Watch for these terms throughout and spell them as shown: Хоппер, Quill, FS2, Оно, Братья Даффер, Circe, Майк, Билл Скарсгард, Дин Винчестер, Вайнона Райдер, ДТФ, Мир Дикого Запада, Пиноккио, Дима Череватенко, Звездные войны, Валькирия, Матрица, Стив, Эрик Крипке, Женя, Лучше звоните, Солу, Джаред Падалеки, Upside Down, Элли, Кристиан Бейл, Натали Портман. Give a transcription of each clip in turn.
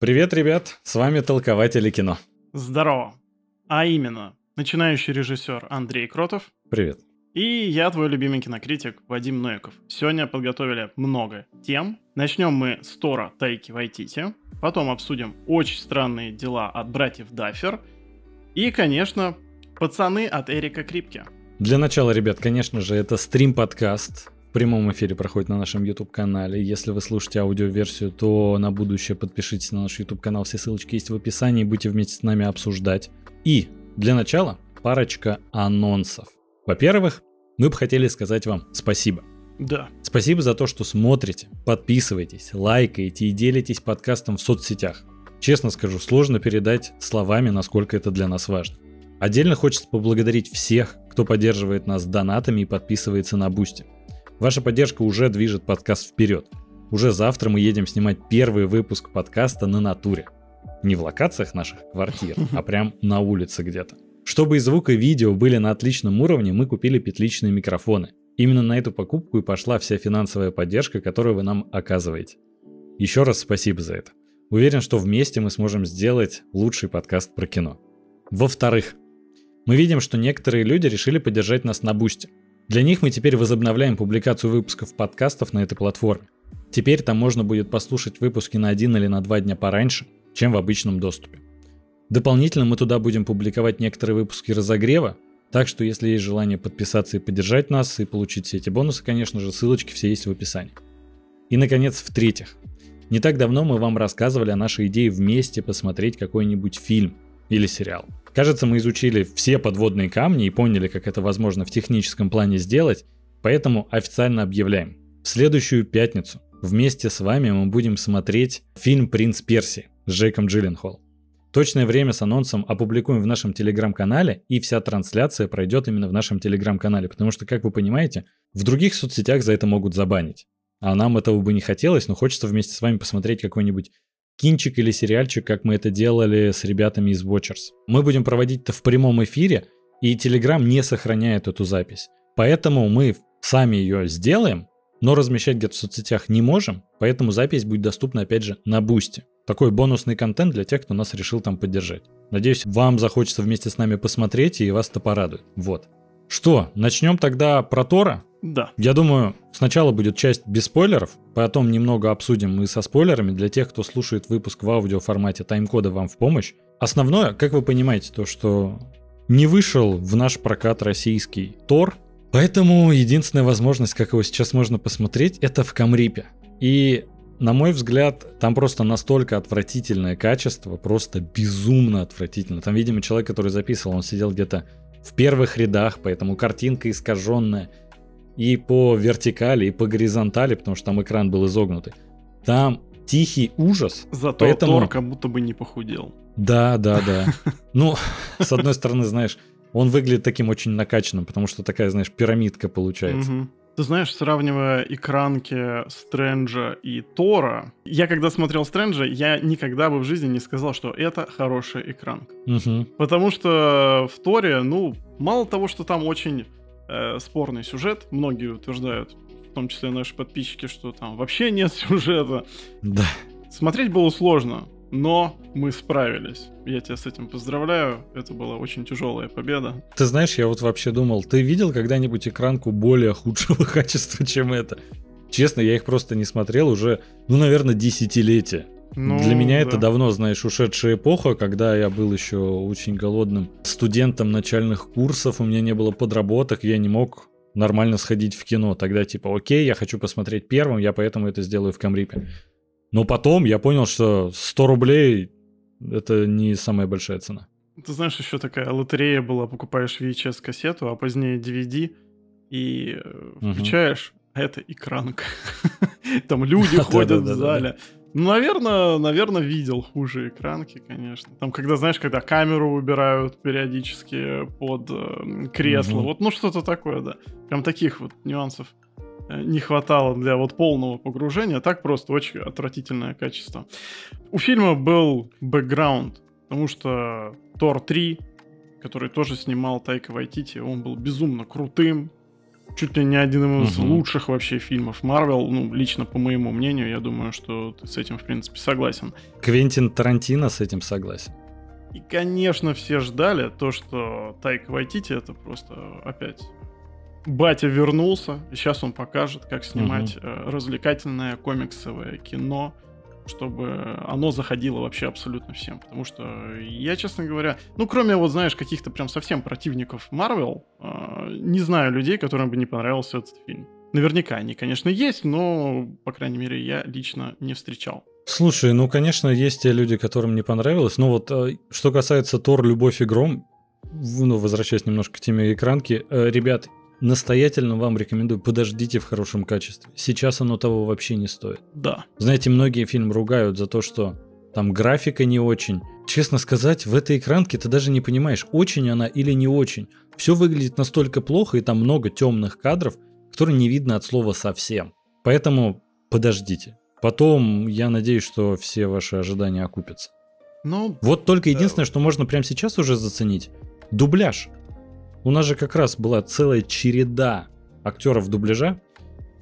Привет, ребят, с вами толкователи кино. Здорово. А именно, начинающий режиссер Андрей Кротов. Привет. И я, твой любимый кинокритик Вадим Нояков. Сегодня подготовили много тем. Начнем мы с Тора Тайки Вайтити. Потом обсудим очень странные дела от братьев Даффер. И, конечно, пацаны от Эрика Крипке. Для начала, ребят, конечно же, это стрим-подкаст. В прямом эфире проходит на нашем YouTube-канале. Если вы слушаете аудиоверсию, то на будущее подпишитесь на наш YouTube-канал. Все ссылочки есть в описании. Будете вместе с нами обсуждать. И для начала парочка анонсов. Во-первых, мы бы хотели сказать вам спасибо. Да. Спасибо за то, что смотрите, подписываетесь, лайкаете и делитесь подкастом в соцсетях. Честно скажу, сложно передать словами, насколько это для нас важно. Отдельно хочется поблагодарить всех, кто поддерживает нас донатами и подписывается на Boosty. Ваша поддержка уже движет подкаст вперед. Уже завтра мы едем снимать первый выпуск подкаста на натуре. Не в локациях наших квартир, а прям на улице где-то. Чтобы и звук, и видео были на отличном уровне, мы купили петличные микрофоны. Именно на эту покупку и пошла вся финансовая поддержка, которую вы нам оказываете. Еще раз спасибо за это. Уверен, что вместе мы сможем сделать лучший подкаст про кино. Во-вторых, мы видим, что некоторые люди решили поддержать нас на Boosty. Для них мы теперь возобновляем публикацию выпусков подкастов на этой платформе. Теперь там можно будет послушать выпуски на один или на два дня пораньше, чем в обычном доступе. Дополнительно мы туда будем публиковать некоторые выпуски разогрева, так что если есть желание подписаться и поддержать нас, и получить все эти бонусы, конечно же, ссылочки все есть в описании. И, наконец, в-третьих, не так давно мы вам рассказывали о нашей идее вместе посмотреть какой-нибудь фильм или сериал. Кажется, мы изучили все подводные камни и поняли, как это возможно в техническом плане сделать, поэтому официально объявляем. В следующую пятницу вместе с вами мы будем смотреть фильм «Принц Персии» с Джейком Джилленхолом. Точное время с анонсом опубликуем в нашем телеграм-канале, и вся трансляция пройдет именно в нашем телеграм-канале, потому что, как вы понимаете, в других соцсетях за это могут забанить. А нам этого бы не хотелось, но хочется вместе с вами посмотреть какой-нибудь кинчик или сериальчик, как мы это делали с ребятами из Watchers. Мы будем проводить это в прямом эфире, и Telegram не сохраняет эту запись. Поэтому мы сами ее сделаем, но размещать где-то в соцсетях не можем, поэтому запись будет доступна, опять же, на Boosty. Такой бонусный контент для тех, кто нас решил там поддержать. Надеюсь, вам захочется вместе с нами посмотреть, и вас это порадует. Вот. Что, начнем тогда про Тора? Да. Я думаю, сначала будет часть без спойлеров, потом немного обсудим мы со спойлерами для тех, кто слушает выпуск в аудиоформате, тайм-коды вам в помощь. Основное, как вы понимаете, то, что не вышел в наш прокат российский Тор, поэтому единственная возможность, как его сейчас можно посмотреть, это в Камрипе. И, на мой взгляд, там просто настолько отвратительное качество, просто безумно отвратительно. Там, видимо, человек, который записывал, он сидел где-то в первых рядах, поэтому картинка искаженная, и по вертикали, и по горизонтали, потому что там экран был изогнутый. Там тихий ужас. Зато поэтому... Тор как будто бы не похудел. Да. Ну, с одной стороны, знаешь, он выглядит таким очень накачанным, потому что такая, знаешь, пирамидка получается. Ты знаешь, сравнивая экранки Стрэнджа и Тора, я когда смотрел Стрэнджа, я никогда бы в жизни не сказал, что это хорошая экранка. Потому что в Торе, ну, мало того, что там очень... спорный сюжет. Многие утверждают, в том числе наши подписчики, что там вообще нет сюжета. Да. Смотреть было сложно, но мы справились. Я тебя с этим поздравляю. Это была очень тяжелая победа. Ты знаешь, я вот вообще думал, ты видел когда-нибудь экранку более худшего качества, чем это? Честно, я их просто не смотрел уже, наверное, десятилетия. Для меня это давно, знаешь, ушедшая эпоха, когда я был еще очень голодным студентом начальных курсов, у меня не было подработок, я не мог нормально сходить в кино. Тогда типа, окей, я хочу посмотреть первым, я поэтому это сделаю в Камрипе. Но потом я понял, что 100 рублей это не самая большая цена. Ты знаешь, еще такая лотерея была, покупаешь VHS-кассету, а позднее DVD и включаешь, а это экранка. Там люди ходят в зале. Ну, наверное, видел хуже экранки, конечно. Там, когда, знаешь, когда камеру убирают периодически под кресло, вот, ну, что-то такое, да. Прям таких вот нюансов не хватало для вот полного погружения. Так просто очень отвратительное качество. У фильма был бэкграунд, потому что Тор 3, который тоже снимал Тайка Вайтити, он был безумно крутым. чуть ли не один из лучших вообще фильмов Марвел. Ну, лично по моему мнению, я думаю, что ты с этим, в принципе, согласен. Квентин Тарантино с этим согласен. И, конечно, все ждали то, что Тайка Вайтити — это просто опять... Батя вернулся, и сейчас он покажет, как снимать развлекательное комиксовое кино, чтобы оно заходило вообще абсолютно всем. Потому что я, честно говоря, ну, кроме, вот знаешь, каких-то прям совсем противников Марвел, не знаю людей, которым бы не понравился этот фильм. Наверняка они, конечно, есть, но, по крайней мере, я лично не встречал. Слушай, ну, конечно, есть те люди, которым не понравилось. Но вот что касается Тор, Любовь и Гром, ну, возвращаясь немножко к теме экранки, ребят, настоятельно вам рекомендую, подождите в хорошем качестве. Сейчас оно того вообще не стоит. Да. Знаете, многие фильм ругают за то, что там графика не очень. Честно сказать, в этой экранке ты даже не понимаешь, очень она или не очень. Все выглядит настолько плохо, и там много темных кадров, которые не видно от слова совсем. Поэтому подождите. Потом, я надеюсь, что все ваши ожидания окупятся. Ну, вот только единственное, что можно прямо сейчас уже заценить. Дубляж. У нас же как раз была целая череда актеров дубляжа.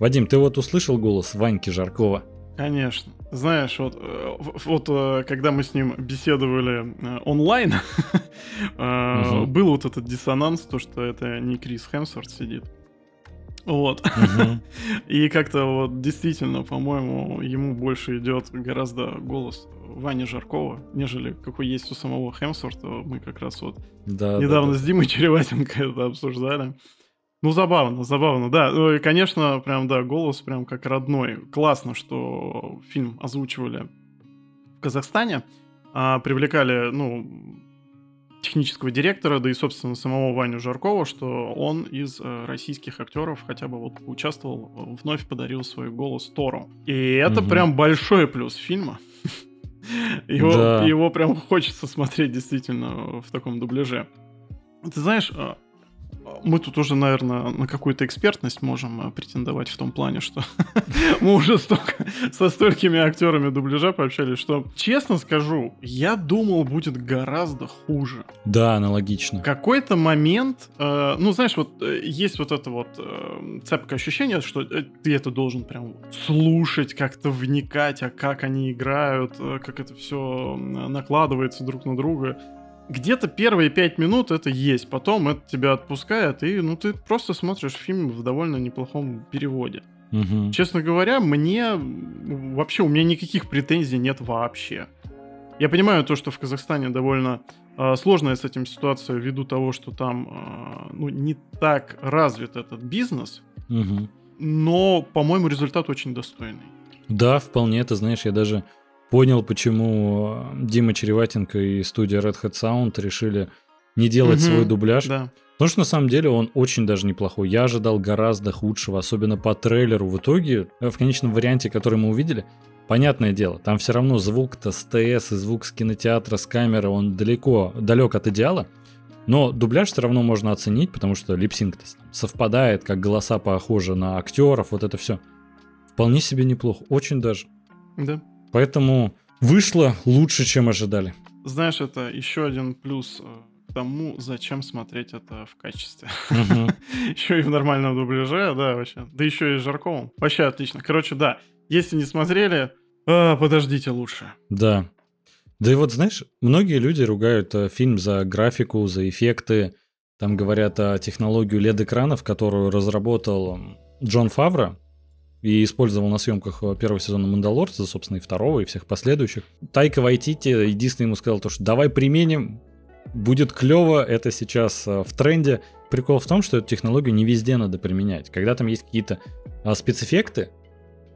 Вадим, ты вот услышал голос Ваньки Жаркова? Конечно. Знаешь, вот когда мы с ним беседовали онлайн, был вот этот диссонанс, то, что это не Крис Хемсворт сидит. Вот. И как-то вот действительно, по-моему, ему больше идет гораздо голос Вани Жаркова, нежели какой есть у самого Хемсворта. Мы как раз вот недавно с Димой Череватенко это обсуждали. Ну, забавно, да. Ну, и, конечно, прям, да, голос прям как родной. Классно, что фильм озвучивали в Казахстане, привлекали, ну, технического директора, да и, собственно, самого Ваню Жаркова, что он из российских актеров хотя бы вот участвовал, вновь подарил свой голос Тору. И это прям большой плюс фильма. Его прям хочется смотреть действительно в таком дубляже. Ты знаешь, мы тут уже, наверное, на какую-то экспертность можем претендовать в том плане, что мы уже со столькими актерами дубляжа пообщались, что, честно скажу, я думал, будет гораздо хуже. Да, аналогично. В какой-то момент, ну, знаешь, вот есть вот это вот цепкое ощущение, что ты это должен прям слушать, как-то вникать, а как они играют, как это все накладывается друг на друга. Где-то первые 5 минут это есть, потом это тебя отпускает, и ну ты просто смотришь фильм в довольно неплохом переводе. Угу. Честно говоря, у меня никаких претензий нет вообще. Я понимаю то, что в Казахстане довольно сложная с этим ситуация ввиду того, что там не так развит этот бизнес, но, по-моему, результат очень достойный. Да, вполне, ты знаешь, я даже... Понял, почему Дима Череватенко и студия Red Hat Sound решили не делать свой дубляж. Да. Потому что на самом деле он очень даже неплохой. Я ожидал гораздо худшего, особенно по трейлеру. В итоге, в конечном варианте, который мы увидели, понятное дело, там все равно звук-то с ТС и звук с кинотеатра, с камеры, он далек от идеала. Но дубляж все равно можно оценить, потому что липсинг-то совпадает, как голоса похожи на актеров, вот это все. Вполне себе неплохо, очень даже. Да. Поэтому вышло лучше, чем ожидали. Знаешь, это еще один плюс к тому, зачем смотреть это в качестве. Еще и в нормальном дубляже, да, вообще. Да еще и с Жарковым. Вообще отлично. Короче, да, если не смотрели, подождите лучше. Да. Да и вот, знаешь, многие люди ругают фильм за графику, за эффекты. Там говорят о технологии LED-экранов, которую разработал Джон Фавро. И использовал на съемках первого сезона «Мандалорца», собственно, и второго, и всех последующих. Тайка Вайтити единственный ему сказал то, что давай применим, будет клево, это сейчас в тренде. Прикол в том, что эту технологию не везде надо применять. Когда там есть какие-то спецэффекты,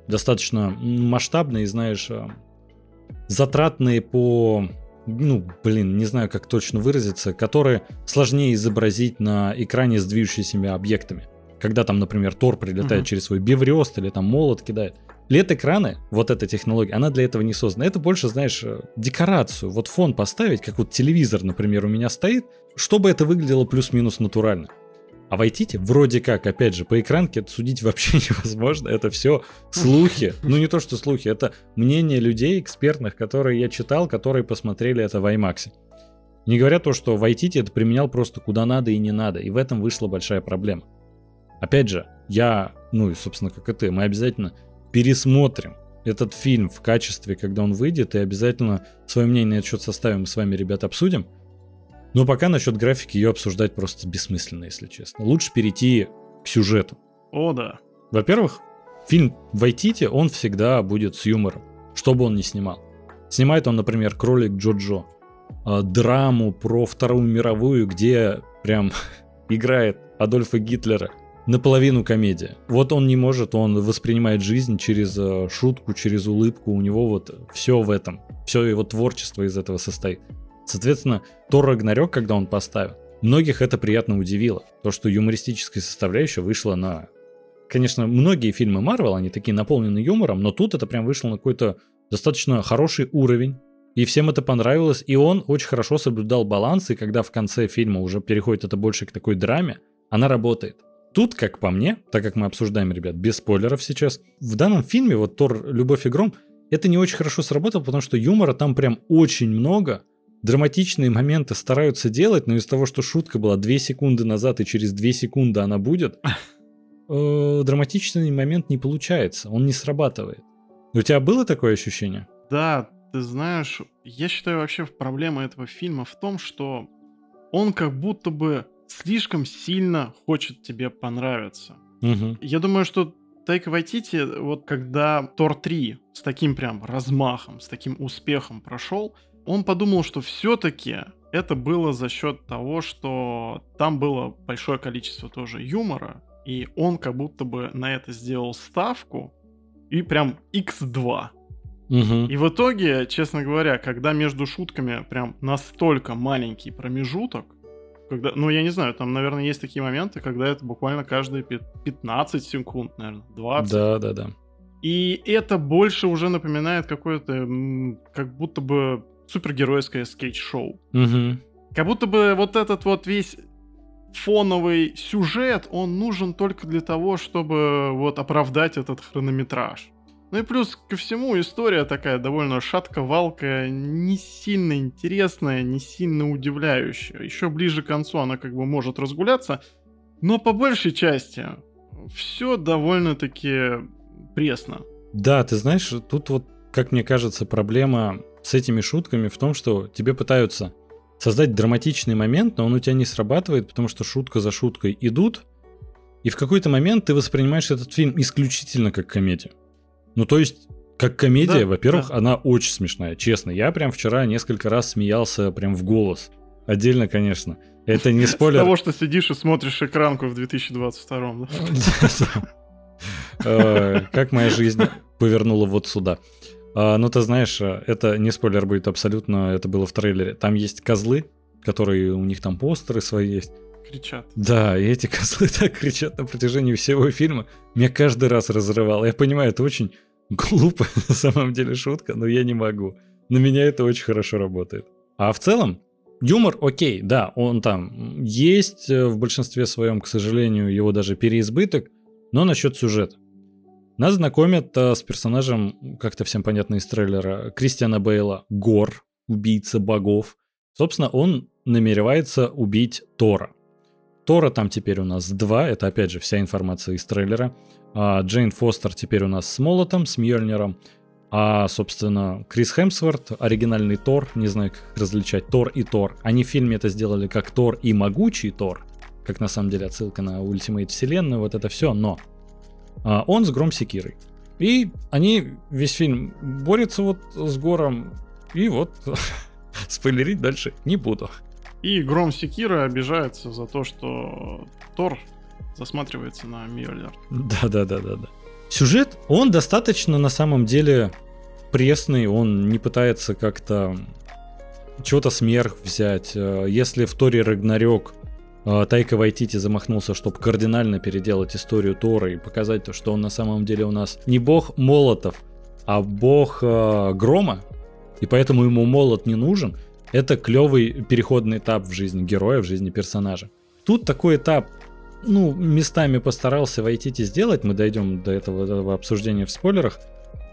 достаточно масштабные, знаешь, затратные по... не знаю, как точно выразиться, которые сложнее изобразить на экране с движущимися объектами. Когда там, например, Тор прилетает через свой биврёст или там молот кидает. LED-экраны, вот эта технология, она для этого не создана. Это больше, знаешь, декорацию, вот фон поставить, как вот телевизор, например, у меня стоит, чтобы это выглядело плюс-минус натурально. А Вайтити вроде как, опять же, по экранке это судить вообще невозможно, это все слухи. Ну не то, что слухи, это мнение людей экспертных, которые я читал, которые посмотрели это в IMAX. Не говоря то, что Вайтити это применял просто куда надо и не надо, и в этом вышла большая проблема. Опять же, я, ну и, собственно, как и ты, мы обязательно пересмотрим этот фильм в качестве, когда он выйдет, и обязательно свое мнение на этот счет составим и с вами, ребята, обсудим. Но пока насчет графики ее обсуждать просто бессмысленно, если честно. Лучше перейти к сюжету. О, да. Во-первых, фильм «Вайтити», он всегда будет с юмором, что бы он ни снимал. Снимает он, например, «Кролик Джоджо», драму про Вторую мировую, где прям играет Адольфа Гитлера. Наполовину комедия. Вот он не может, он воспринимает жизнь через шутку, через улыбку. У него вот все в этом. Все его творчество из этого состоит. Соответственно, Тор Рагнарёк, когда он поставил, многих это приятно удивило. То, что юмористическая составляющая вышла на... Конечно, многие фильмы Марвел, они такие наполнены юмором, но тут это прям вышло на какой-то достаточно хороший уровень. И всем это понравилось. И он очень хорошо соблюдал баланс. И когда в конце фильма уже переходит это больше к такой драме, она работает. Тут, как по мне, так как мы обсуждаем, ребят, без спойлеров сейчас, в данном фильме, вот Тор, Любовь и Гром, это не очень хорошо сработало, потому что юмора там прям очень много, драматичные моменты стараются делать, но из-за того, что шутка была 2 секунды назад и через 2 секунды она будет, драматичный момент не получается, он не срабатывает. У тебя было такое ощущение? Да, ты знаешь, я считаю вообще проблема этого фильма в том, что он как будто бы слишком сильно хочет тебе понравиться. Угу. Я думаю, что Тайка Вайтити, вот когда Тор 3 с таким прям размахом, с таким успехом прошел, он подумал, что все-таки это было за счет того, что там было большое количество тоже юмора, и он как будто бы на это сделал ставку, и прям X2. Угу. И в итоге, честно говоря, когда между шутками прям настолько маленький промежуток, когда, ну, я не знаю, там, наверное, есть такие моменты, когда это буквально каждые 15 секунд, наверное, 20. Да. И это больше уже напоминает какое-то, как будто бы, супергеройское скетч-шоу. Угу. Как будто бы вот этот вот весь фоновый сюжет, он нужен только для того, чтобы вот оправдать этот хронометраж. Ну и плюс ко всему история такая довольно шатко-валкая, не сильно интересная, не сильно удивляющая. Еще ближе к концу она как бы может разгуляться, но по большей части все довольно-таки пресно. Да, ты знаешь, тут вот, как мне кажется, проблема с этими шутками в том, что тебе пытаются создать драматичный момент, но он у тебя не срабатывает, потому что шутка за шуткой идут, и в какой-то момент ты воспринимаешь этот фильм исключительно как комедию. Ну, то есть, как комедия, да, во-первых, да. Она очень смешная, честно. Я прям вчера несколько раз смеялся прям в голос. Отдельно, конечно. Это не спойлер. С того, что сидишь и смотришь экранку в 2022-м. Как моя жизнь повернула вот сюда. Ну, ты знаешь, это не спойлер будет абсолютно, это было в трейлере. Там есть козлы, которые у них там постеры свои есть. Кричат. Да, и эти козлы так кричат на протяжении всего фильма. Меня каждый раз разрывало. Я понимаю, это очень глупая на самом деле шутка, но я не могу. На меня это очень хорошо работает. А в целом, юмор окей, да, он там есть. В большинстве своем, к сожалению, его даже переизбыток. Но насчет сюжета. Нас знакомят с персонажем, как-то всем понятно из трейлера, Кристиана Бейла, Гор, убийца богов. Собственно, он намеревается убить Тора. Тора там теперь у нас 2, это опять же вся информация из трейлера. Джейн Фостер теперь у нас с молотом, с Мьёльниром. А, собственно, Крис Хемсворт, оригинальный Тор, не знаю, как различать, Тор и Тор. Они в фильме это сделали как Тор и Могучий Тор, как на самом деле отсылка на Ультимейт Вселенную, вот это все, но он с Гром Секирой. И они весь фильм борются вот с Гором, и вот спойлерить дальше не буду. И Гром Секира обижается за то, что Тор засматривается на Мьёльнир. Да. Сюжет, он достаточно на самом деле пресный, он не пытается как-то чего-то сверх взять. Если в Торе Рагнарёк Тайка Вайтити замахнулся, чтобы кардинально переделать историю Тора и показать то, что он на самом деле у нас не бог молотов, а бог грома, и поэтому ему молот не нужен, это клевый переходный этап в жизни героя, в жизни персонажа. Тут такой этап, ну, местами постарался Вайтити сделать, мы дойдем до этого обсуждения в спойлерах,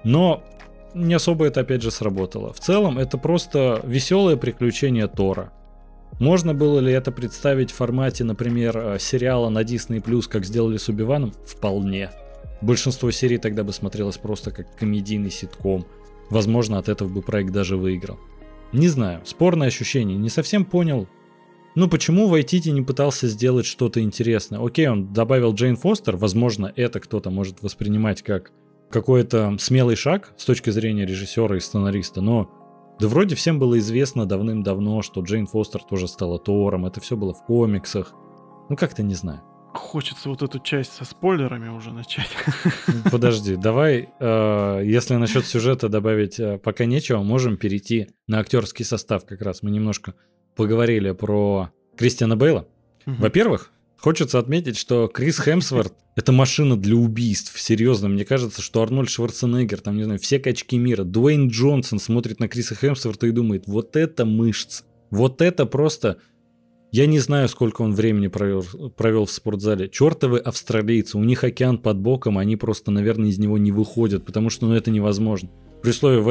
но не особо это, опять же, сработало. В целом, это просто веселое приключение Тора. Можно было ли это представить в формате, например, сериала на Disney+, как сделали с Оби-Ваном? Вполне. Большинство серий тогда бы смотрелось просто как комедийный ситком. Возможно, от этого бы проект даже выиграл. Не знаю, спорное ощущение, не совсем понял. Ну почему Вайтити не пытался сделать что-то интересное? Окей, он добавил Джейн Фостер, возможно, это кто-то может воспринимать как какой-то смелый шаг с точки зрения режиссера и сценариста, но да вроде всем было известно давным-давно, что Джейн Фостер тоже стала Тором, это все было в комиксах, ну как-то не знаю. Хочется вот эту часть со спойлерами уже начать. Подожди, давай, если насчет сюжета добавить пока нечего, можем перейти на актерский состав как раз. Мы немножко поговорили про Кристиана Бейла. Во-первых, хочется отметить, что Крис Хемсворт — это машина для убийств. Серьезно, мне кажется, что Арнольд Шварценеггер, там, не знаю, все качки мира, Дуэйн Джонсон смотрит на Криса Хемсворта и думает, вот это мышцы, вот это просто... Я не знаю, сколько он времени провел в спортзале. Чертовы австралийцы, у них океан под боком, они просто, наверное, из него не выходят, потому что, ну, это невозможно. При условии в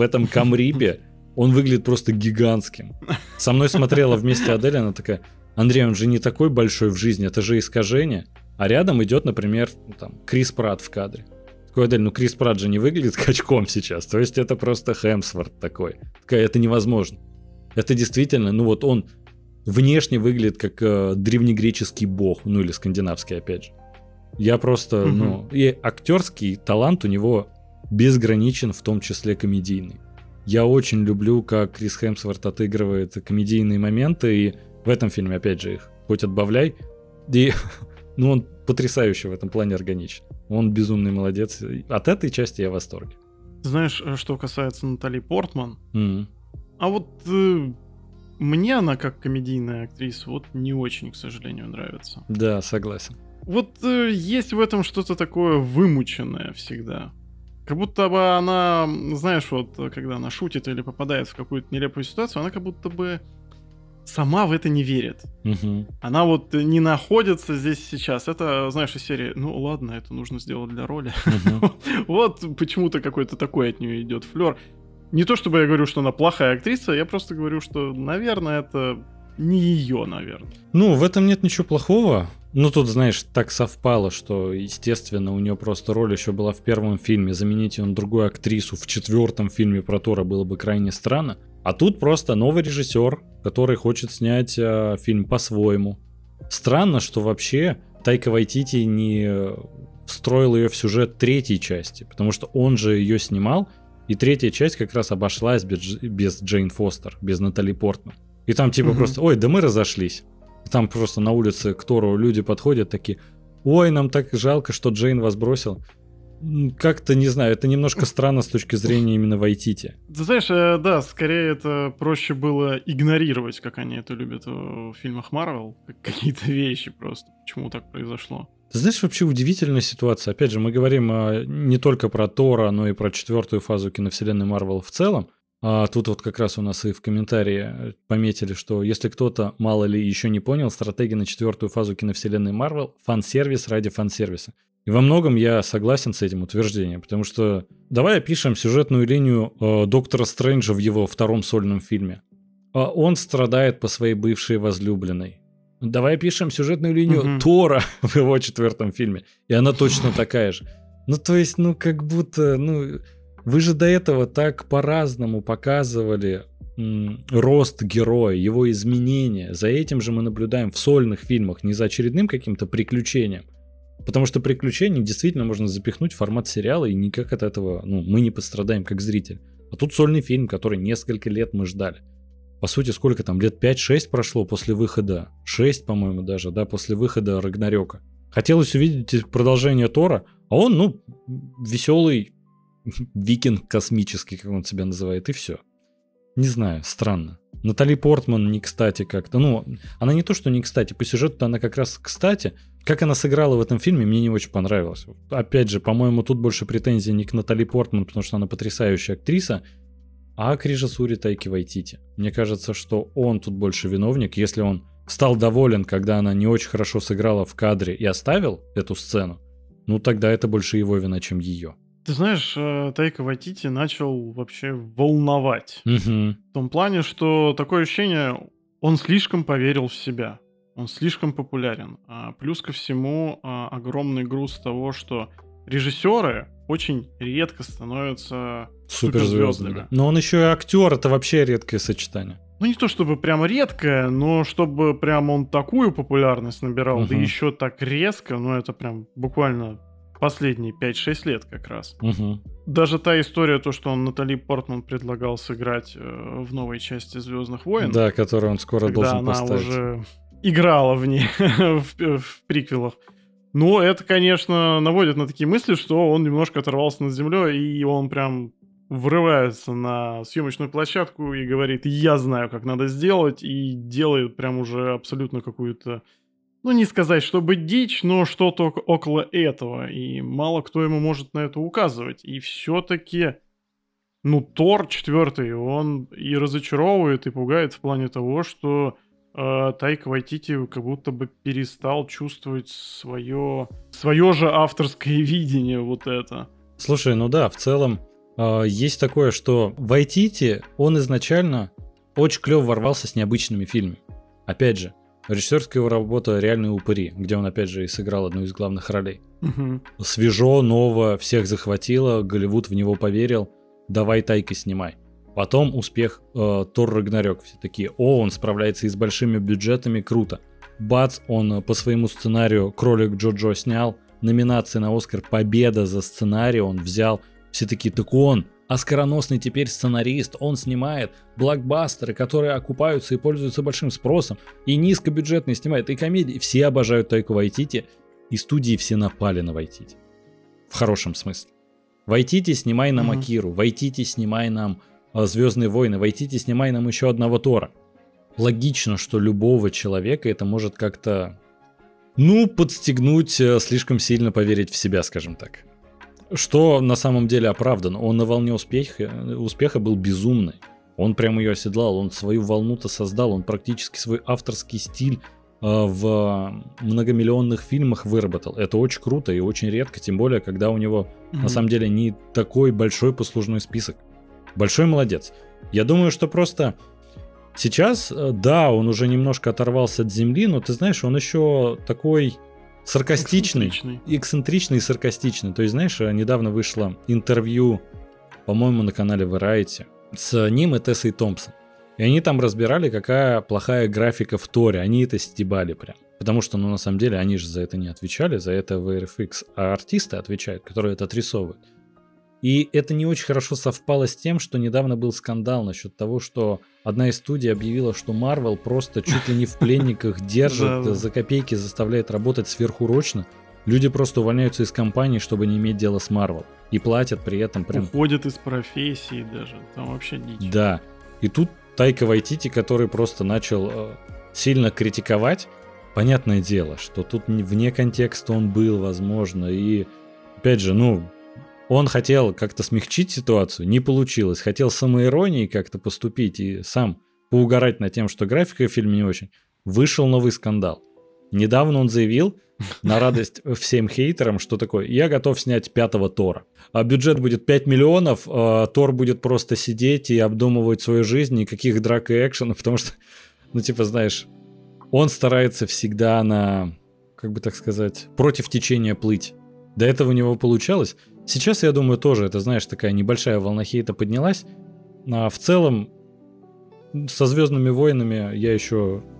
этом камрибе он выглядит просто гигантским. Со мной смотрела вместе Адель, она такая, Андрей, он же не такой большой в жизни, это же искажение. А рядом идет, например, там, Крис Прат в кадре. Такой, Адель, ну Крис Прат же не выглядит качком сейчас, то есть это просто Хемсворт такой. Такая, это невозможно. Это действительно, ну вот он... Внешне выглядит как древнегреческий бог, ну или скандинавский, опять же. Я просто, ну... И актерский талант у него безграничен, в том числе комедийный. Я очень люблю, как Крис Хемсворт отыгрывает комедийные моменты, и в этом фильме, опять же, их хоть отбавляй. И, ну, он потрясающе в этом плане органичен. Он безумный молодец. От этой части я в восторге. Знаешь, что касается Натали Портман, а вот... Мне она, как комедийная актриса, вот не очень, к сожалению, нравится. Да, согласен. Вот есть в этом что-то такое вымученное всегда. Как будто бы она, знаешь, вот когда она шутит или попадает в какую-то нелепую ситуацию, она как будто бы сама в это не верит. Угу. Она вот не находится здесь сейчас. Это, знаешь, из серии, ну ладно, это нужно сделать для роли. Угу. Вот почему-то какой-то такой от нее идет флер. Не то чтобы я говорю, что она плохая актриса, я просто говорю, что, наверное, это не ее, наверное. Ну, в этом нет ничего плохого. Ну, тут, знаешь, так совпало, что, естественно, у нее просто роль еще была в первом фильме. Заменить ее на другую актрису в четвертом фильме про Тора было бы крайне странно. А тут просто новый режиссер, который хочет снять фильм по-своему. Странно, что вообще Тайка Вайтити не встроил ее в сюжет третьей части, потому что он же ее снимал. И третья часть как раз обошлась без Джейн Фостер, без Натали Портман. И там типа просто, ой, да мы разошлись. И там просто на улице к Тору люди подходят такие, ой, нам так жалко, что Джейн вас бросил. Как-то, не знаю, это немножко странно с точки зрения именно Вайтити. Ты знаешь, да, скорее это проще было игнорировать, как они это любят в фильмах Марвел. Какие-то вещи просто, почему так произошло. Знаешь, вообще удивительная ситуация. Опять же, мы говорим не только про Тора, но и про четвертую фазу киновселенной Марвел в целом. А тут вот как раз у нас и в комментарии пометили, что если кто-то, мало ли, еще не понял, стратегия на четвертую фазу киновселенной Марвел — фан-сервис ради фан-сервиса. И во многом я согласен с этим утверждением, потому что давай опишем сюжетную линию Доктора Стрэнджа в его втором сольном фильме. Он страдает по своей бывшей возлюбленной. Давай пишем сюжетную линию Тора в его четвертом фильме. И она точно такая же. Ну, то есть, ну, как будто... ну вы же до этого так по-разному показывали рост героя, его изменения. За этим же мы наблюдаем в сольных фильмах, не за очередным каким-то приключением. Потому что приключения действительно можно запихнуть в формат сериала, и никак от этого мы не пострадаем как зритель. А тут сольный фильм, который несколько лет мы ждали. По сути, сколько там, лет 5-6 прошло после выхода, 6, по-моему, даже, да, после выхода Рагнарёка. Хотелось увидеть продолжение Тора, а он, веселый викинг космический, как он себя называет, и все. Не знаю, странно. Натали Портман не кстати как-то, она не то, что не кстати, по сюжету-то она как раз кстати. Как она сыграла в этом фильме, мне не очень понравилось. Опять же, по-моему, тут больше претензий не к Натали Портман, потому что она потрясающая актриса, а к режиссуре Тайки Вайтити. Мне кажется, что он тут больше виновник, если он стал доволен, когда она не очень хорошо сыграла в кадре и оставил эту сцену, тогда это больше его вина, чем ее. Ты знаешь, Тайка Вайтити начал вообще волновать. В том плане, что такое ощущение, Он слишком поверил в себя, он слишком популярен. Плюс ко всему огромный груз того, что режиссеры очень редко становятся суперзвездами. Но он еще и актер, это вообще редкое сочетание. Ну не то чтобы прям редкое, но чтобы прям он такую популярность набирал, да еще так резко, ну это прям буквально последние 5-6 лет как раз. Даже та история, то, что он Натали Портман предлагал сыграть в новой части «Звездных войн». Да, которую он скоро должен поставить. Когда она уже играла в ней, в приквелах. Ну, это, конечно, наводит на такие мысли, что он немножко оторвался над землей, и он прям врывается на съемочную площадку и говорит: «Я знаю, как надо сделать», и делает прям уже абсолютно какую-то, ну, не сказать, чтобы дичь, но что-то около этого, и мало кто ему может на это указывать. И все-таки, ну, Тор 4, он и разочаровывает, и пугает в плане того, что Тайка Вайтити как будто бы перестал чувствовать свое же авторское видение вот это. Слушай, ну да, в целом есть такое, что Вайтити, он изначально очень клево ворвался с необычными фильмами. Опять же, режиссерская его работа «Реальные упыри», где он опять же и сыграл одну из главных ролей. Свежо, ново, всех захватило, Голливуд в него поверил, давай Тайка снимай. Потом успех Тор Рагнарёк. Все такие: о, он справляется и с большими бюджетами, круто. Бац, он по своему сценарию «Кролик Джоджо» снял. Номинация на «Оскар», победа за сценарий он взял. Все такие: так он, оскароносный теперь сценарист, он снимает блокбастеры, которые окупаются и пользуются большим спросом. И низкобюджетные снимает, и комедии. Все обожают Тайку Вайтити, и студии все напали на Вайтити. В хорошем смысле. Вайтити, снимай нам Акиру, Вайтити, снимай нам «Звездные войны», Вайтити, снимай нам еще одного Тора. Логично, что любого человека это может как-то, ну, подстегнуть, слишком сильно поверить в себя, скажем так. Что на самом деле оправдано. Он на волне успеха был безумный. Он прям ее оседлал, он свою волну-то создал, он практически свой авторский стиль в многомиллионных фильмах выработал. Это очень круто и очень редко, тем более, когда у него на самом деле не такой большой послужной список. Большой молодец. Я думаю, что просто сейчас, да, он уже немножко оторвался от земли, но ты знаешь, он еще такой саркастичный, эксцентричный и саркастичный. То есть, знаешь, недавно вышло интервью, по-моему, на канале Variety с ним и Тессой Томпсон. И они там разбирали, какая плохая графика в Торе. Они это стебали прям. Потому что, ну, на самом деле, они же за это не отвечали, за это VFX, а артисты отвечают, которые это отрисовывают. И это не очень хорошо совпало с тем, что недавно был скандал насчет того, что одна из студий объявила, что Marvel просто чуть ли не в пленниках держит, за копейки заставляет работать сверхурочно. Люди просто увольняются из компании, чтобы не иметь дела с Marvel. И платят при этом прям... Уходят из профессии даже, там вообще дичь. Да, и тут Тайка Вайтити, который просто начал сильно критиковать. Понятное дело, что тут вне контекста он был, возможно, и опять же, ну... Он хотел как-то смягчить ситуацию, не получилось. Хотел самоиронией как-то поступить и сам поугарать над тем, что графика в фильме не очень. Вышел новый скандал. Недавно он заявил, на радость всем хейтерам, что такое: я готов снять 5-го Тора. А бюджет будет 5 миллионов, Тор будет просто сидеть и обдумывать свою жизнь, никаких драк и экшенов, потому что, ну типа, знаешь, он старается всегда на, как бы так сказать, против течения плыть. До этого у него получалось. Сейчас, я думаю, тоже, это, знаешь, такая небольшая волна хейта поднялась. А в целом, со «Звездными войнами»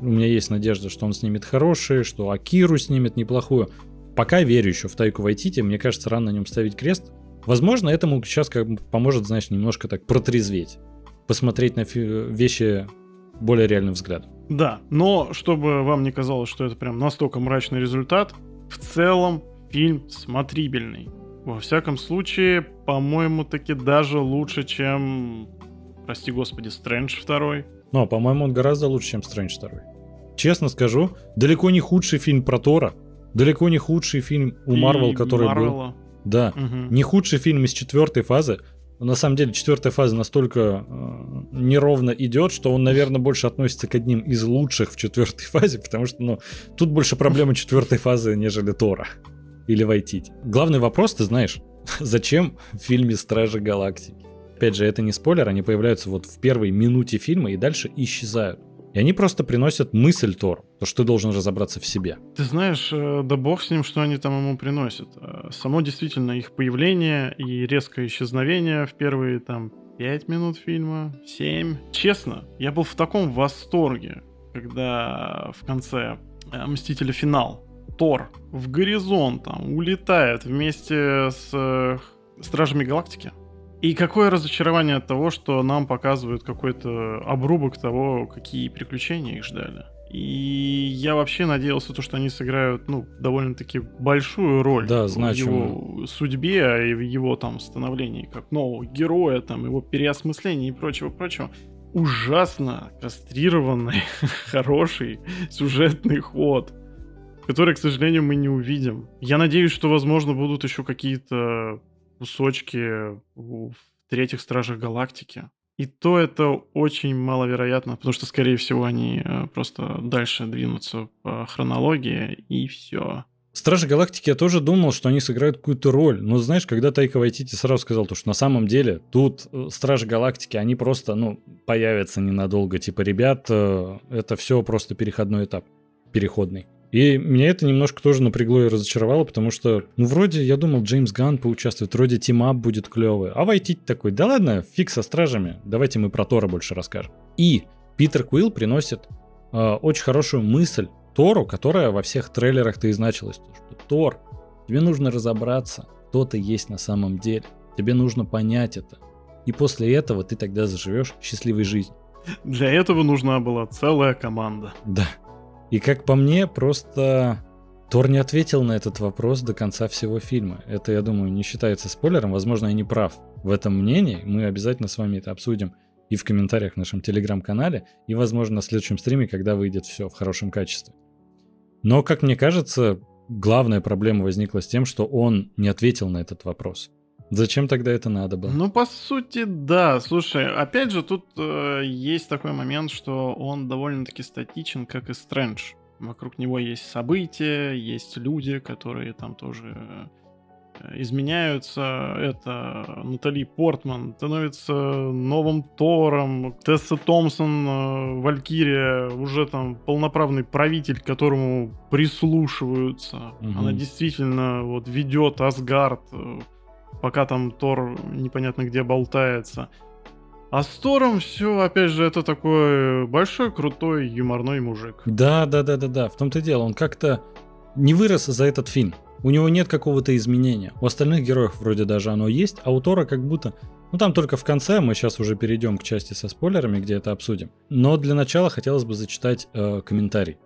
у меня есть надежда, что он снимет хорошие, что Акиру снимет неплохую. Пока верю еще в Тайку Вайтити, мне кажется, рано на нем ставить крест. Возможно, этому сейчас как бы поможет, знаешь, немножко так протрезветь. Посмотреть на вещи более реальным взглядом. Да, но чтобы вам не казалось, что это прям настолько мрачный результат, в целом фильм смотрибельный. Во всяком случае, по-моему, таки даже лучше, чем, прости господи, Стрэндж 2. Ну, по-моему, он гораздо лучше, чем Стрэндж 2. Честно скажу, далеко не худший фильм про Тора, далеко не худший фильм у Марвел, который Marvel. Был. Да, не худший фильм из 4-й фазы. На самом деле, 4-я фаза настолько неровно идет, что он, наверное, больше относится к одним из лучших в 4-й фазе, потому что, ну, тут больше проблема 4-й фазы, нежели Тора. Или Вайтити. Главный вопрос, ты знаешь, зачем в фильме «Стражи Галактики»? Опять же, это не спойлер, они появляются вот в первой минуте фильма и дальше исчезают. И они просто приносят мысль Тору, то, что ты должен разобраться в себе. Ты знаешь, да бог с ним, что они там ему приносят. Само действительно их появление и резкое исчезновение в первые там 5 минут фильма, 7. Честно, я был в таком восторге, когда в конце «Мстители. Финал» Тор в горизонт там улетает вместе с Стражами Галактики. И какое разочарование от того, что нам показывают какой-то обрубок того, какие приключения их ждали. И я вообще надеялся, что они сыграют, ну, довольно-таки большую роль в его судьбе и в его там становлении как нового героя, там, его переосмыслении и прочего-прочего. Ужасно кастрированный, хороший сюжетный ход, который, к сожалению, мы не увидим. Я надеюсь, что, возможно, будут еще какие-то кусочки в третьих Стражах Галактики. И то это очень маловероятно, потому что, скорее всего, они просто дальше двинутся по хронологии, и все. Стражи Галактики, я тоже думал, что они сыграют какую-то роль. Но знаешь, когда Тайка Вайтити сразу сказал, что на самом деле тут Стражи Галактики, они просто, появятся ненадолго. Типа, ребят, это все просто переходной этап, переходный. И меня это немножко тоже напрягло и разочаровало, потому что, вроде, я думал, Джеймс Ганн поучаствует, вроде тимап будет клевый. А Вайтити такой, да ладно, фиг со стражами, давайте мы про Тора больше расскажем. И Питер Куилл приносит очень хорошую мысль Тору, которая во всех трейлерах-то и значилась. Что Тор, тебе нужно разобраться, кто ты есть на самом деле. Тебе нужно понять это. И после этого ты тогда заживешь счастливой жизнью. Для этого нужна была целая команда. Да. И, как по мне, просто Тор не ответил на этот вопрос до конца всего фильма. Это, я думаю, не считается спойлером. Возможно, я не прав в этом мнении. Мы обязательно с вами это обсудим и в комментариях в нашем телеграм-канале, и, возможно, на следующем стриме, когда выйдет все в хорошем качестве. Но, как мне кажется, главная проблема возникла с тем, что он не ответил на этот вопрос. Зачем тогда это надо было? По сути, да. Слушай, опять же, тут есть такой момент, что он довольно-таки статичен, как и Стрэндж. Вокруг него есть события, есть люди, которые там тоже изменяются. Это Натали Портман становится новым Тором. Тесса Томпсон, Валькирия, уже там полноправный правитель, к которому прислушиваются. Угу. Она действительно ведет Асгард, пока там Тор непонятно где болтается. А с Тором все, опять же, это такой большой, крутой, юморной мужик. Да, в том-то и дело. Он как-то не вырос за этот фильм. У него нет какого-то изменения. У остальных героев вроде даже оно есть, а у Тора как будто... Там только в конце, мы сейчас уже перейдем к части со спойлерами, где это обсудим. Но для начала хотелось бы зачитать комментарий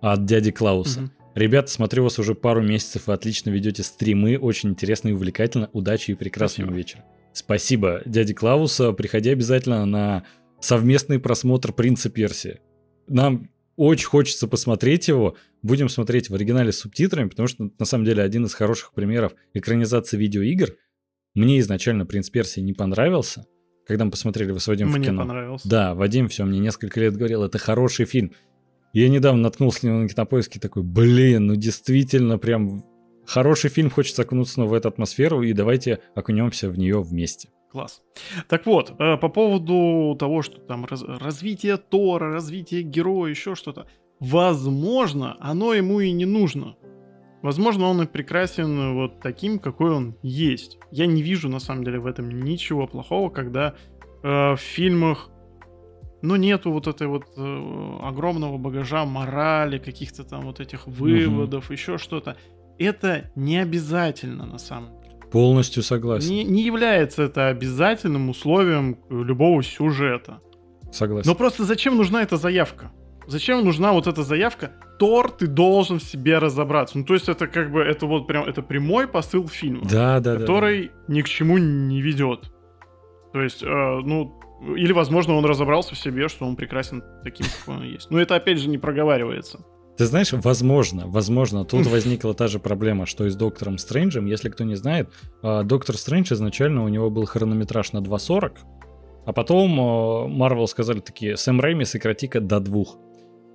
от дяди Клауса. Mm-hmm. Ребята, смотрю вас уже пару месяцев, вы отлично ведете стримы, очень интересно и увлекательно, удачи и прекрасного вечера. Спасибо, дядя Клауса, приходи обязательно на совместный просмотр «Принца Персии». Нам очень хочется посмотреть его, будем смотреть в оригинале с субтитрами, потому что, на самом деле, один из хороших примеров экранизации видеоигр. Мне изначально «Принц Персии» не понравился, когда мы посмотрели его с Вадимом в кино. Мне понравился. Да, Вадим все мне несколько лет говорил, это хороший фильм. Я недавно наткнулся на Кинопоиске, такой, действительно, прям хороший фильм, хочется окунуться в эту атмосферу, и давайте окунемся в нее вместе. Класс. Так вот, по поводу того, что там развитие Тора, развитие героя, еще что-то, возможно, оно ему и не нужно. Возможно, он и прекрасен таким, какой он есть. Я не вижу, на самом деле, в этом ничего плохого, когда в фильмах нету огромного багажа морали, каких-то там этих выводов, еще что-то. Это не обязательно, на самом деле. Полностью согласен. Не является это обязательным условием любого сюжета. Согласен. Но просто зачем нужна эта заявка? Зачем нужна эта заявка? Тор, ты должен в себе разобраться. То есть это это прямой посыл фильма, который ни к чему не ведет. То есть, или, возможно, он разобрался в себе, что он прекрасен таким, какой он есть. Но это, опять же, не проговаривается. Ты знаешь, возможно, тут возникла та же проблема, что и с Доктором Стрэнджем. Если кто не знает, Доктор Стрэндж изначально у него был хронометраж на 2.40, а потом Марвел сказали такие, Сэм Рэйми, сократи-ка до 2.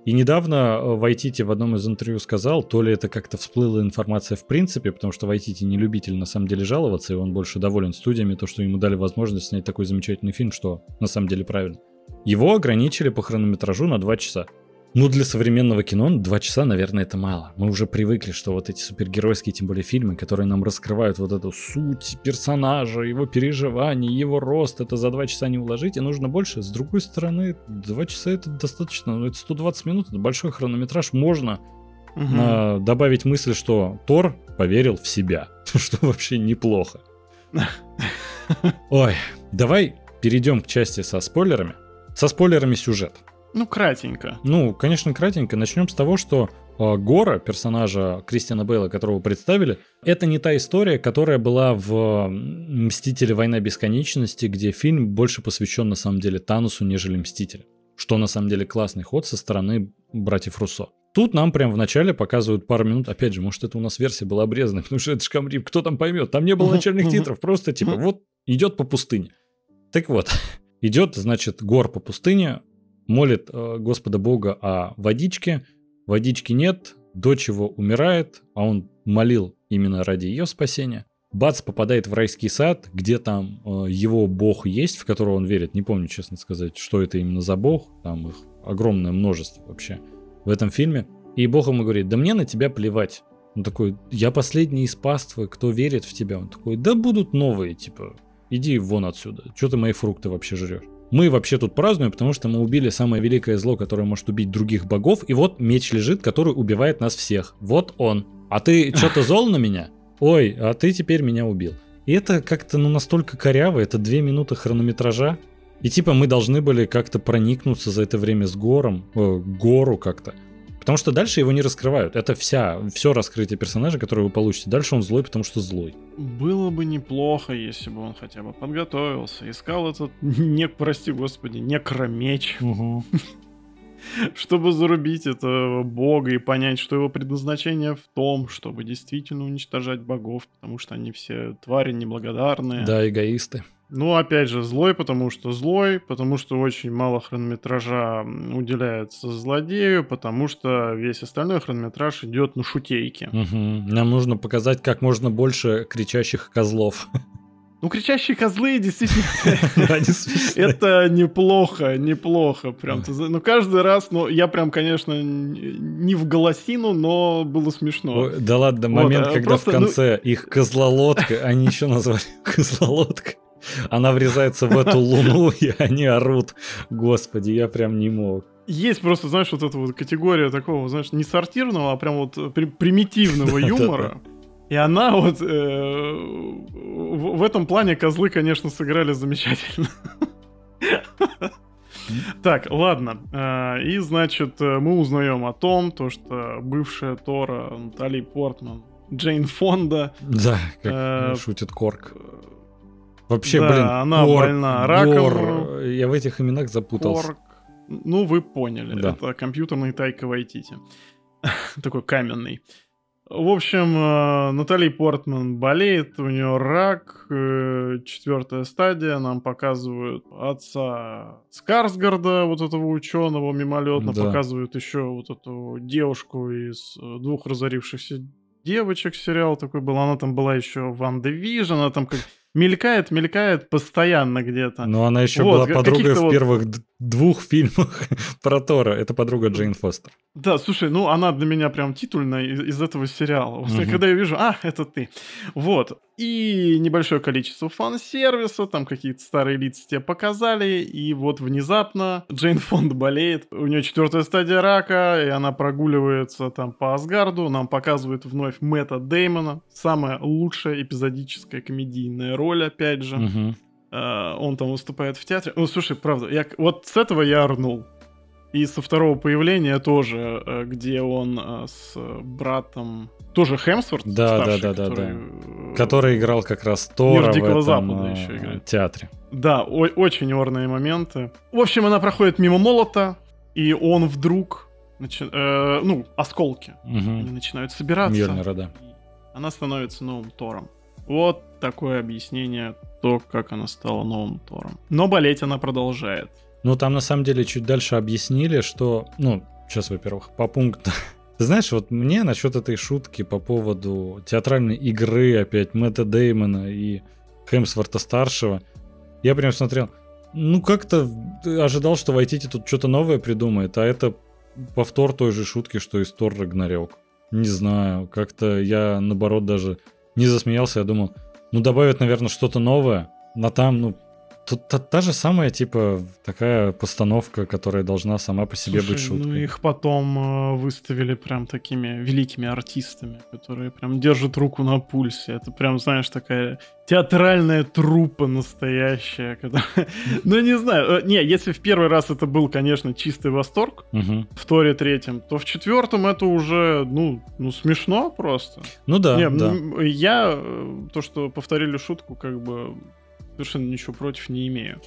И недавно Вайтити в одном из интервью сказал, то ли это как-то всплыла информация в принципе, потому что Вайтити не любитель на самом деле жаловаться, и он больше доволен студиями, то, что ему дали возможность снять такой замечательный фильм, что на самом деле правильно. Его ограничили по хронометражу на 2 часа. Ну, для современного кино 2 часа, наверное, это мало. Мы уже привыкли, что вот эти супергеройские, тем более фильмы, которые нам раскрывают вот эту суть персонажа, его переживания, его рост, это за 2 часа не уложить, и нужно больше. С другой стороны, 2 часа это достаточно, ну, это 120 минут, это большой хронометраж, можно добавить мысль, что Тор поверил в себя, что вообще неплохо. Ой, давай перейдем к части со спойлерами. Со спойлерами сюжет. Ну, кратенько. Ну, конечно, кратенько. Начнем с того, что Гора, персонажа Кристиана Бейла, которого представили, это не та история, которая была в «Мстители. Война бесконечности», где фильм больше посвящен, на самом деле, Таносу, нежели Мстителям. Что, на самом деле, классный ход со стороны братьев Руссо. Тут нам прям в начале показывают пару минут, опять же, может, это у нас версия была обрезана, потому что это же камрип, кто там поймет, там не было начальных титров, просто типа вот идет по пустыне. Так вот, идет, значит, Гор по пустыне, молит Господа Бога о водичке, водички нет, дочь его умирает, а он молил именно ради ее спасения. Бац, попадает в райский сад, где там его бог есть, в которого он верит, не помню, честно сказать, что это именно за бог, там их огромное множество вообще в этом фильме. И бог ему говорит: да мне на тебя плевать. Он такой: я последний из паствы, кто верит в тебя. Он такой: да будут новые, типа, иди вон отсюда, что ты мои фрукты вообще жрешь. Мы вообще тут празднуем, потому что мы убили самое великое зло, которое может убить других богов, и вот меч лежит, который убивает нас всех. Вот он. А ты что-то зол на меня? Ой, а ты теперь меня убил. И это как-то, ну, настолько коряво, это 2 минуты хронометража. И типа мы должны были как-то проникнуться за это время с Гором, Гору как-то. Потому что дальше его не раскрывают. Это все раскрытие персонажа, которое вы получите. Дальше он злой, потому что злой. Было бы неплохо, если бы он хотя бы подготовился. Искал этот, прости господи, некромеч. Угу. Чтобы зарубить этого бога и понять, что его предназначение в том, чтобы действительно уничтожать богов, потому что они все твари неблагодарные. Да, эгоисты. Ну, опять же, злой, потому что очень мало хронометража уделяется злодею, потому что весь остальной хронометраж идет на шутейке. Угу. Нам нужно показать как можно больше кричащих козлов. Ну, кричащие козлы, действительно, это неплохо, прям. Ну, каждый раз, ну, я прям, конечно, не в голосину, но было смешно. Да ладно, момент, когда в конце их козлолодка, они еще назвали козлолодка. Она врезается в эту луну, и они орут. Господи, я прям не мог. Есть просто, знаешь, вот эта вот категория такого, знаешь, не сортирного, а прям вот примитивного юмора. И она вот в этом плане козлы, конечно, сыграли замечательно. Так, ладно. И, значит, мы узнаем о том, что бывшая Тора Натали Портман, Джейн Фонда... Да, как шутит Корг. Вообще, да, блин, она больна раком. Я в этих именах запутался. Корг. Ну, вы поняли. Да. Это компьютерный Тайка Вайтити. Такой каменный. В общем, Натали Портман болеет, у нее рак, 4-я стадия. Нам показывают отца Скарсгарда, вот этого ученого мимолетно. Да. Показывают еще вот эту девушку из «Двух разорившихся девочек», сериал такой был. Она там была еще в «Ван Дивижн», она там как... Мелькает постоянно где-то. Но она еще вот, была подругой в первых двух фильмах про Тора. Это подруга Джейн Фостер. Да, слушай, ну она для меня прям титульная из этого сериала. Угу. Когда я вижу, это ты. Вот. И небольшое количество фан-сервиса, там какие-то старые лица тебе показали, и вот внезапно Джейн Фонд болеет. У нее 4-я стадия рака, и она прогуливается там по Асгарду. Нам показывают вновь Мэтта Деймона. Самая лучшая эпизодическая комедийная роль, опять же. Угу. Он там выступает в театре. Ну, слушай, правда, вот с этого я орнул. И со второго появления тоже, где он с братом... Тоже Хемсворт, да, старший, который играл как раз Тора в этом театре. Да, очень орные моменты. В общем, она проходит мимо молота, и он вдруг... осколки. Угу. Они начинают собираться. Мьёльнира, да. Она становится новым Тором. Вот такое объяснение, то, как она стала новым Тором. Но болеть она продолжает. Ну, там, на самом деле, чуть дальше объяснили, что... Ну, сейчас, во-первых, по пункту. Ты знаешь, вот мне насчет этой шутки по поводу театральной игры опять Мэтта Деймона и Хемсворта-старшего, я прям смотрел... Ну, как-то ожидал, что Вайтити тут что-то новое придумает, а это повтор той же шутки, что и Тор Рагнарёк. Не знаю, как-то я, наоборот, даже не засмеялся, я думал, ну, добавят, наверное, что-то новое, но там, ну, та же самая, типа, такая постановка, которая должна сама по себе быть шуткой. Ну, их потом выставили прям такими великими артистами, которые прям держат руку на пульсе. Это прям, знаешь, такая театральная труппа настоящая. Ну, не знаю. Не, если в первый раз это был, конечно, чистый восторг, в Торе третьем, то в четвертом это уже, ну, смешно просто. Ну да, да. Я, то, что повторили шутку, как бы... совершенно ничего против не имею.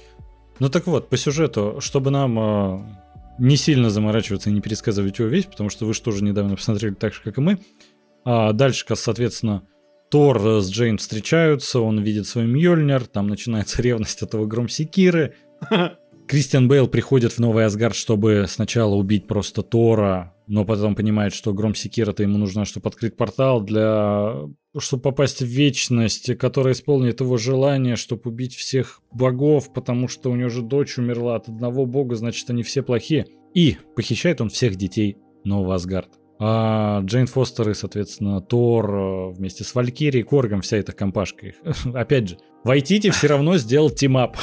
Ну так вот, по сюжету, чтобы нам не сильно заморачиваться и не пересказывать его весь, потому что вы же тоже недавно посмотрели так же, как и мы. А дальше, соответственно, Тор с Джейн встречаются, он видит свой Мьёльнир, там начинается ревность от его громсекиры. Кристиан Бейл приходит в Новый Асгард, чтобы сначала убить просто Тора, но потом понимает, что громсекира-то ему нужна, чтобы открыть портал чтобы попасть в вечность, которая исполнит его желание, чтобы убить всех богов, потому что у него же дочь умерла от одного бога, значит, они все плохие. И похищает он всех детей Нового Асгарда. А Джейн Фостер и, соответственно, Тор вместе с Валькирией, Коргом, вся эта компашка их. Опять же, Вайтити все равно сделал тимап,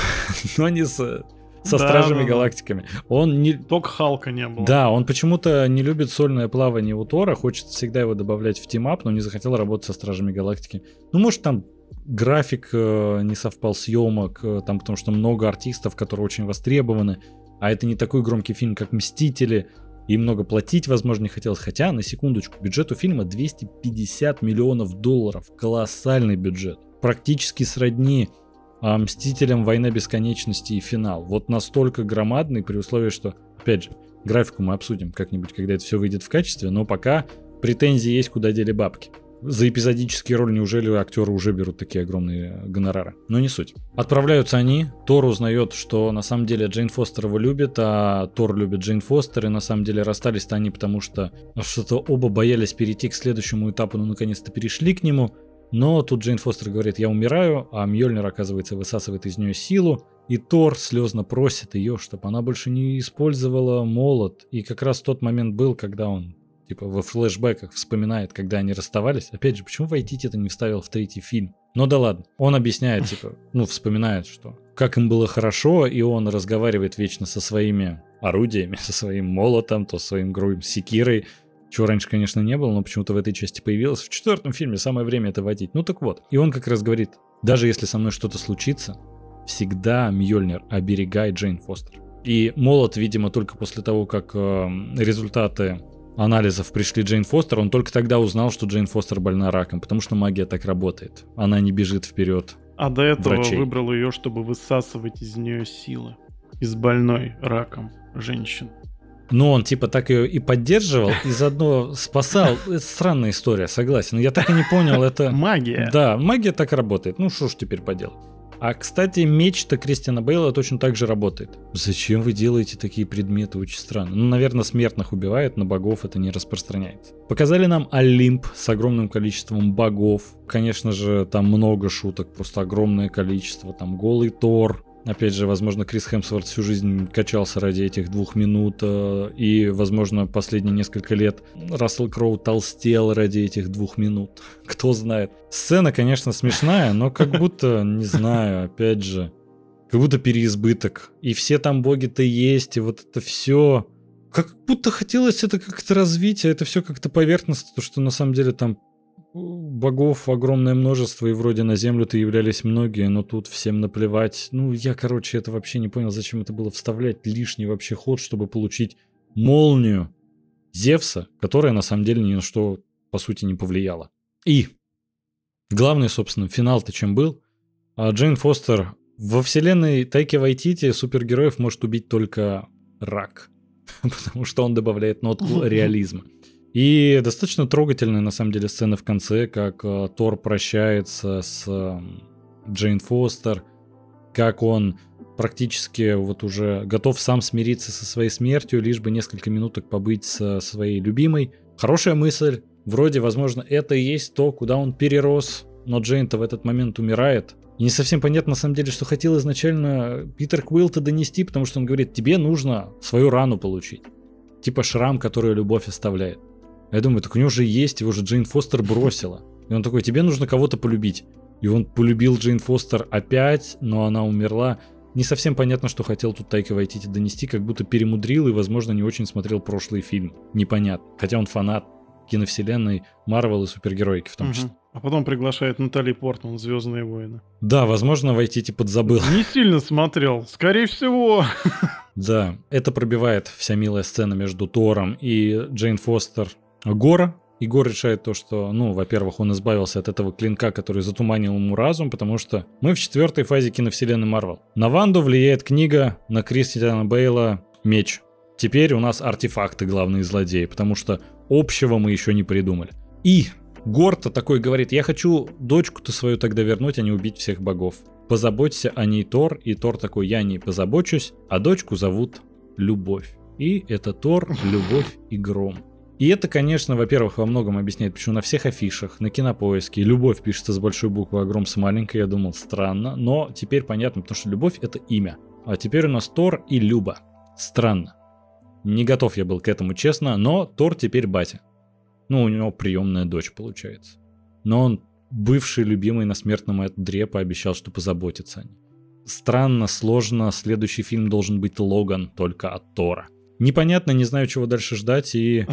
но не со Стражами Галактиками. Он не... Только Халка не было. Да, он почему-то не любит сольное плавание у Тора, хочет всегда его добавлять в тимап, но не захотел работать со Стражами Галактики. Ну, может, там график не совпал съемок, там, потому что много артистов, которые очень востребованы, а это не такой громкий фильм, как «Мстители», и много платить, возможно, не хотелось. Хотя, на секундочку, бюджет у фильма $250 миллионов. Колоссальный бюджет. Практически сродни... «Мстителям. Война бесконечности» и «Финал». Вот настолько громадный, при условии, что, опять же, графику мы обсудим как-нибудь, когда это все выйдет в качестве, но пока претензии есть, куда дели бабки. За эпизодические роли неужели актеры уже берут такие огромные гонорары? Но не суть. Отправляются они, Тор узнает, что на самом деле Джейн Фостер его любит, а Тор любит Джейн Фостер, и на самом деле расстались-то они, потому что что-то оба боялись перейти к следующему этапу, но наконец-то перешли к нему. Но тут Джейн Фостер говорит: я умираю, а Мьёльнир, оказывается, высасывает из нее силу, и Тор слезно просит ее, чтобы она больше не использовала молот. И как раз тот момент был, когда он, типа, во флешбэках вспоминает, когда они расставались. Опять же, почему Вайтити это не вставил в третий фильм? Ну да ладно. Он объясняет, типа, вспоминает, что как им было хорошо, и он разговаривает вечно со своими орудиями, со своим молотом, то своим грубым секирой, чего раньше, конечно, не было, но почему-то в этой части появилось. В четвертом фильме самое время это вводить. Ну так вот. И он как раз говорит: даже если со мной что-то случится, всегда, Мьёльнир, оберегай Джейн Фостер. И молот, видимо, только после того, как результаты анализов пришли Джейн Фостер, он только тогда узнал, что Джейн Фостер больна раком, потому что магия так работает. Она не бежит вперед. А до этого врачей. Выбрал ее, чтобы высасывать из нее силы. Из больной раком женщин. Но он типа так ее и поддерживал, и заодно спасал. Это странная история, согласен. Я так и не понял, это... Магия. Да, магия так работает. Ну, что ж теперь поделать. А, кстати, меч-то Кристиана Бейла точно так же работает. Зачем вы делаете такие предметы? Очень странно. Ну, наверное, смертных убивают, на богов это не распространяется. Показали нам Олимп с огромным количеством богов. Конечно же, там много шуток, просто огромное количество. Там голый Тор. Опять же, возможно, Крис Хемсворт всю жизнь качался ради этих 2 минут, и, возможно, последние несколько лет Рассел Кроу толстел ради этих 2 минут. Кто знает. Сцена, конечно, смешная, но как будто, не знаю, опять же, как будто переизбыток. И все там боги-то есть, и вот это все. Как будто хотелось это как-то развить, а это все как-то поверхностно, то, что на самом деле там богов огромное множество, и вроде на землю-то являлись многие, но тут всем наплевать. Ну, я, это вообще не понял, зачем это было вставлять лишний вообще ход, чтобы получить молнию Зевса, которая на самом деле ни на что, по сути, не повлияла. И главный, собственно, финал-то чем был? Джейн Фостер во вселенной Тайки Вайтити супергероев может убить только рак, потому что он добавляет нотку реализма. И достаточно трогательная, на самом деле, сцена в конце, как Тор прощается с Джейн Фостер, как он практически вот уже готов сам смириться со своей смертью, лишь бы несколько минуток побыть со своей любимой. Хорошая мысль. Вроде, возможно, это и есть то, куда он перерос. Но Джейн-то в этот момент умирает. И не совсем понятно, на самом деле, что хотел изначально Питер Квилл-то донести, потому что он говорит, тебе нужно свою рану получить. Типа шрам, который любовь оставляет. Я думаю, так у него же есть, его же Джейн Фостер бросила. И он такой, тебе нужно кого-то полюбить. И он полюбил Джейн Фостер опять, но она умерла. Не совсем понятно, что хотел тут Тайка Вайтити донести, как будто перемудрил и, возможно, не очень смотрел прошлый фильм. Непонятно. Хотя он фанат киновселенной, Марвел и супергероики в том числе. А потом приглашает Натали Портман в «Звездные войны». Да, возможно, Вайтити подзабыл. Не сильно смотрел, скорее всего. Да, это пробивает вся милая сцена между Тором и Джейн Фостер Гора. И Гор решает то, что, ну, во-первых, он избавился от этого клинка, который затуманил ему разум, потому что мы в четвертой фазе киновселенной Марвел. На Ванду влияет книга, на Кристиана Бейла меч. Теперь у нас артефакты главные злодеи, потому что общего мы еще не придумали. И Гор-то такой говорит, я хочу дочку-то свою тогда вернуть, а не убить всех богов. Позаботься о ней, Тор. И Тор такой, я о ней позабочусь, а дочку зовут Любовь. И это Тор, Любовь и Гром. И это, конечно, во-первых, во многом объясняет, почему на всех афишах, на Кинопоиске «Любовь» пишется с большой буквы, а «Гром» с маленькой. Я думал, странно, но теперь понятно, потому что «Любовь» — это имя. А теперь у нас Тор и Люба. Странно. Не готов я был к этому, честно, но Тор теперь батя. Ну, у него приемная дочь получается. Но он, бывший любимый на смертном одре, пообещал, что позаботится о ней. Странно, сложно. Следующий фильм должен быть «Логан», только от Тора. Непонятно, не знаю, чего дальше ждать и...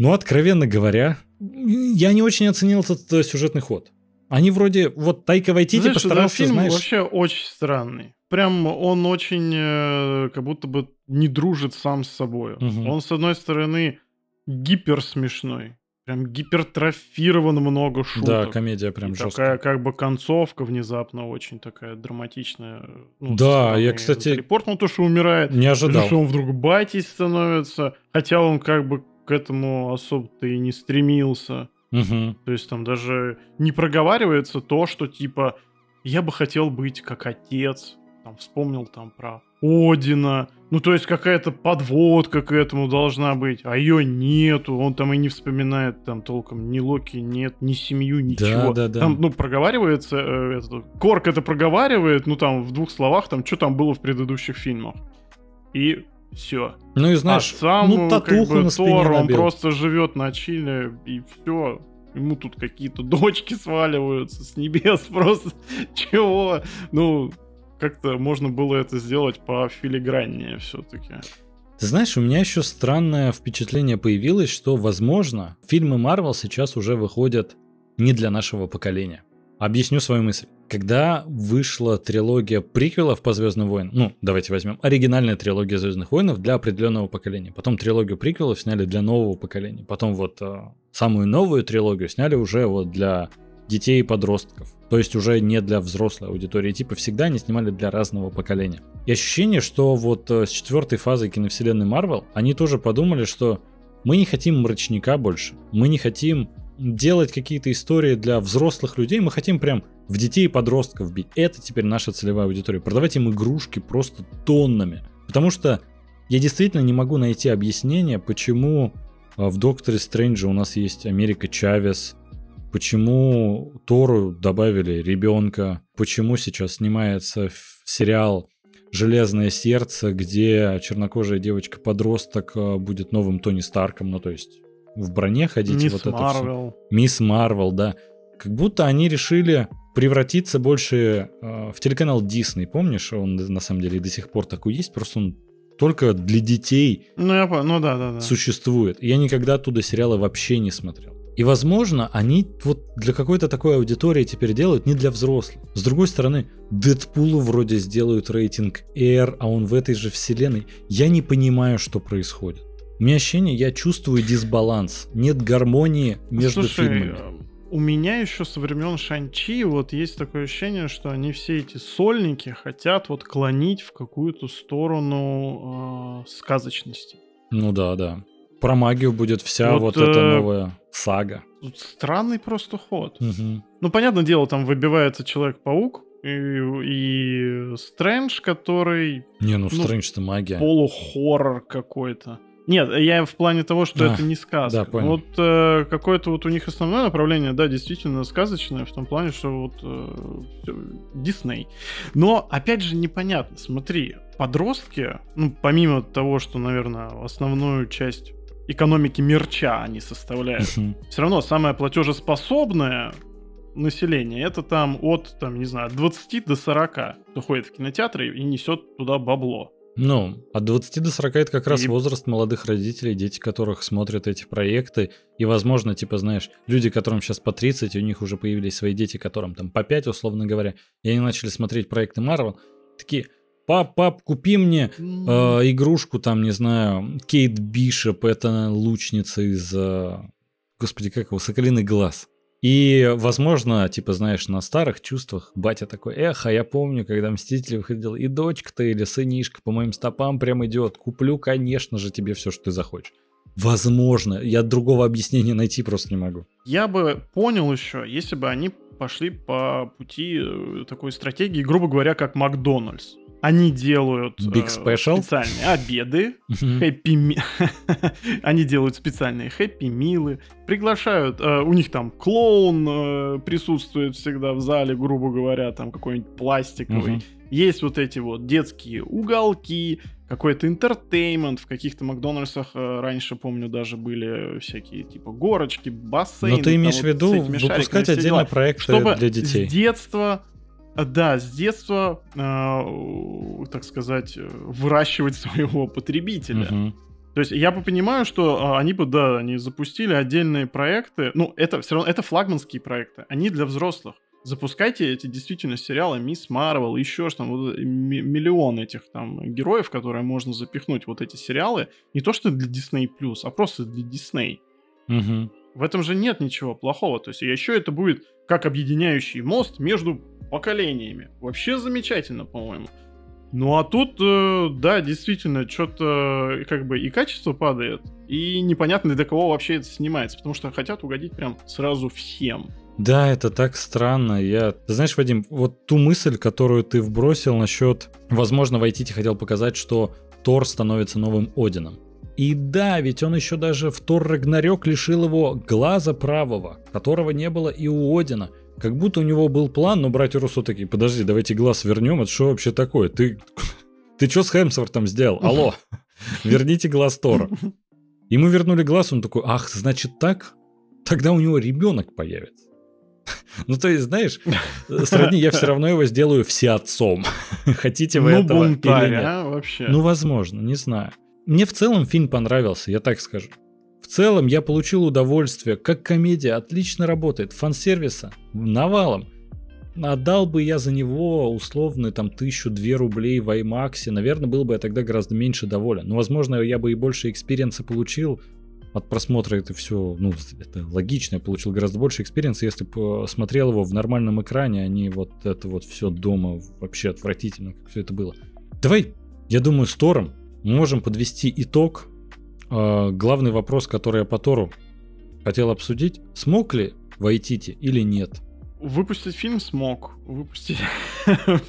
Ну, откровенно говоря, я не очень оценил этот сюжетный ход. Они вроде, вот Тайка Вайтити постарался, фильм, знаешь... вообще очень странный. Прям он очень как будто бы не дружит сам с собой. Угу. Он, с одной стороны, гиперсмешной. Прям гипертрофирован, много шуток. Да, комедия прям жесткая. Такая как бы концовка внезапно очень такая драматичная. Ну, да, я, кстати... Репорт, он то, что умирает. Не ожидал. Что он вдруг батей становится. Хотя он как бы... к этому особо-то и не стремился. Угу. То есть там даже не проговаривается то, что типа я бы хотел быть как отец. Там вспомнил там про Одина. Ну то есть какая-то подводка к этому должна быть, а ее нету. Он там и не вспоминает там толком ни Локи, нет, ни семью, ничего. Да. Там, ну, проговаривается, Корг это проговаривает, ну там в двух словах, там что там было в предыдущих фильмах. И... все. Ну и знаешь, а сам, ну, татуху как бы, на спине Тор, он набил. Просто живет на чиле, и все. Ему тут какие-то дочки сваливаются с небес просто. Чего? Ну, как-то можно было это сделать по филиграннее все-таки. Ты знаешь, у меня еще странное впечатление появилось, что, возможно, фильмы Marvel сейчас уже выходят не для нашего поколения. Объясню свою мысль. Когда вышла трилогия приквелов по «Звездным войнам», ну, давайте возьмем оригинальная трилогия «Звездных войнов» для определенного поколения, потом трилогию приквелов сняли для нового поколения, потом вот самую новую трилогию сняли уже вот для детей и подростков, то есть уже не для взрослой аудитории, типа всегда они снимали для разного поколения. И ощущение, что вот с четвертой фазой киновселенной Marvel они тоже подумали, что мы не хотим мрачника больше, мы не хотим... делать какие-то истории для взрослых людей, мы хотим прям в детей и подростков бить. Это теперь наша целевая аудитория. Продавать им игрушки просто тоннами. Потому что я действительно не могу найти объяснение, почему в «Докторе Стрэнджа» у нас есть Америка Чавес, почему Тору добавили ребенка, почему сейчас снимается сериал «Железное сердце», где чернокожая девочка-подросток будет новым Тони Старком, ну то есть... в броне ходить. Мисс Марвел. Мисс Марвел, да. Как будто они решили превратиться больше в телеканал Дисней. Помнишь, он на самом деле до сих пор такой есть, просто он только для детей существует. Я никогда оттуда сериалы вообще не смотрел. И, возможно, они вот для какой-то такой аудитории теперь делают не для взрослых. С другой стороны, Дэдпулу вроде сделают рейтинг R, а он в этой же вселенной. Я не понимаю, что происходит. У меня ощущение, я чувствую дисбаланс. Нет гармонии между фильмами. У меня еще со времен Шан-Чи вот есть такое ощущение, что они все эти сольники хотят вот клонить в какую-то сторону сказочности. Ну да. Про магию будет вся вот эта новая сага. Странный просто ход. Угу. Ну, понятное дело, там выбивается Человек-паук. И Стрэндж, который... Не, ну Стрэндж-то магия. Полухоррор какой-то. Нет, я в плане того, что это не сказка. Да, понял. Вот какое-то вот у них основное направление, да, действительно сказочное, в том плане, что вот Дисней. Но, опять же, непонятно. Смотри, подростки, ну, помимо того, что, наверное, основную часть экономики мерча они составляют, все равно самое платежеспособное население, это там от, там, не знаю, 20 до 40, кто ходит в кинотеатры и несет туда бабло. Ну, от 20 до 40 это как раз возраст молодых родителей, дети которых смотрят эти проекты. И, возможно, типа, знаешь, люди, которым сейчас по 30, у них уже появились свои дети, которым там по 5, условно говоря, и они начали смотреть проекты Marvel, такие: пап, купи мне игрушку, там, не знаю, Кейт Бишоп, это лучница из, господи, как его, «Соколиный глаз». И, возможно, типа, знаешь, на старых чувствах батя такой: эх, а я помню, когда «Мстители» выходил, и дочка-то или сынишка по моим стопам прям идет, куплю, конечно же, тебе все, что ты захочешь. Возможно, я другого объяснения найти просто не могу. Я бы понял еще, если бы они пошли по пути такой стратегии, грубо говоря, как Макдональдс. Они делают специальные обеды, они делают специальные хэппи-милы, приглашают, у них там клоун присутствует всегда в зале, грубо говоря, там какой-нибудь пластиковый. Есть вот эти вот детские уголки, какой-то интертеймент. В каких-то Макдональдсах раньше, помню, даже были всякие типа горочки, бассейны. Но ты имеешь в виду выпускать отдельно проекты для детей? Чтобы с детства... Да, с детства, так сказать, выращивать своего потребителя. То есть я бы понимаю, что они бы, да, они запустили отдельные проекты. Ну, это все равно, это флагманские проекты, они для взрослых. Запускайте эти действительно сериалы «Мисс Марвел», еще что там, вот, миллион этих там героев, которые можно запихнуть, вот эти сериалы. Не то, что для Disney+, а просто для Disney. В этом же нет ничего плохого. То есть еще это будет как объединяющий мост между поколениями. Вообще замечательно, по-моему. Ну а тут, да, действительно, что-то как бы и качество падает, и непонятно, для кого вообще это снимается, потому что хотят угодить прям сразу всем. Да, это так странно. Ты знаешь, Вадим, вот ту мысль, которую ты вбросил насчет... Возможно, Вайтити хотел показать, что Тор становится новым Одином. И да, ведь он еще даже в Тор Рагнарёк лишил его глаза правого, которого не было и у Одина. Как будто у него был план, но братья Руссо такие: подожди, давайте глаз вернем, это что вообще такое? Ты что с Хемсвортом сделал? Алло, верните глаз Тора. Ему вернули глаз, он такой: ах, значит так? Тогда у него ребенок появится. Ну, то есть, знаешь, сродни, я все равно его сделаю всеотцом. Хотите вы этого или нет? Ну, бунтарь, а, вообще. Ну, возможно, не знаю. Мне в целом фильм понравился, я так скажу. В целом я получил удовольствие, как комедия отлично работает, фан-сервиса навалом. Отдал бы я за него условно там 1000-2 рублей в IMAX, наверное, был бы я тогда гораздо меньше доволен. Но, возможно, я бы и больше экспириенса получил от просмотра, это все, ну, это логично, я получил гораздо больше экспириенса, если бы смотрел его в нормальном экране, а не вот это вот все дома, вообще отвратительно, как все это было. Давай, я думаю, с Тором мы можем подвести итог. Главный вопрос, который я по Тору хотел обсудить: смог ли Вайтити или нет? Выпустить фильм смог. Выпустить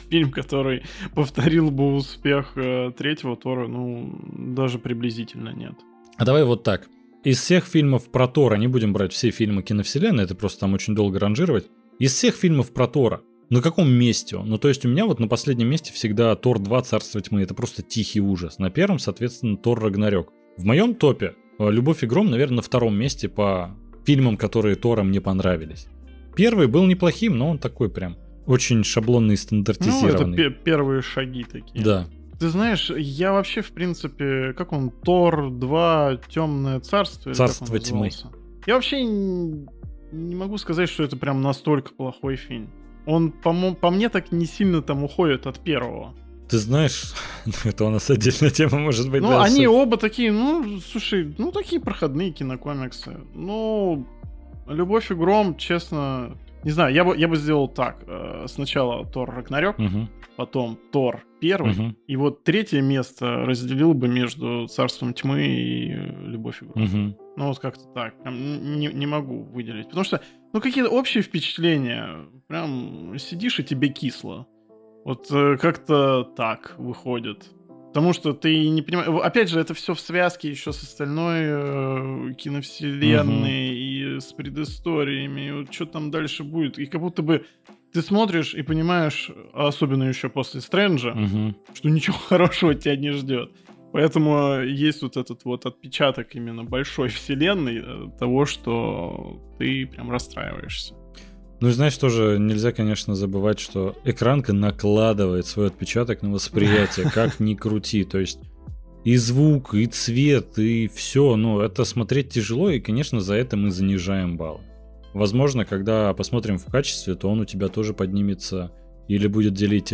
фильм, который повторил бы успех третьего Тора, ну, даже приблизительно нет. А давай вот так. Из всех фильмов про Тора, не будем брать все фильмы киновселенной, это просто там очень долго ранжировать. Из всех фильмов про Тора, на каком месте он? Ну, то есть у меня вот на последнем месте всегда Тор 2 «Царство тьмы». Это просто тихий ужас. На первом, соответственно, Тор Рагнарёк. В моем топе «Любовь и гром», наверное, на втором месте по фильмам, которые Тора мне понравились. Первый был неплохим, но он такой прям очень шаблонный и стандартизированный. Ну, это первые шаги такие. Да. Ты знаешь, я вообще, в принципе, как он, Тор 2, «Темное царство». «Царство тьмы». Я вообще не могу сказать, что это прям настолько плохой фильм. Он, по мне, так не сильно там уходит от первого. Ты знаешь, это у нас отдельная тема, может быть. Ну, да, они оба такие, ну, слушай, ну, такие проходные кинокомиксы. Ну, «Любовь и гром», честно, не знаю, я бы сделал так. Сначала Тор Рагнарёк, потом Тор первый, и вот третье место разделил бы между «Царством тьмы» и «Любовь и гром». Ну, вот как-то так. Прям не могу выделить. Потому что, ну, какие-то общие впечатления. Прям сидишь, и тебе кисло. Вот как-то так выходит. Потому что ты не понимаешь... Опять же, это все в связке еще с остальной киновселенной и с предысториями. И вот что там дальше будет. И как будто бы ты смотришь и понимаешь, особенно еще после Стрэнджа, что ничего хорошего тебя не ждет. Поэтому есть вот этот вот отпечаток именно большой вселенной того, что ты прям расстраиваешься. Ну и знаешь, тоже нельзя, конечно, забывать, что экранка накладывает свой отпечаток на восприятие, как ни крути. То есть и звук, и цвет, и все. Ну, это смотреть тяжело, и, конечно, за это мы занижаем баллы. Возможно, когда посмотрим в качестве, то он у тебя тоже поднимется или будет делить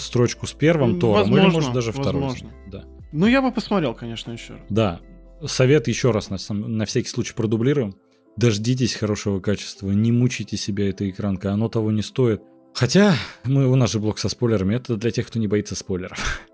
строчку с первым тором, или, может, даже второй. Да. Ну, я бы посмотрел, конечно, еще раз. Да. Совет еще раз на всякий случай продублируем. Дождитесь хорошего качества, не мучите себя этой экранкой, оно того не стоит. Хотя, у нас же блог со спойлерами, это для тех, кто не боится спойлеров.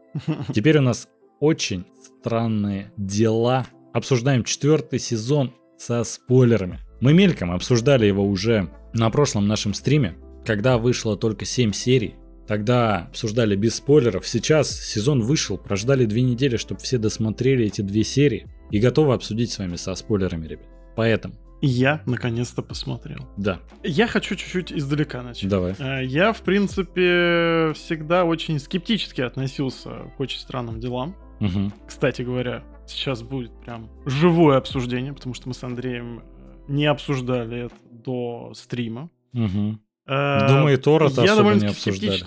Теперь у нас очень странные дела. Обсуждаем 4-й сезон со спойлерами. Мы мельком обсуждали его уже на прошлом нашем стриме, когда вышло только 7 серий. Тогда обсуждали без спойлеров. Сейчас сезон вышел, прождали 2 недели, чтобы все досмотрели эти 2 серии и готовы обсудить с вами со спойлерами, ребят. Поэтому... Я наконец-то посмотрел. Да. Я хочу чуть-чуть издалека начать. Давай. Я, в принципе, всегда очень скептически относился к очень странным делам. Угу. Кстати говоря, сейчас будет прям живое обсуждение, потому что мы с Андреем не обсуждали это до стрима. Угу. Думаю, Тора-то особо не обсуждали.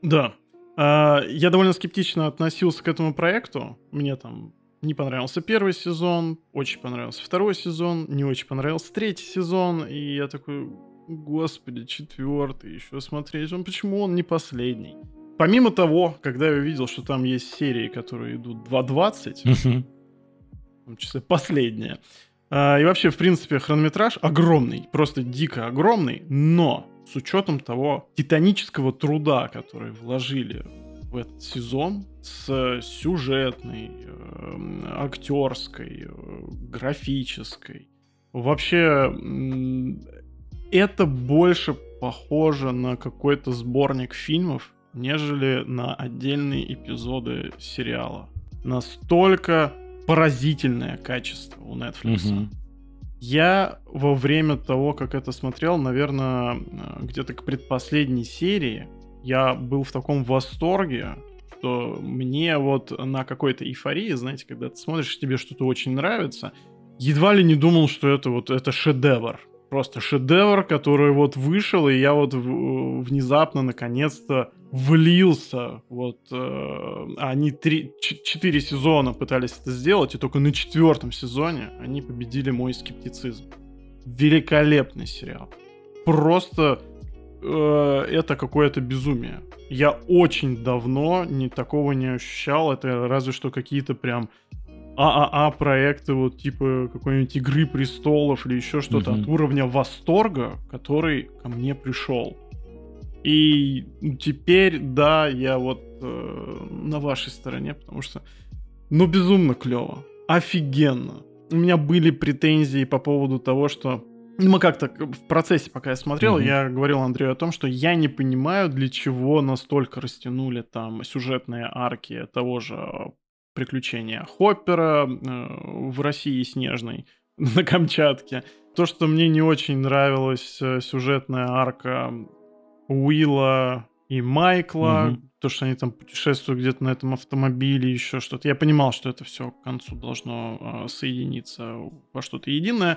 Да. Я довольно скептично относился к этому проекту. Мне там... Не понравился первый сезон, очень понравился второй сезон, не очень понравился третий сезон, и я такой, господи, 4-й еще смотреть, почему он не последний? Помимо того, когда я увидел, что там есть серии, которые идут 2.20, в том числе последняя, и вообще, в принципе, хронометраж огромный, просто дико огромный, но с учетом того титанического труда, который вложили в этот сезон, с сюжетной, актерской, графической. Вообще, это больше похоже на какой-то сборник фильмов, нежели на отдельные эпизоды сериала. Настолько поразительное качество у Netflix. Угу. Я во время того, как это смотрел, наверное, где-то к предпоследней серии, я был в таком восторге, что мне вот на какой-то эйфории, знаете, когда ты смотришь, тебе что-то очень нравится, едва ли не думал, что это вот это шедевр. Просто шедевр, который вот вышел, и я вот внезапно, наконец-то влился. Вот они 4 сезона пытались это сделать, и только на 4-м сезоне они победили мой скептицизм. Великолепный сериал. Просто... это какое-то безумие. Я очень давно такого не ощущал. Это разве что какие-то прям проекты, вот типа какой-нибудь Игры престолов или еще что-то от уровня восторга, который ко мне пришел. И теперь, да, я вот на вашей стороне, потому что, безумно клево. Офигенно. У меня были претензии по поводу того, что мы как-то в процессе, пока я смотрел, я говорил Андрею о том, что я не понимаю, для чего настолько растянули там сюжетные арки того же приключения Хоппера в России снежной, на Камчатке. То, что мне не очень нравилась сюжетная арка Уилла и Майкла, то, что они там путешествуют где-то на этом автомобиле, еще что-то. Я понимал, что это все к концу должно соединиться во что-то единое.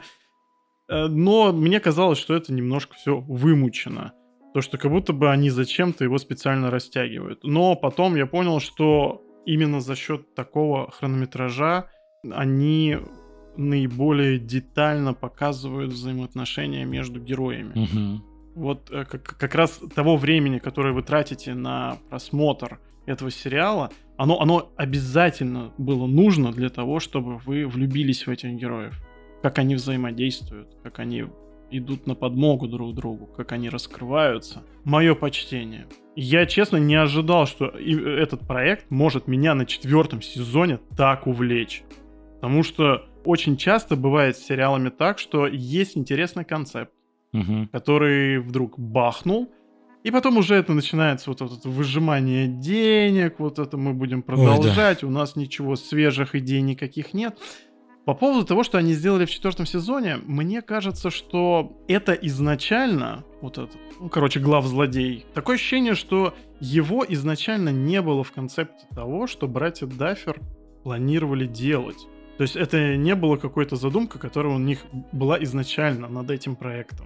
Но мне казалось, что это немножко все вымучено. То, что как будто бы они зачем-то его специально растягивают. Но потом я понял, что именно за счет такого хронометража они наиболее детально показывают взаимоотношения между героями. Вот как раз того времени, которое вы тратите на просмотр этого сериала, оно обязательно было нужно для того, чтобы вы влюбились в этих героев. Как они взаимодействуют, как они идут на подмогу друг другу, как они раскрываются. Мое почтение. Я, честно, не ожидал, что этот проект может меня на 4-м сезоне так увлечь. Потому что очень часто бывает с сериалами так, что есть интересный концепт, который вдруг бахнул, И потом уже это начинается вот это выжимание денег, вот это мы будем продолжать, у нас ничего свежих идей никаких нет. По поводу того, что они сделали в 4 сезоне, мне кажется, что это изначально, вот этот, главзлодей, такое ощущение, что его изначально не было в концепте того, что братья Даффер планировали делать. То есть это не было какой-то задумка, которая у них была изначально над этим проектом.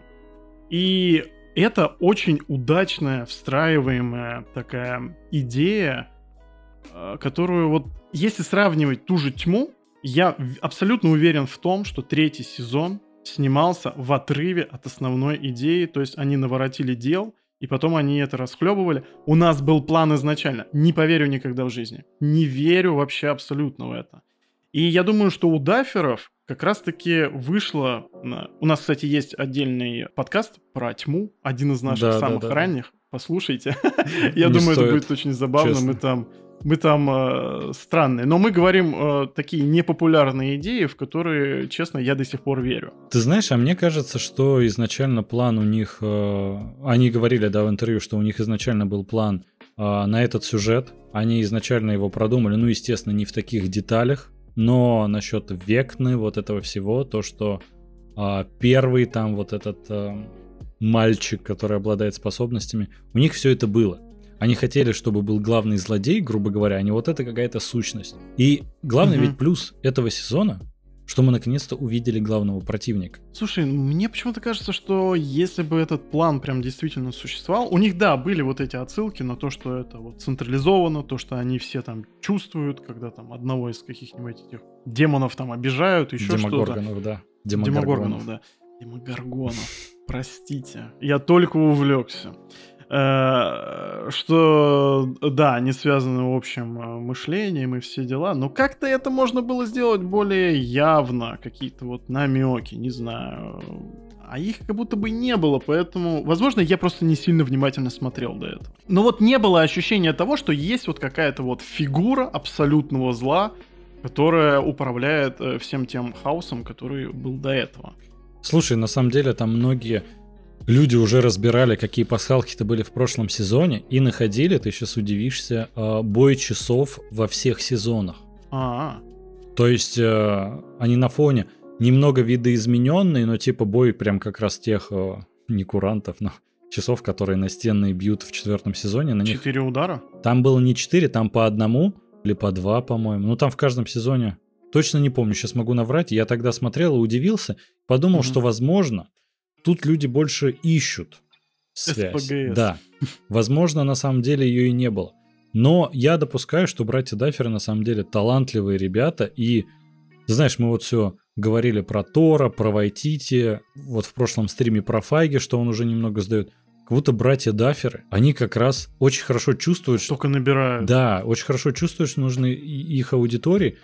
И это очень удачная, встраиваемая такая идея, которую вот, если сравнивать ту же «Тьму», я абсолютно уверен в том, что 3-й сезон снимался в отрыве от основной идеи, то есть они наворотили дел, и потом они это расхлебывали. У нас был план изначально. Не поверю никогда в жизни. Не верю вообще абсолютно в это. И я думаю, что у Дафферов как раз-таки вышло... У нас, кстати, есть отдельный подкаст про «Тьму», один из наших самых ранних. Послушайте. Я думаю, это будет очень забавно. Мы там странные, но мы говорим такие непопулярные идеи, в которые, честно, я до сих пор верю. Ты знаешь, а мне кажется, что изначально план у них... Они говорили, да, в интервью, что у них изначально был план на этот сюжет. Они изначально его продумали, ну, естественно, не в таких деталях, но насчет Векны, вот этого всего, то, что первый там вот этот мальчик, который обладает способностями, у них все это было. Они хотели, чтобы был главный злодей, грубо говоря, а не вот эта какая-то сущность. И главный ведь плюс этого сезона, что мы наконец-то увидели главного противника. Слушай, мне почему-то кажется, что если бы этот план прям действительно существовал, у них, да, были вот эти отсылки на то, что это вот централизовано, то, что они все там чувствуют, когда там одного из каких-нибудь этих демонов там обижают, еще что-то. Демогоргонов, да. Демогоргонов, простите. Я только увлекся. Что, да, они связаны в общем мышлением и все дела, но как-то это можно было сделать более явно, какие-то вот намеки, не знаю, а их как будто бы не было, поэтому, возможно, я просто не сильно внимательно смотрел до этого. Но вот не было ощущения того, что есть вот какая-то вот фигура абсолютного зла, которая управляет всем тем хаосом, который был до этого. Слушай, на самом деле там многие... Люди уже разбирали, какие пасхалки-то были в прошлом сезоне, и находили, ты сейчас удивишься, бой часов во всех сезонах. А-а-а. То есть они на фоне немного видоизмененные, но типа бой прям как раз тех, не курантов, но часов, которые настенные бьют в 4 сезоне. На 4 них... удара? Там было не 4, там по одному или по 2, по-моему. Ну там в каждом сезоне, точно не помню, сейчас могу наврать. Я тогда смотрел и удивился, подумал, что возможно... Тут люди больше ищут связь. СПГС. Да. Возможно, на самом деле ее и не было. Но я допускаю, что братья Дафферы на самом деле талантливые ребята. И, знаешь, мы вот все говорили про Тора, про Вайтити, вот в прошлом стриме про Файги, что он уже немного сдает. Как будто братья Дафферы, они как раз очень хорошо чувствуют... Только набирают. Да, очень хорошо чувствуют, что нужны их аудитории.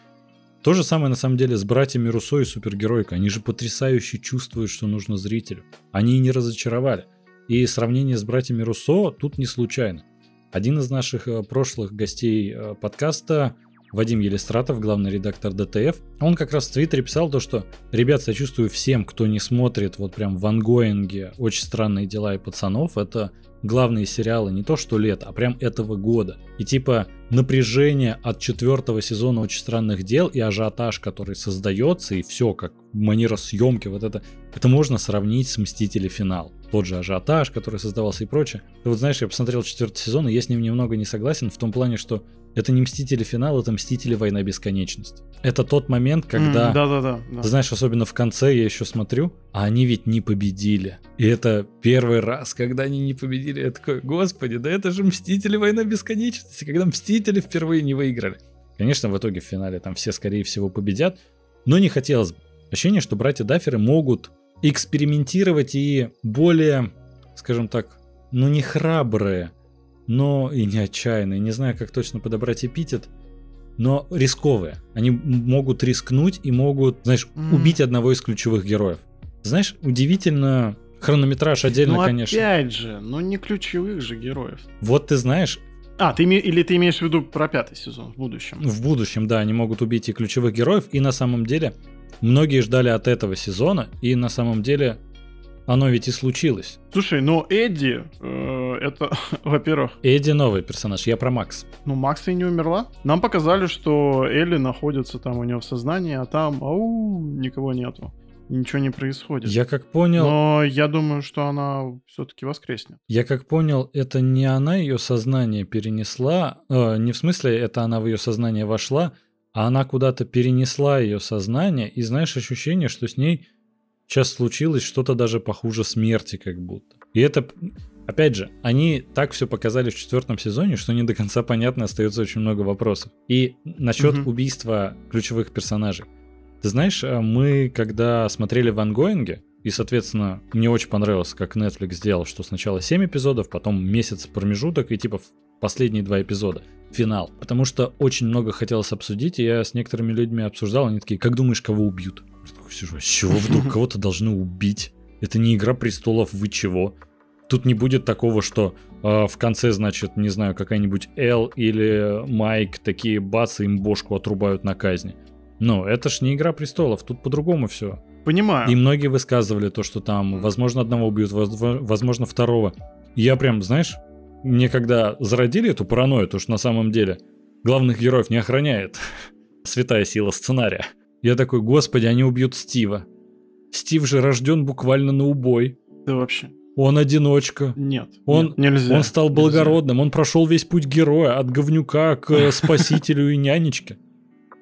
То же самое, на самом деле, с братьями Руссо и Супергеройкой. Они же потрясающе чувствуют, что нужно зрителю. Они и не разочаровали. И сравнение с братьями Руссо тут не случайно. Один из наших прошлых гостей подкаста, Вадим Елистратов, главный редактор ДТФ, он как раз в Твиттере писал то, что «Ребят, сочувствую всем, кто не смотрит вот прям в ангоинге «Очень странные дела» и «Пацанов». Это главные сериалы не то что лет, а прям этого года. И типа напряжение от 4 сезона «Очень странных дел» и ажиотаж, который создается, и все как манера съемки, вот это можно сравнить с «Мстители. Финал». Тот же ажиотаж, который создавался и прочее. И вот знаешь, я посмотрел 4 сезон, и я с ним немного не согласен в том плане, что это не «Мстители. Финал», это «Мстители. Война бесконечности». Это тот момент, когда, знаешь, особенно в конце я еще смотрю, а они ведь не победили. И это первый раз, когда они не победили. Я такой, господи, да это же «Мстители. Война бесконечности», когда «Мстители» впервые не выиграли. Конечно, в итоге в финале там все, скорее всего, победят, но не хотелось бы. Ощущение, что братья Дафферы могут экспериментировать и более, скажем так, ну не храбрые, но и не отчаянные, не знаю, как точно подобрать эпитет, но рисковые. Они могут рискнуть и могут, знаешь, убить одного из ключевых героев. Знаешь, удивительно, хронометраж отдельно, ну, конечно. Ну опять же, но не ключевых же героев. Вот ты знаешь... Или ты имеешь в виду про 5 сезон в будущем? В будущем, да, они могут убить и ключевых героев, и на самом деле многие ждали от этого сезона, и на самом деле оно ведь и случилось. Слушай, но Эдди... ну, это, во-первых... Эдди новый персонаж, я про Макс. Ну, Макс и не умерла. Нам показали, что Элли находится там у него в сознании, а там, никого нету. Ничего не происходит. Я как понял... Но я думаю, что она все-таки воскреснет. Я как понял, это не она ее сознание перенесла, не в смысле, это она в ее сознание вошла, а она куда-то перенесла ее сознание, и знаешь, ощущение, что с ней сейчас случилось что-то даже похуже смерти как будто. И это... Опять же, они так все показали в 4 сезоне, что не до конца понятно, остается очень много вопросов. И насчет убийства ключевых персонажей. Ты знаешь, мы когда смотрели в ангоинге, и, соответственно, мне очень понравилось, как Netflix сделал, что сначала 7 эпизодов, потом месяц промежуток и типа последние 2 эпизода, финал. Потому что очень много хотелось обсудить, и я с некоторыми людьми обсуждал, они такие: как думаешь, кого убьют? Я такой сижу: с чего вдруг кого-то должны убить? Это не «Игра престолов», вы чего? Тут не будет такого, что в конце, значит, не знаю, какая-нибудь Эл или Майк такие бац, им бошку отрубают на казни. Ну, это ж не «Игра престолов», тут по-другому все. Понимаю. И многие высказывали то, что там, возможно, одного убьют, возможно, второго. Я прям, знаешь, мне когда зародили эту паранойю, то, что на самом деле главных героев не охраняет святая сила сценария. Я такой: господи, они убьют Стива. Стив же рожден буквально на убой. Да вообще. Он одиночка. Нет, нельзя. Он стал благородным, он прошел весь путь героя, от говнюка к спасителю и нянечке.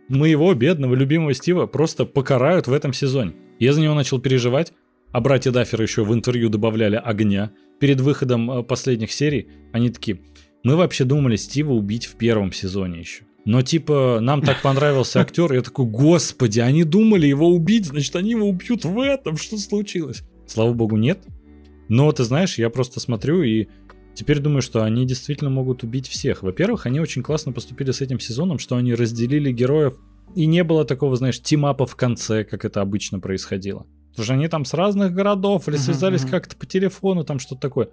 Моего бедного любимого Стива просто покарают в этом сезоне. Я за него начал переживать, а братья Даффер еще в интервью добавляли огня. Перед выходом последних серий они такие: мы вообще думали Стива убить в 1 сезоне еще. Но типа нам так понравился актер, я такой: господи, они думали его убить, значит они его убьют в этом, что случилось? Слава богу, нет. Но ты знаешь, я просто смотрю и... Теперь думаю, что они действительно могут убить всех. Во-первых, они очень классно поступили с этим сезоном, что они разделили героев. И не было такого, знаешь, тимапа в конце, как это обычно происходило. Потому что они там с разных городов или связались как-то по телефону, там что-то такое.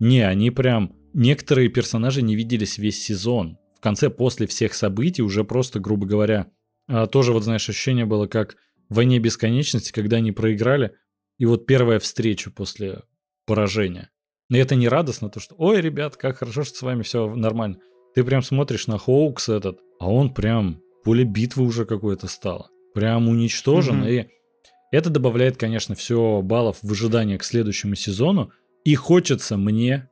Не, они прям... Некоторые персонажи не виделись весь сезон. В конце, после всех событий, уже просто, грубо говоря... Тоже, вот знаешь, ощущение было, как в «Войне бесконечности», когда они проиграли. И вот первая встреча после поражения. Но это не радостно, то что: ой, ребят, как хорошо, что с вами все нормально. Ты прям смотришь на Хоукс этот, а он прям поле битвы уже какое-то стало. Прям уничтожен. И это добавляет, конечно, все баллов в ожидании к следующему сезону. И хочется мне...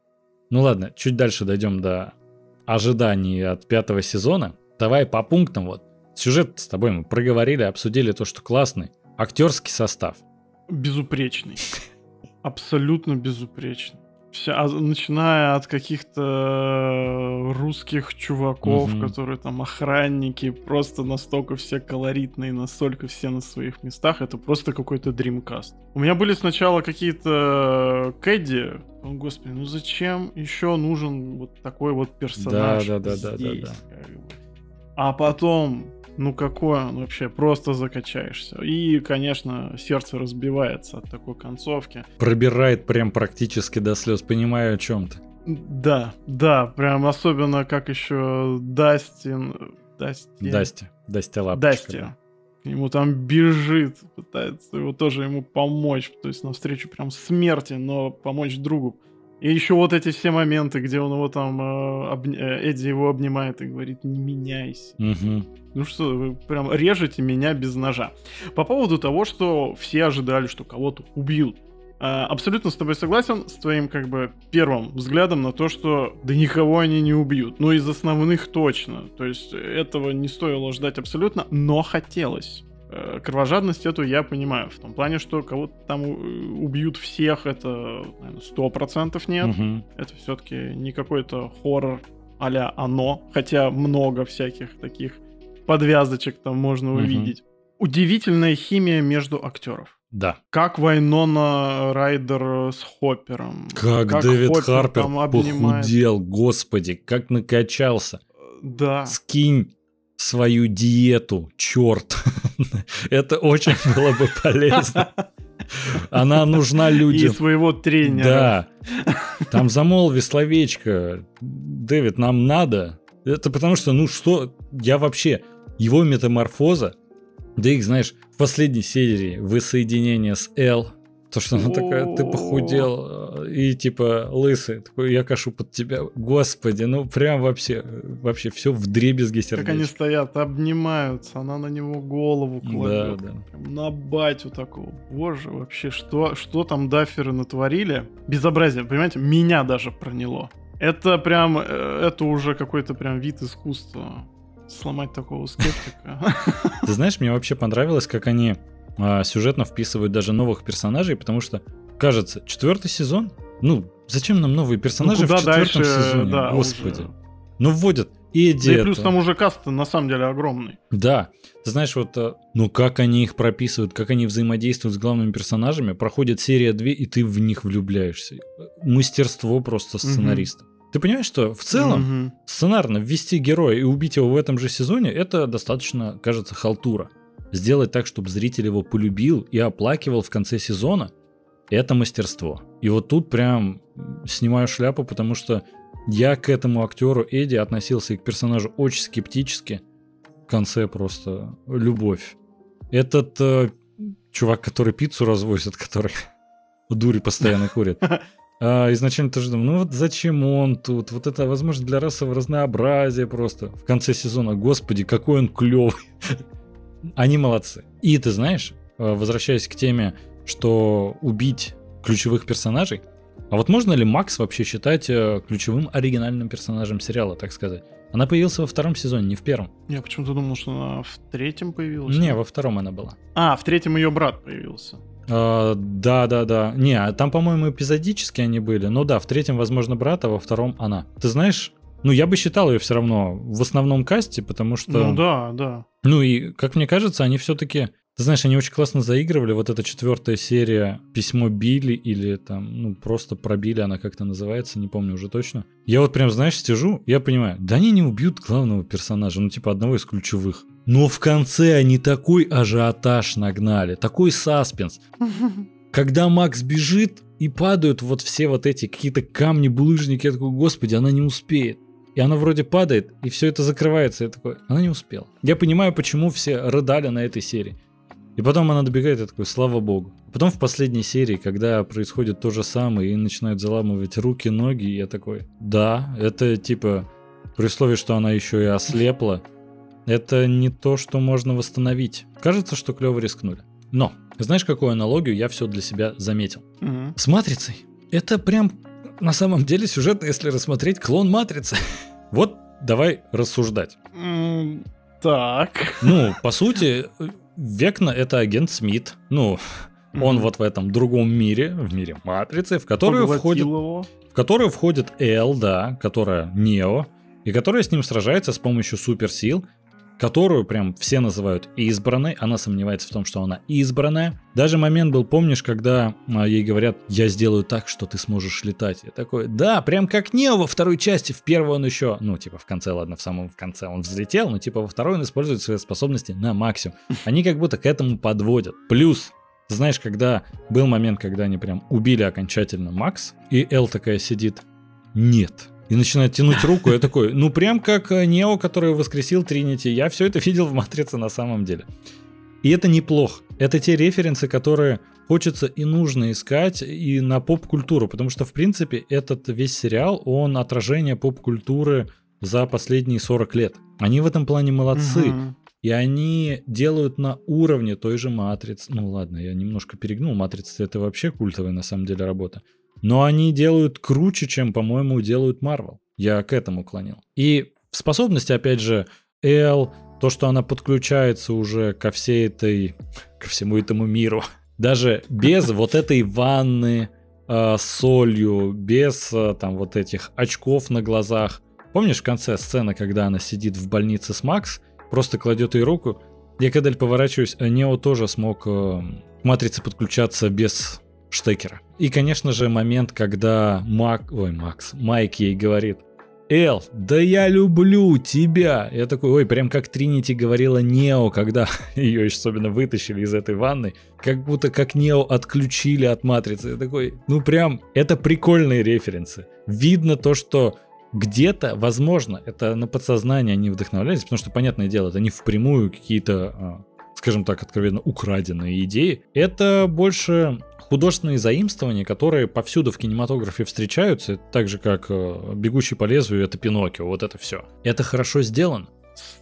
Ну ладно, чуть дальше дойдем до ожиданий от 5 сезона. Давай по пунктам вот. Сюжет с тобой мы проговорили, обсудили то, что классный. Актерский состав. Безупречный. Абсолютно безупречный. Вся, начиная от каких-то русских чуваков, которые там охранники, просто настолько все колоритные, настолько все на своих местах, это просто какой-то дримкаст. У меня были сначала какие-то кэдди, господи, ну зачем еще нужен вот такой вот персонаж здесь? А потом, ну какой он вообще, просто закачаешься. И, конечно, сердце разбивается от такой концовки. Пробирает прям практически до слез, понимаю, о чем ты. Да, прям особенно как еще Дасти Лапочка. Да. Ему там бежит, пытается его тоже ему помочь, то есть навстречу прям смерти, но помочь другу. И еще вот эти все моменты, где он его там, Эдди его обнимает и говорит: не меняйся. Ну что, вы прям режете меня без ножа. По поводу того, что все ожидали, что кого-то убьют. Абсолютно с тобой согласен, с твоим как бы первым взглядом на то, что да никого они не убьют. Ну из основных точно. То есть этого не стоило ждать абсолютно, но хотелось. Кровожадность эту я понимаю, в том плане, что кого-то там убьют всех, это, наверное, 100% нет. Это все-таки не какой-то хоррор а-ля «Оно», хотя много всяких таких подвязочек там можно увидеть. Удивительная химия между актеров. Да. Как Вайнона Райдер с Хоппером. Как Дэвид Харпер похудел, господи, как накачался. Да. Скинь свою диету, черт. Это очень было бы полезно. Она нужна людям. И своего тренера. Да. Там замолви словечко: Дэвид, нам надо. Это потому что, ну что, я вообще... Его метаморфоза, да их, знаешь, в последней серии воссоединение с Эл, то, что она такая: ты похудел, и типа лысый, такой, я кашу под тебя. Господи, ну прям вообще все вдребезги сердечко. Как они стоят, обнимаются, она на него голову кладет. Да, да. На батю такого. Боже, вообще, что там дафферы натворили? Безобразие, понимаете, меня даже проняло. Это уже какой-то прям вид искусства. Сломать такого скептика. Ты знаешь, мне вообще понравилось, как они сюжетно вписывают даже новых персонажей, потому что, кажется, 4-й сезон? Ну, зачем нам новые персонажи в 4-м сезоне? Да, господи. Уже... Ну, вводят Эдди. Да и плюс там уже каст на самом деле огромный. Да. Ты знаешь, вот, ну, как они их прописывают, как они взаимодействуют с главными персонажами. Проходит серия 2, и ты в них влюбляешься. Мастерство просто сценариста. Ты понимаешь, что в целом сценарно ввести героя и убить его в этом же сезоне — это достаточно, кажется, халтура. Сделать так, чтобы зритель его полюбил и оплакивал в конце сезона — это мастерство. И вот тут прям снимаю шляпу, потому что я к этому актеру Эдди относился и к персонажу очень скептически. В конце просто любовь. Этот чувак, который пиццу развозит, который дури постоянно курит. Изначально тоже думал, ну вот зачем он тут? Вот это, возможно, для расового разнообразия просто. В конце сезона, господи, какой он клёвый. Они молодцы. И ты знаешь, возвращаясь к теме, что убить ключевых персонажей, а вот можно ли Макс вообще считать ключевым оригинальным персонажем сериала, так сказать? Она появилась во 2-м сезоне, не в 1-м. Я почему-то думал, что она в 3-м появилась. Не, во 2-м она была. А, в 3-м ее брат появился. Да. Не, там, по-моему, эпизодически они были. Но да, в 3-м, возможно, брат, а во 2-м она. Ты знаешь, ну я бы считал ее все равно в основном касте, потому что... Ну да. Ну и, как мне кажется, они все-таки... Ты знаешь, они очень классно заигрывали. Вот эта 4-я серия «Письмо Билли» или там, ну, просто про Билли она как-то называется, не помню уже точно. Я вот прям, знаешь, сижу, я понимаю, да они не убьют главного персонажа, ну, типа одного из ключевых. Но в конце они такой ажиотаж нагнали, такой саспенс. Когда Макс бежит и падают вот все вот эти какие-то камни, булыжники, я такой, господи, она не успеет. И она вроде падает, и все это закрывается. Я такой, она не успела. Я понимаю, почему все рыдали на этой серии. И потом она добегает, я такой, слава богу. Потом в последней серии, когда происходит то же самое, и начинают заламывать руки, ноги, я такой, да, это типа, при условии, что она еще и ослепла, это не то, что можно восстановить. Кажется, что клево рискнули. Но, знаешь, какую аналогию я все для себя заметил? Угу. С «Матрицей». Это прям, на самом деле, сюжетно, если рассмотреть, клон «Матрицы». Вот, давай рассуждать. Так. Ну, по сути... Векна — это агент Смит. Ну, он вот в этом другом мире, в мире Матрицы, в которую входит Эл, да, которая Нео, и которая с ним сражается с помощью суперсил, которую прям все называют избранной. Она сомневается в том, что она избранная. Даже момент был, помнишь, когда ей говорят, я сделаю так, что ты сможешь летать. Я такой, да, прям как Нео во 2-й части. В 1-й он еще, ну типа в конце, ладно, в самом конце он взлетел, но типа во 2-й он использует свои способности на максимум. Они как будто к этому подводят. Плюс, знаешь, когда был момент, когда они прям убили окончательно Макс, и Эл такая сидит, нет. И начинает тянуть руку, я такой, ну прям как Нео, который воскресил Тринити. Я все это видел в «Матрице» на самом деле. И это неплохо. Это те референсы, которые хочется и нужно искать и на поп-культуру. Потому что, в принципе, этот весь сериал, он отражение поп-культуры за последние 40 лет. Они в этом плане молодцы. Угу. И они делают на уровне той же «Матрицы». Ну ладно, я немножко перегнул. «Матрица» — это вообще культовая на самом деле работа. Но они делают круче, чем, по-моему, делают Marvel. Я к этому клонил. И способности, опять же, Эл, то, что она подключается уже ко всему этому миру. Даже без вот этой ванны с солью, без там вот этих очков на глазах. Помнишь в конце сцена, когда она сидит в больнице с Макс, просто кладет ей руку? Я когда поворачиваюсь, Нео тоже смог к матрице подключаться без... штекера. И, конечно же, момент, когда Майк ей говорит, Эл, да я люблю тебя. Я такой, ой, прям как Тринити говорила Нео, когда ее особенно вытащили из этой ванны, как будто как Нео отключили от матрицы. Я такой, ну прям, это прикольные референсы. Видно то, что где-то, возможно, это на подсознание они вдохновлялись, потому что, понятное дело, это не впрямую какие-то скажем так, откровенно украденные идеи. Это больше художественные заимствования, которые повсюду в кинематографе встречаются, так же как «Бегущий по лезвию» — это Пиноккио, вот это все. Это хорошо сделано.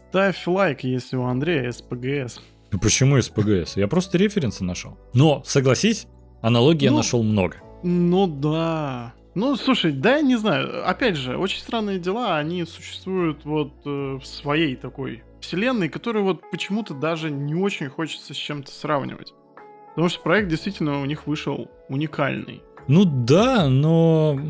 Ставь лайк, если у Андрея СПГС. Почему СПГС? Я просто референсы нашел. Но, согласись, аналогии я нашел много. Ну да. Ну, слушай, да, не знаю. Опять же, очень странные дела, они существуют вот в своей такой вселенной, которую вот почему-то даже не очень хочется с чем-то сравнивать. Потому что проект действительно у них вышел уникальный. Ну да, но...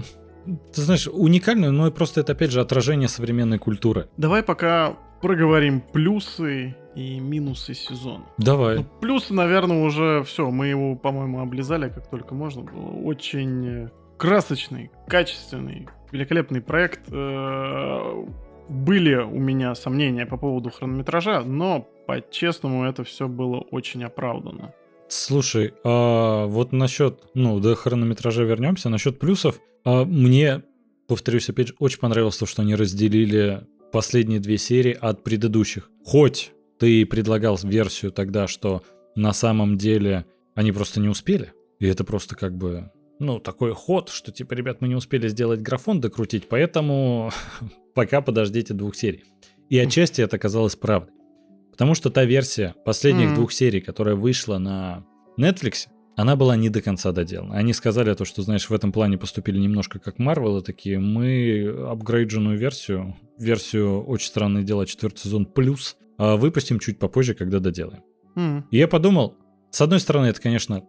Ты знаешь, уникальный, но просто это, опять же, отражение современной культуры. Давай пока проговорим плюсы и минусы сезона. Давай. Ну, плюсы, наверное, уже все. Мы его, по-моему, облизали, как только можно было. Очень красочный, качественный, великолепный проект. Были у меня сомнения по поводу хронометража, но, по-честному, это все было очень оправдано. Слушай, а вот насчет, до хронометража вернемся, насчет плюсов. Мне, повторюсь, опять же, очень понравилось то, что они разделили последние две серии от предыдущих. Хоть ты предлагал версию тогда, что на самом деле они просто не успели, и это просто как бы, такой ход, что типа, ребят, мы не успели сделать графон докрутить, поэтому пока подождите двух серий. И отчасти это оказалось правдой. Потому что та версия последних двух серий, которая вышла на Netflix, она была не до конца доделана. Они сказали то, что, знаешь, в этом плане поступили немножко как Marvel, и такие, мы апгрейдженную версию «Очень странные дела», 4-й сезон плюс, выпустим чуть попозже, когда доделаем. И я подумал, с одной стороны, это, конечно,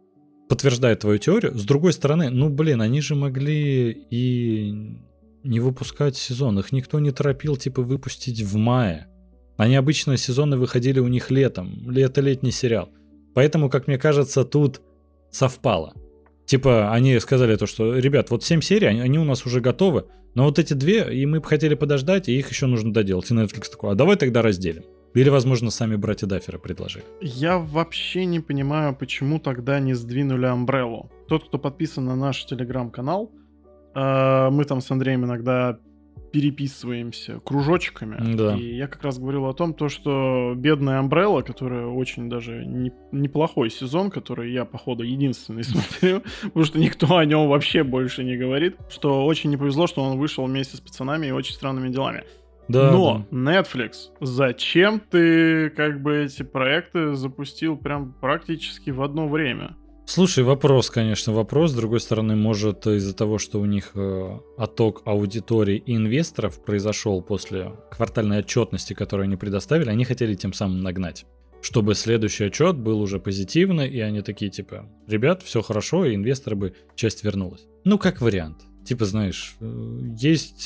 подтверждает твою теорию, с другой стороны, они же могли и не выпускать сезон. Их никто не торопил, выпустить в мае. Они обычно сезоны выходили у них летом. Лето-летний сериал. Поэтому, как мне кажется, тут совпало. Они сказали то, что, ребят, вот 7 серий, они у нас уже готовы, но вот эти две, и мы бы хотели подождать, и их еще нужно доделать. И Netflix такой, а давай тогда разделим. Или, возможно, сами братья Даффера предложили. Я вообще не понимаю, почему тогда не сдвинули Umbrella. Тот, кто подписан на наш телеграм-канал, мы там с Андреем иногда переписываемся кружочками. Да. И я как раз говорил о том, что бедная Umbrella, которая очень даже неплохой сезон, который я, походу, единственный смотрю, потому что никто о нем вообще больше не говорит, что очень не повезло, что он вышел вместе с пацанами и очень странными делами. Да, но да. Netflix, зачем ты эти проекты запустил прям практически в одно время? Слушай, вопрос. С другой стороны, может, из-за того, что у них отток аудитории и инвесторов произошел после квартальной отчетности, которую они предоставили, они хотели тем самым нагнать, чтобы следующий отчет был уже позитивный, и они такие, ребят, все хорошо, и инвесторы бы часть вернулась. Как вариант. Знаешь, есть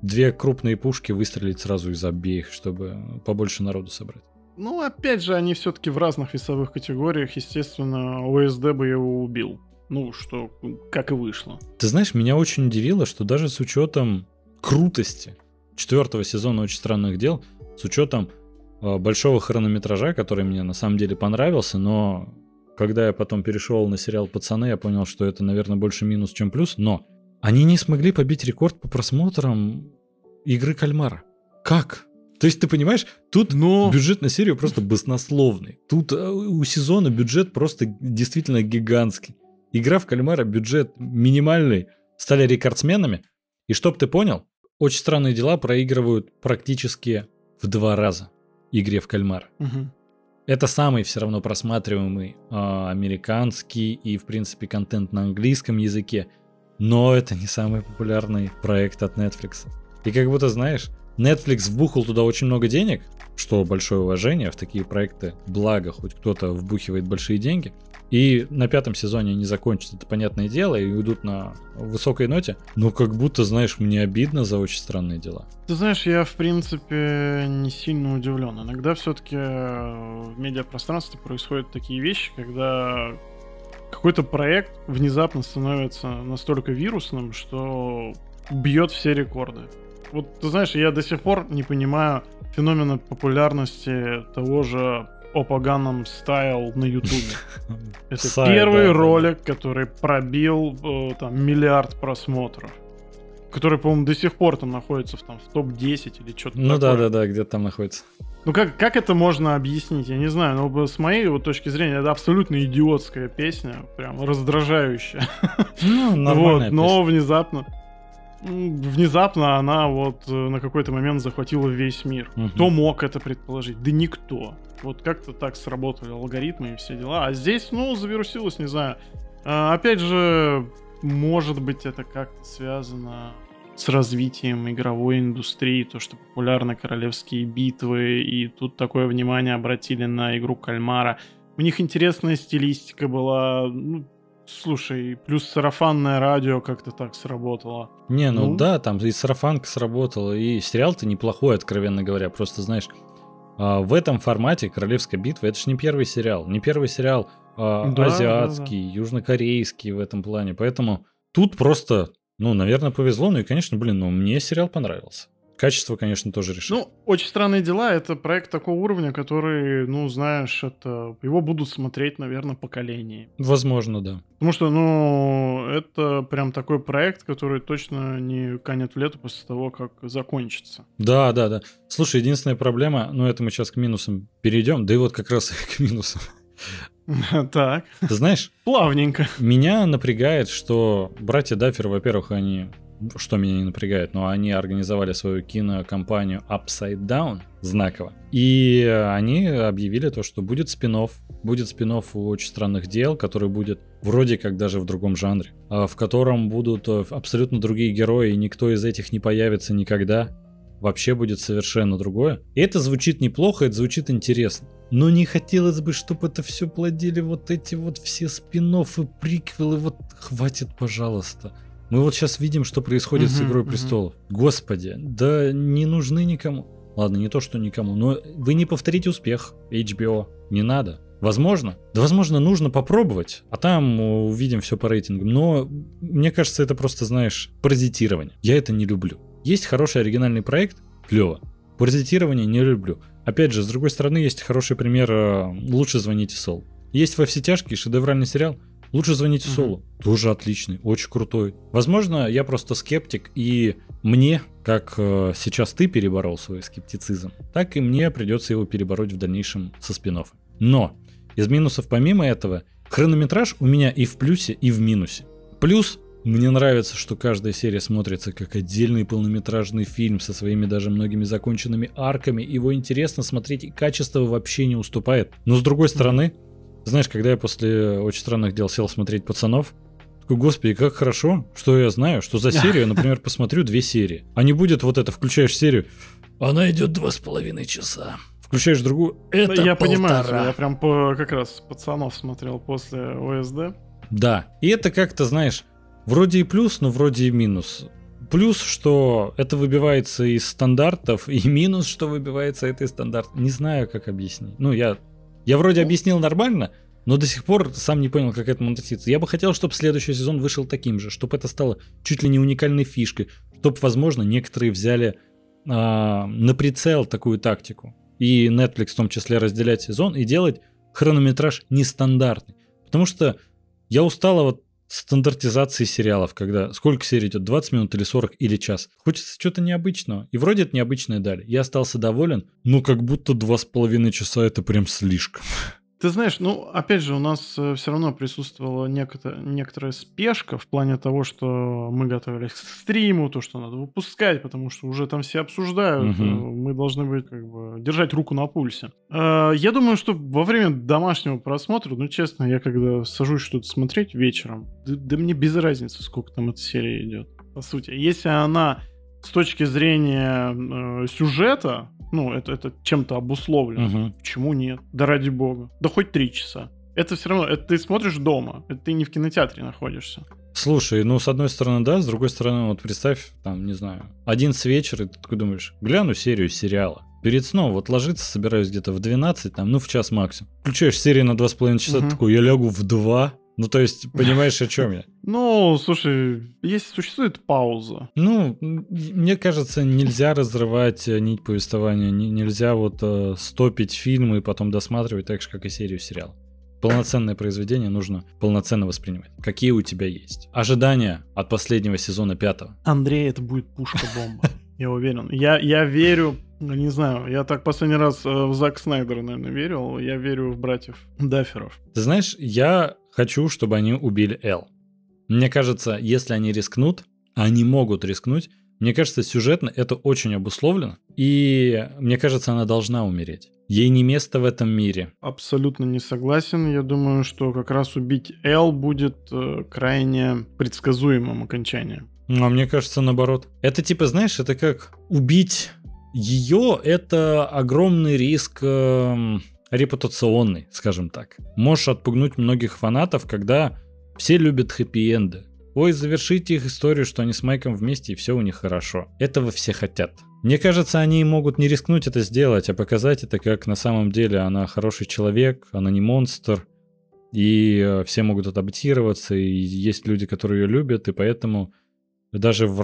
две крупные пушки выстрелить сразу из обеих, чтобы побольше народу собрать. Опять же, они все-таки в разных весовых категориях, естественно, ОСД бы его убил. Что, как и вышло. Ты знаешь, меня очень удивило, что даже с учетом крутости 4-го сезона «Очень странных дел», с учетом большого хронометража, который мне на самом деле понравился, но когда я потом перешел на сериал «Пацаны», я понял, что это, наверное, больше минус, чем плюс, но они не смогли побить рекорд по просмотрам «Игры кальмара». Как? То есть, ты понимаешь, тут бюджет на серию просто баснословный. Тут у сезона бюджет просто действительно гигантский. «Игра в кальмара», бюджет минимальный, стали рекордсменами. И чтоб ты понял, «Очень странные дела» проигрывают практически в 2 раза «Игре в кальмара». Угу. Это самый все равно просматриваемый американский и, в принципе, контент на английском языке. Но это не самый популярный проект от Netflix. И как будто, знаешь... Netflix вбухал туда очень много денег, что большое уважение, в такие проекты, благо, хоть кто-то вбухивает большие деньги, и на 5-м сезоне они закончат, это понятное дело, и уйдут на высокой ноте, но как будто, знаешь, мне обидно за «Очень странные дела». Ты знаешь, я, в принципе, не сильно удивлен. Иногда все-таки в медиапространстве происходят такие вещи, когда какой-то проект внезапно становится настолько вирусным, что бьет все рекорды. Вот, ты знаешь, я до сих пор не понимаю феномена популярности того же Опаганам Стайл на Ютубе. Это первый ролик, который пробил миллиард просмотров. который, по-моему, до сих пор там находится в топ-10 или что-то такое. Ну да-да-да, где-то там находится. Ну как это можно объяснить? Я не знаю, но с моей вот точки зрения это абсолютно идиотская песня, прям раздражающая. Ну, нормальная вот, но внезапно она вот на какой-то момент захватила весь мир. Угу. Кто мог это предположить? Да никто. Вот как-то так сработали алгоритмы и все дела. А здесь, ну, завирусилось, не знаю. Опять же, может быть, это как-то связано с развитием игровой индустрии, то, что популярны королевские битвы, и тут такое внимание обратили на игру кальмара. У них интересная стилистика была, ну, слушай, плюс сарафанное радио как-то так сработало. Не, ну да, там и сарафанка сработала, и сериал-то неплохой, откровенно говоря, просто, знаешь, в этом формате «Королевская битва» это же не первый сериал, азиатский, южнокорейский в этом плане, поэтому тут просто... Ну, наверное, повезло, ну и, конечно, мне сериал понравился. Качество, конечно, тоже решило. Ну, «Очень странные дела» — это проект такого уровня, который, ну, знаешь, это его будут смотреть, наверное, поколение. Возможно, да. Потому что, это прям такой проект, который точно не канет в лету после того, как закончится. Да. Слушай, единственная проблема, это мы сейчас к минусам перейдем, да и вот как раз к минусам. Так. Ты знаешь? Плавненько. Меня напрягает, что братья Даффер, во-первых, они... Что меня не напрягает, но они организовали свою кинокомпанию Upside Down, знаково. И они объявили то, что будет спин-офф. Будет спин-офф у «Очень странных дел», который будет вроде как даже в другом жанре. В котором будут абсолютно другие герои, и никто из этих не появится никогда. Вообще будет совершенно другое. И это звучит неплохо, это звучит интересно. Но не хотелось бы, чтобы это все плодили вот эти вот все спин-оффы, приквелы. Вот хватит, пожалуйста. Мы вот сейчас видим, что происходит с «Игрой престолов». Господи, да не нужны никому. Ладно, не то, что никому, но вы не повторите успех HBO. Не надо. Возможно. Да, возможно, нужно попробовать, а там увидим все по рейтингам. Но мне кажется, это просто, знаешь, паразитирование. Я это не люблю. Есть хороший оригинальный проект, клево. Паразитирование не люблю. Опять же, с другой стороны, есть хороший пример «Лучше звоните Солу». Есть «Во все тяжкие», шедевральный сериал «Лучше звоните Солу». Тоже отличный, очень крутой. Возможно, я просто скептик, и мне, как сейчас ты переборол свой скептицизм, так и мне придется его перебороть в дальнейшем со спин-офф. Но из минусов помимо этого, хронометраж у меня и в плюсе, и в минусе. Плюс... Мне нравится, что каждая серия смотрится как отдельный полнометражный фильм со своими даже многими законченными арками. Его интересно смотреть, и качество вообще не уступает. Но с другой стороны, знаешь, когда я после «Очень странных дел» сел смотреть «Пацанов», такой, господи, как хорошо, что я знаю, что за серию я, например, посмотрю 2 серии. А не будет вот это, включаешь серию, она идет 2,5 часа. Включаешь другую, это полтора. Я понимаю, я прям как раз «Пацанов» смотрел после ОСД. Да, и это как-то, знаешь... Вроде и плюс, но вроде и минус. Плюс, что это выбивается из стандартов, и минус, что выбивается это из стандартов. Не знаю, как объяснить. Я вроде объяснил нормально, но до сих пор сам не понял, как это монетизируется. Я бы хотел, чтобы следующий сезон вышел таким же, чтобы это стало чуть ли не уникальной фишкой, чтобы, возможно, некоторые взяли на прицел такую тактику. И Netflix в том числе разделять сезон и делать хронометраж нестандартный. Потому что я устал вот стандартизации сериалов, когда сколько серий идет, 20 минут или 40 или час. Хочется чего-то необычного. И вроде это необычное дали. Я остался доволен, но как будто 2,5 часа это прям слишком. Ты знаешь, опять же, у нас все равно присутствовала некоторая спешка в плане того, что мы готовились к стриму, то, что надо выпускать, потому что уже там все обсуждают. Мы должны быть, держать руку на пульсе. Я думаю, что во время домашнего просмотра, честно, я когда сажусь что-то смотреть вечером, да мне без разницы, сколько там эта серия идет. По сути, если она с точки зрения сюжета... это чем-то обусловлено. Почему нет? Да ради бога. Да хоть 3 часа. Это все равно, это ты смотришь дома, это ты не в кинотеатре находишься. Слушай, с одной стороны, да, с другой стороны, вот представь, там, не знаю, 11 вечера, и ты такой думаешь, гляну серию сериала. Перед сном, вот ложиться собираюсь где-то в 12, там, в час максимум. Включаешь серию на 2,5 часа, ты такой, я лягу в 2. То есть, понимаешь, о чем я? Слушай, если существует пауза. Мне кажется, нельзя разрывать нить повествования, нельзя стопить фильмы и потом досматривать так же, как и серию сериала. Полноценное произведение нужно полноценно воспринимать. Какие у тебя есть? Ожидания от последнего сезона 5-го. Андрей, это будет пушка-бомба. Я уверен. Я верю, не знаю, я так последний раз в Зак Снайдера, наверное, верил. Я верю в братьев Дафферов. Ты знаешь, я хочу, чтобы они убили Эл. Мне кажется, если они рискнут, они могут рискнуть. Мне кажется, сюжетно это очень обусловлено. И мне кажется, она должна умереть. Ей не место в этом мире. Абсолютно не согласен. Я думаю, что как раз убить Эл будет крайне предсказуемым окончанием. А мне кажется, наоборот. Это типа, знаешь, это как убить ее, это огромный риск репутационный, скажем так. Можешь отпугнуть многих фанатов, когда все любят хэппи-энды. Ой, завершите их историю, что они с Майком вместе и все у них хорошо. Этого все хотят. Мне кажется, они могут не рискнуть это сделать, а показать это как на самом деле она хороший человек, она не монстр, и все могут адаптироваться, и есть люди, которые ее любят, и поэтому даже в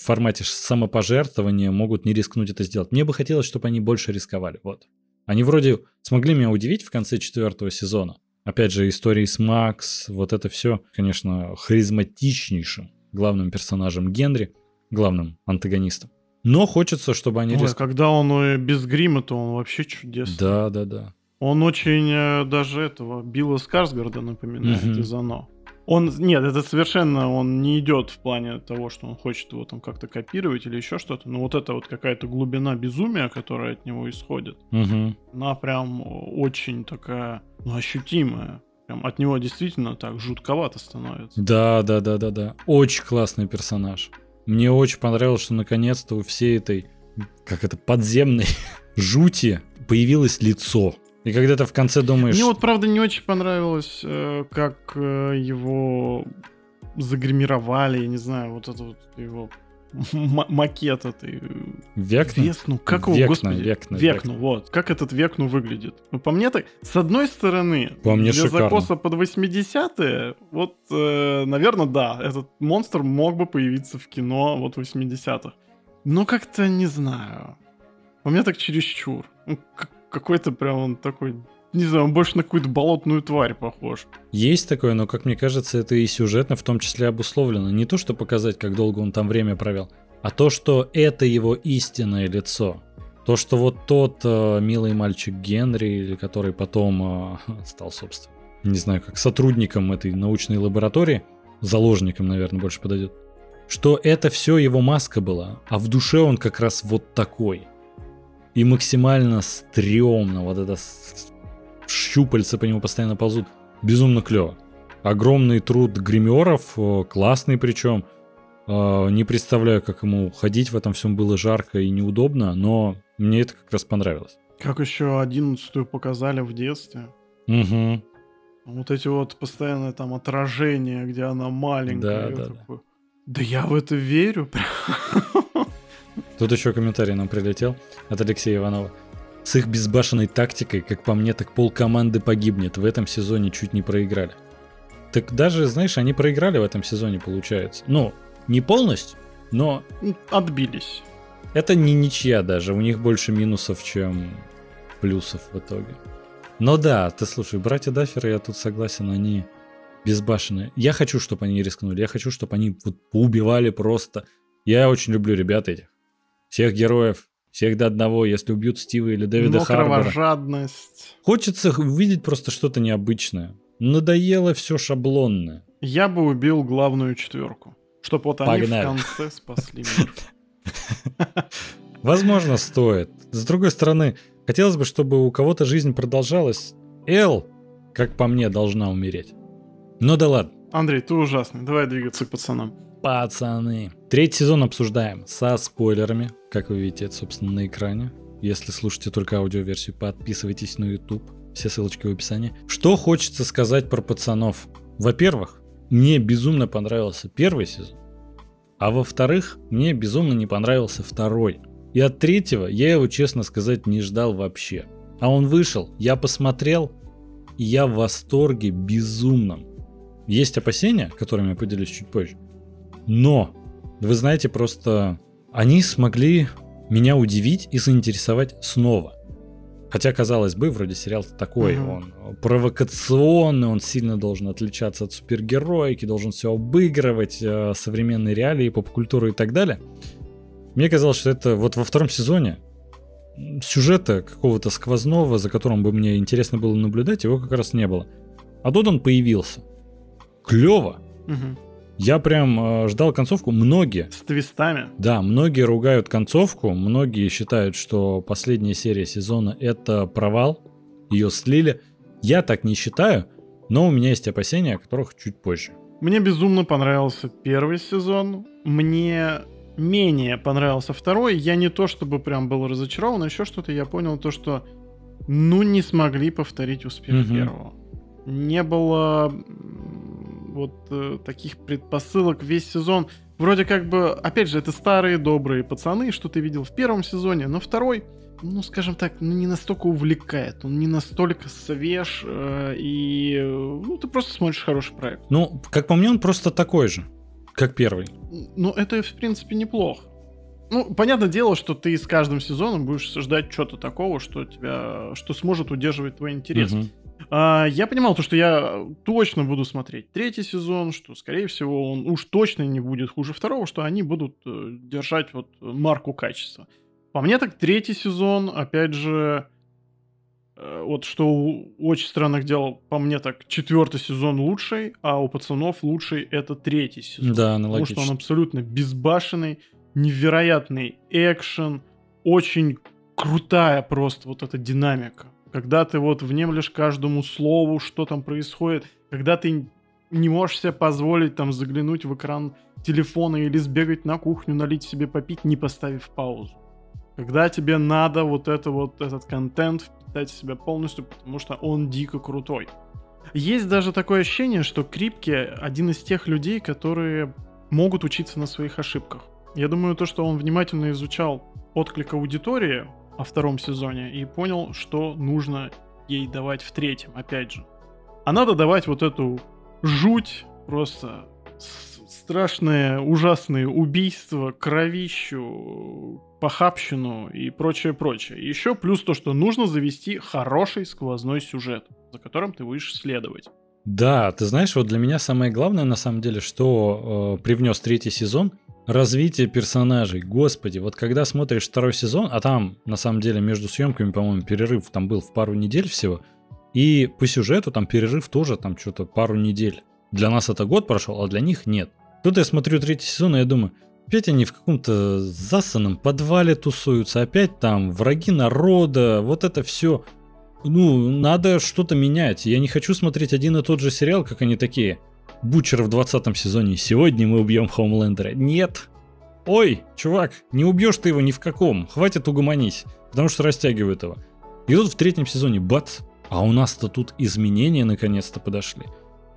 формате самопожертвования могут не рискнуть это сделать. Мне бы хотелось, чтобы они больше рисковали. Вот. Они вроде смогли меня удивить в конце 4-го сезона. Опять же, истории с Макс, вот это все, конечно, харизматичнейшим главным персонажем Генри, главным антагонистом. Но хочется, чтобы они... Когда он без грима, то он вообще чудесный. Да. Он очень даже этого Билла Скарсгарда напоминает из «Оно». Это совершенно он не идет в плане того, что он хочет его там как-то копировать или еще что-то, но вот это вот какая-то глубина безумия, которая от него исходит, она прям очень такая, ощутимая. Прям от него действительно так жутковато становится. Да. Очень классный персонаж. Мне очень понравилось, что наконец-то у всей этой, подземной жути появилось лицо. И когда ты в конце думаешь... Мне правда, не очень понравилось, как его загримировали, я не знаю, его макет этой... Векну? Как его, господи? Векну, вот. Как этот Векну выглядит? По мне так... С одной стороны, для закоса под 80-е, наверное, да, этот монстр мог бы появиться в кино в 80-х. Но как-то, не знаю. По мне так чересчур. Какой-то прям он такой, не знаю, он больше на какую-то болотную тварь похож. Есть такое, но, как мне кажется, это и сюжетно в том числе обусловлено. Не то, что показать, как долго он там время провел, а то, что это его истинное лицо. То, что тот милый мальчик Генри, или который потом стал, собственно, не знаю, как сотрудником этой научной лаборатории, заложником, наверное, больше подойдет, что это все его маска была, а в душе он как раз такой. И максимально стрёмно, это щупальца по нему постоянно ползут. Безумно клёво. Огромный труд гримеров, классный причем. Не представляю, как ему ходить, в этом всем было жарко и неудобно, но мне это как раз понравилось. Как еще 11-ю показали в детстве. Угу. Эти постоянные там отражения, где она маленькая. Да. Да я в это верю прям. Тут еще комментарий нам прилетел от Алексея Иванова. С их безбашенной тактикой, как по мне, так полкоманды погибнет. В этом сезоне чуть не проиграли. Так даже, знаешь, они проиграли в этом сезоне, получается. Не полностью, но... Отбились. Это не ничья даже. У них больше минусов, чем плюсов в итоге. Но да, ты слушай, братья Дафферы, я тут согласен, они безбашенные. Я хочу, чтобы они рискнули. Я хочу, чтобы они поубивали просто. Я очень люблю ребят этих. Всех героев, всех до одного, если убьют Стива или Дэвида Харбора. Кровожадность. Хочется увидеть просто что-то необычное. Надоело все шаблонное. Я бы убил главную 4, чтобы погнали. Они в конце спасли мир. Возможно, стоит. С другой стороны, хотелось бы, чтобы у кого-то жизнь продолжалась. Эл, как по мне, должна умереть. Но да ладно. Андрей, ты ужасный. Давай двигаться к пацанам. Пацаны. 3-й сезон обсуждаем со спойлерами. Как вы видите, это, собственно, на экране. Если слушаете только аудиоверсию, подписывайтесь на YouTube. Все ссылочки в описании. Что хочется сказать про пацанов? Во-первых, мне безумно понравился 1-й сезон. А во-вторых, мне безумно не понравился 2-й. И от 3-го я его, честно сказать, не ждал вообще. А он вышел, я посмотрел, и я в восторге безумном. Есть опасения, которыми я поделюсь чуть позже. Но, вы знаете, просто они смогли меня удивить и заинтересовать снова. Хотя, казалось бы, вроде сериал такой, он провокационный, он сильно должен отличаться от супергероики, должен все обыгрывать, современные реалии, поп-культуру и так далее. Мне казалось, что это вот во втором сезоне сюжета какого-то сквозного, за которым бы мне интересно было наблюдать, его как раз не было. А тут он появился. Клево. Угу. Я прям ждал концовку. Многие... С твистами. Да, многие ругают концовку. Многие считают, что последняя серия сезона — это провал. Ее слили. Я так не считаю, но у меня есть опасения, о которых чуть позже. Мне безумно понравился первый сезон. Мне менее понравился второй. Я не то чтобы прям был разочарован, но еще что-то я понял, то что не смогли повторить успех первого. Не было вот таких предпосылок весь сезон. Вроде как бы, опять же, это старые добрые пацаны, что ты видел в первом сезоне, но второй, скажем так, не настолько увлекает, он не настолько свеж, и ты просто смотришь хороший проект. Как по мне, он просто такой же, как первый. Это, в принципе, неплохо. Понятное дело, что ты с каждым сезоном будешь ждать чего-то такого, что сможет удерживать твой интерес. Я понимал то, что я точно буду смотреть третий сезон, что, скорее всего, он уж точно не будет хуже второго, что они будут держать вот марку качества. По мне так третий сезон, опять же, вот что у «Очень странных дел», по мне так четвертый сезон лучший, а у пацанов лучший это третий сезон. Да, аналогично. Потому что он абсолютно безбашенный, невероятный экшен, очень крутая просто вот эта динамика. Когда ты вот внемлешь каждому слову, что там происходит, когда ты не можешь себе позволить там заглянуть в экран телефона или сбегать на кухню, налить себе попить, не поставив паузу. Когда тебе надо этот контент впитать в себя полностью, потому что он дико крутой. Есть даже такое ощущение, что Крипке один из тех людей, которые могут учиться на своих ошибках. Я думаю, то, что он внимательно изучал отклик аудитории о втором сезоне и понял, что нужно ей давать в третьем, опять же. А надо давать вот эту жуть, просто страшные, ужасные убийства, кровищу, похабщину и прочее-прочее. Еще плюс то, что нужно завести хороший сквозной сюжет, за которым ты будешь следовать. Да, ты знаешь, вот для меня самое главное, на самом деле, что привнес третий сезон, развитие персонажей. Господи, вот когда смотришь второй сезон, а там, на самом деле, между съемками, по-моему, перерыв там был в пару недель всего, и по сюжету там перерыв тоже там что-то пару недель. Для нас это год прошел, а для них нет. Тут я смотрю третий сезон, и я думаю, опять они в каком-то засанном подвале тусуются, опять там враги народа, вот это все. Надо что-то менять. Я не хочу смотреть один и тот же сериал, как они такие... Бучер в 20 сезоне. Сегодня мы убьем Хоумлендера. Нет. Ой, чувак, не убьешь ты его ни в каком. Хватит угомонись, потому что растягивают его. И тут в третьем сезоне бац. А у нас-то тут изменения наконец-то подошли.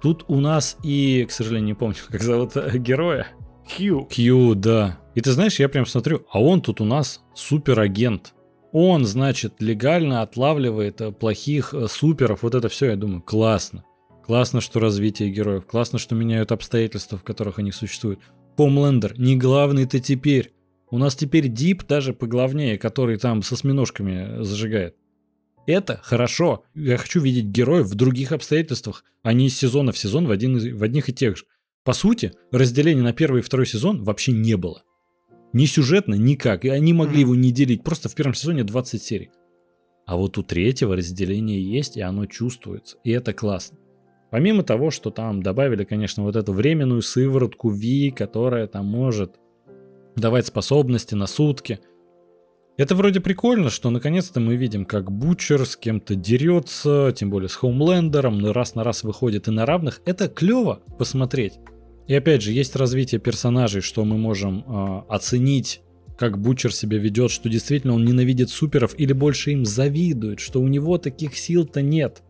Тут у нас и, к сожалению, не помню, как зовут героя. Кью, да. И ты знаешь, я прям смотрю, а он тут у нас суперагент. Он, значит, легально отлавливает плохих суперов. Вот это все, я думаю, классно. Классно, что развитие героев, классно, что меняют обстоятельства, в которых они существуют. Хомлендер, не главный ты теперь. У нас теперь Дип даже поглавнее, который там со осьминожками зажигает. Это хорошо. Я хочу видеть героев в других обстоятельствах, а не из сезона в сезон в одних и тех же. По сути, разделения на первый и второй сезон вообще не было. Ни сюжетно, никак. И они могли его не делить. Просто в первом сезоне 20 серий. А вот у третьего разделение есть, и оно чувствуется. И это классно. Помимо того, что там добавили, конечно, вот эту временную сыворотку Ви, которая там может давать способности на сутки. Это вроде прикольно, что наконец-то мы видим, как Бучер с кем-то дерется, тем более с Хоумлендером, на раз выходит и на равных. Это клево посмотреть. И опять же, есть развитие персонажей, что мы можем оценить, как Бучер себя ведет, что действительно он ненавидит суперов или больше им завидует, что у него таких сил-то нет.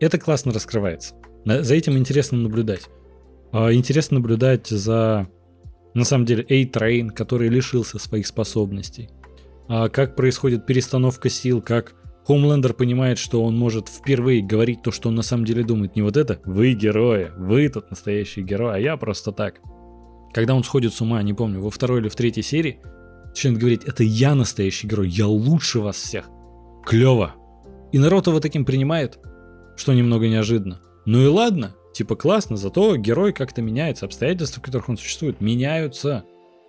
Это классно раскрывается. За этим интересно наблюдать. Интересно наблюдать за, на самом деле, A-Train, который лишился своих способностей. Как происходит перестановка сил, как Хомлендер понимает, что он может впервые говорить то, что он на самом деле думает. Не вот это «вы герои, вы тут настоящие герои, а я просто так». Когда он сходит с ума, не помню, во второй или в третьей серии, начинает говорить «это я настоящий герой, я лучше вас всех». клево. И народ его таким принимает, что немного неожиданно. Ну и ладно, типа классно, зато герой как-то меняется, обстоятельства, в которых он существует, меняются.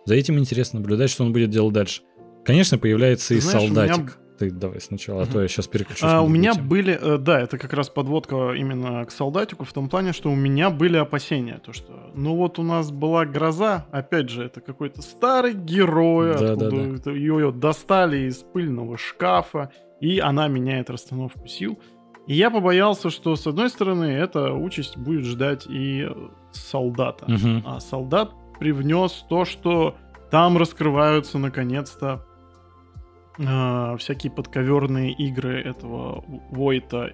За этим интересно наблюдать, что он будет делать дальше. Конечно, появляется и солдатик. Ты давай сначала, а то я сейчас переключусь. У меня были, да, это как раз подводка именно к солдатику, в том плане, что у меня были опасения, то что, ну вот у нас была гроза, опять же, это какой-то старый герой, да, откуда ее достали из пыльного шкафа, и она меняет расстановку сил. И я побоялся, что, с одной стороны, эта участь будет ждать и солдата. Угу. А солдат привнес то, что там раскрываются, наконец-то, всякие подковерные игры этого Войта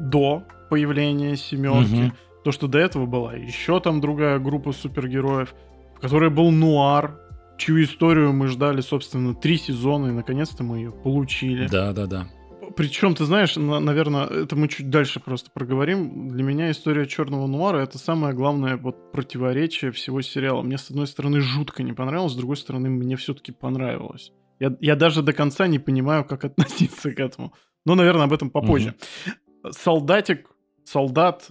до появления семерки. Угу. То, что до этого была еще там другая группа супергероев, в которой был Нуар, чью историю мы ждали, собственно, 3 сезона, и наконец-то мы ее получили. Да-да-да. Причем, ты знаешь, наверное, это мы чуть дальше просто проговорим. Для меня история черного нуара — это самое главное вот противоречие всего сериала. Мне, с одной стороны, жутко не понравилось, с другой стороны, мне все-таки понравилось. Я даже до конца не понимаю, как относиться к этому. Но, наверное, об этом попозже. Mm-hmm. Солдат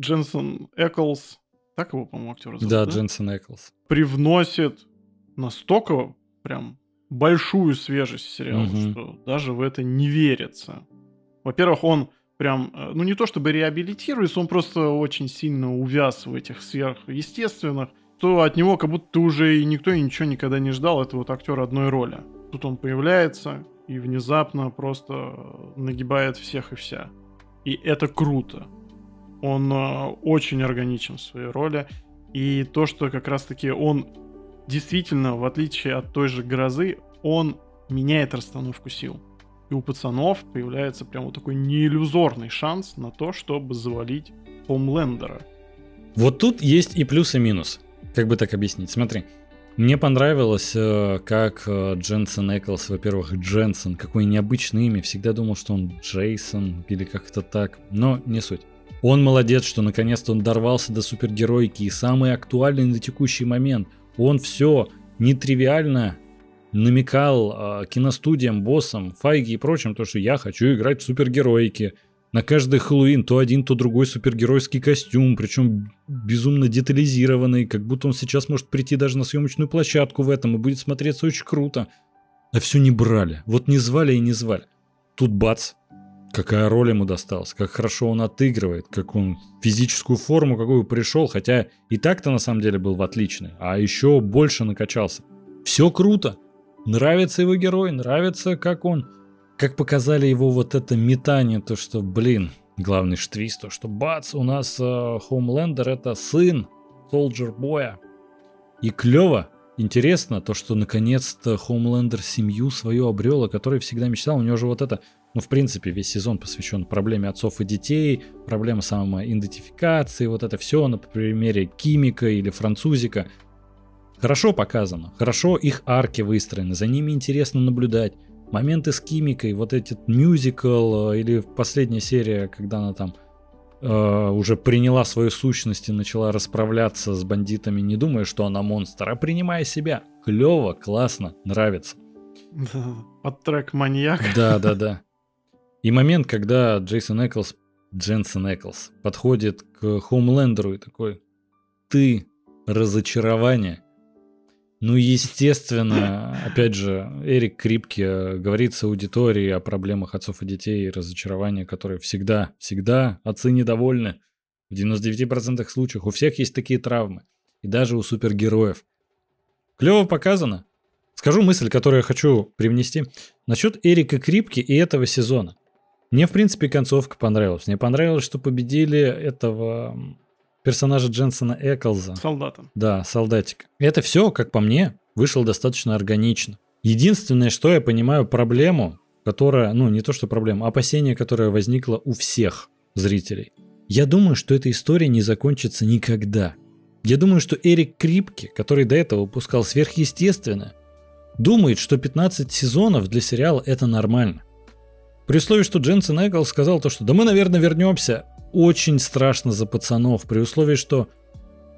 Дженсен Эклс, так его, по-моему, актер зовут? Да, Дженсен Эклс. Привносит настолько прям большую свежесть сериала, mm-hmm. что даже в это не верится. Во-первых, он прям, ну не то чтобы реабилитируется, он просто очень сильно увяз в этих сверхъестественных, то от него как будто уже и никто и ничего никогда не ждал. Это вот актер одной роли. Тут он появляется и внезапно просто нагибает всех и вся. И это круто. Он очень органичен в своей роли. И то, что как раз-таки он действительно, в отличие от той же грозы, он меняет расстановку сил. И у пацанов появляется прям вот такой неиллюзорный шанс на то, чтобы завалить Хомлендера. Вот тут есть и плюс, и минус. Как бы так объяснить? Смотри, мне понравилось, как Дженсен Эклс, во-первых, Дженсен, какое необычное имя, всегда думал, что он Джейсон или как-то так, но не суть. Он молодец, что наконец-то он дорвался до супергероики, и самый актуальный на текущий момент. Он все нетривиально намекал киностудиям, боссам, Файге и прочим, то, что я хочу играть в супергероике. На каждый Хэллоуин то один, то другой супергеройский костюм, причем безумно детализированный, как будто он сейчас может прийти даже на съемочную площадку в этом и будет смотреться очень круто. А все не брали. Вот не звали и не звали. Тут бац, какая роль ему досталась, как хорошо он отыгрывает, как он физическую форму какую пришел, хотя и так-то на самом деле был в отличной, а еще больше накачался. Все круто. Нравится его герой, нравится, как он. Как показали его вот это метание, то что, блин, главный штвист, то что бац, у нас Хомлендер это сын Солджер Боя. И клево, интересно, то что наконец-то Хомлендер семью свою обрел, о которой всегда мечтал. У него же вот это, ну в принципе весь сезон посвящен проблеме отцов и детей, проблема самоидентификации, вот это все на примере Кимика или Французика. Хорошо показано, хорошо их арки выстроены, за ними интересно наблюдать. Моменты с Кимикой, вот этот мюзикл или последняя серия, когда она там уже приняла свою сущность и начала расправляться с бандитами, не думая, что она монстр, а принимая себя. Клево, классно, нравится. Под трек «Маньяк». Да. И момент, когда Дженсен Эклс подходит к Хомлендеру и такой: «Ты разочарование». Ну, естественно, опять же, Эрик Крипке говорит с аудиторией о проблемах отцов и детей и разочарования, которые всегда отцы недовольны. В 99% случаев у всех есть такие травмы. И даже у супергероев. Клево показано. Скажу мысль, которую я хочу привнести. Насчет Эрика Крипке и этого сезона. Мне, в принципе, концовка понравилась. Мне понравилось, что победили этого персонажа Дженсена Эклза. Солдата. Да, солдатика. Это все, как по мне, вышло достаточно органично. Единственное, что я понимаю, проблему, которая, ну не то что проблема, опасение, которое возникло у всех зрителей. Я думаю, что эта история не закончится никогда. Я думаю, что Эрик Крипке, который до этого выпускал «Сверхъестественное», думает, что 15 сезонов для сериала это нормально. При условии, что Дженсен Эклс сказал то, что да мы, наверное, вернемся. Очень страшно за пацанов, при условии, что...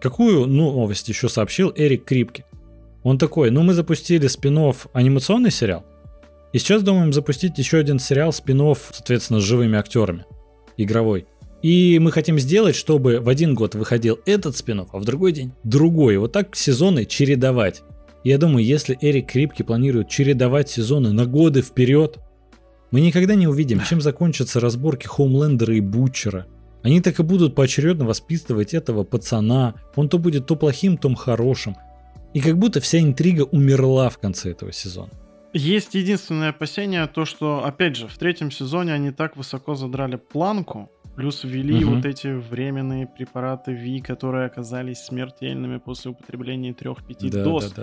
Какую новость еще сообщил Эрик Крипке? Он такой: ну мы запустили спин-офф анимационный сериал, И сейчас думаем запустить еще один сериал спин-офф, соответственно, с живыми актерами, игровой. И мы хотим сделать, чтобы в один год выходил этот спин-офф, а в другой день другой. Вот так сезоны чередовать. Я думаю, если Эрик Крипке планирует чередовать сезоны на годы вперед, мы никогда не увидим, чем закончатся разборки Хоумлендера и Бутчера. Они так и будут поочередно воспитывать этого пацана. Он то будет то плохим, то хорошим. И как будто вся интрига умерла в конце этого сезона. Есть единственное опасение, то что, опять же, в третьем сезоне они так высоко задрали планку, плюс ввели вот эти временные препараты ВИ, которые оказались смертельными после употребления 3-5 доз.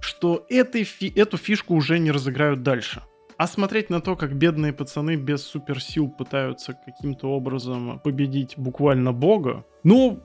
Что эту фишку уже не разыграют дальше. А смотреть на то, как бедные пацаны без суперсил пытаются каким-то образом победить буквально бога, ну,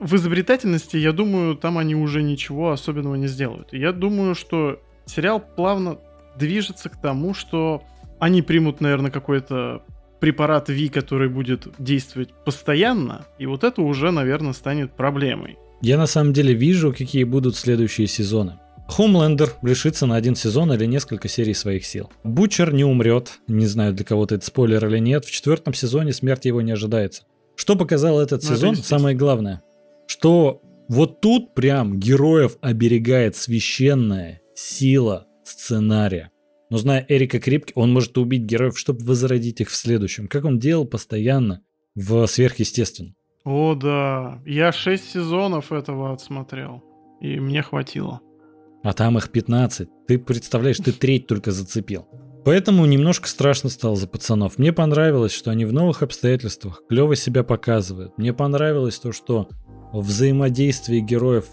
в изобретательности, я думаю, там они уже ничего особенного не сделают. Я думаю, что сериал плавно движется к тому, что они примут, наверное, какой-то препарат ВИ, который будет действовать постоянно, и вот это уже, наверное, станет проблемой. Я на самом деле вижу, какие будут следующие сезоны. Хомлендер лишится на один сезон или несколько серий своих сил. Бутчер не умрет, не знаю, для кого-то это спойлер или нет, в четвертом сезоне смерть его не ожидается. Что показал этот сезон, самое главное, что вот тут прям героев оберегает священная сила сценария. Но зная Эрика Крипке, он может убить героев, чтобы возродить их в следующем, как он делал постоянно в «Сверхъестественном». О да, я 6 сезонов этого отсмотрел, и мне хватило. А там их 15. Ты представляешь, ты треть только зацепил. Поэтому немножко страшно стало за пацанов. Мне понравилось, что они в новых обстоятельствах клево себя показывают. Мне понравилось то, что взаимодействие героев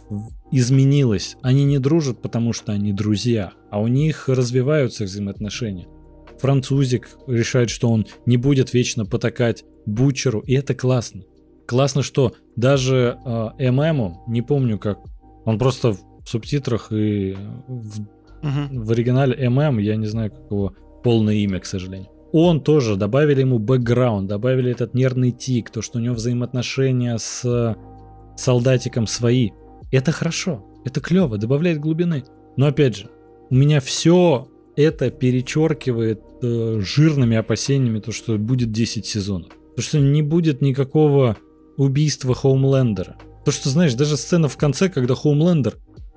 изменилось. Они не дружат, потому что они друзья, а у них развиваются взаимоотношения. Французик решает, что он не будет вечно потакать Бутчеру, и это классно. Классно, что даже ММу, не помню как, он просто... в субтитрах и в оригинале я не знаю, как его полное имя, к сожалению. Он тоже, добавили ему бэкграунд, добавили этот нервный тик, то, что у него взаимоотношения с солдатиком свои. Это хорошо, это клево, добавляет глубины. Но опять же, у меня все это перечеркивает жирными опасениями то, что будет 10 сезонов. То, что не будет никакого убийства Хоумлендера. То, что, знаешь, даже сцена в конце, когда Хоумлендер,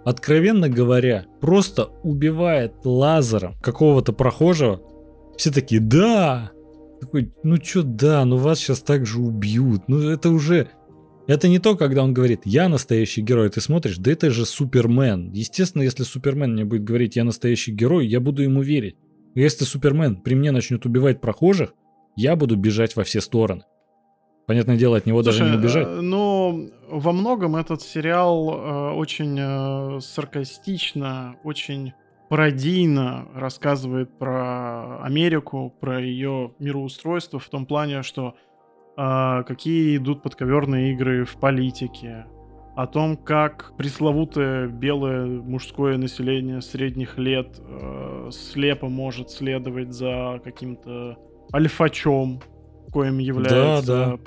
откровенно говоря, просто убивает лазером какого-то прохожего. Все такие, да! Такой, ну чё, да, ну вас сейчас так же убьют. Ну это уже... Это не то, когда он говорит, я настоящий герой. Ты смотришь, да это же Супермен. Естественно, если Супермен мне будет говорить, я настоящий герой, я буду ему верить. Если Супермен при мне начнет убивать прохожих, я буду бежать во все стороны. Понятное дело, от него даже не убежать. Но во многом этот сериал очень саркастично, очень пародийно рассказывает про Америку, про ее мироустройство в том плане, что какие идут подковерные игры в политике, о том, как пресловутое белое мужское население средних лет слепо может следовать за каким-то альфачом, коим является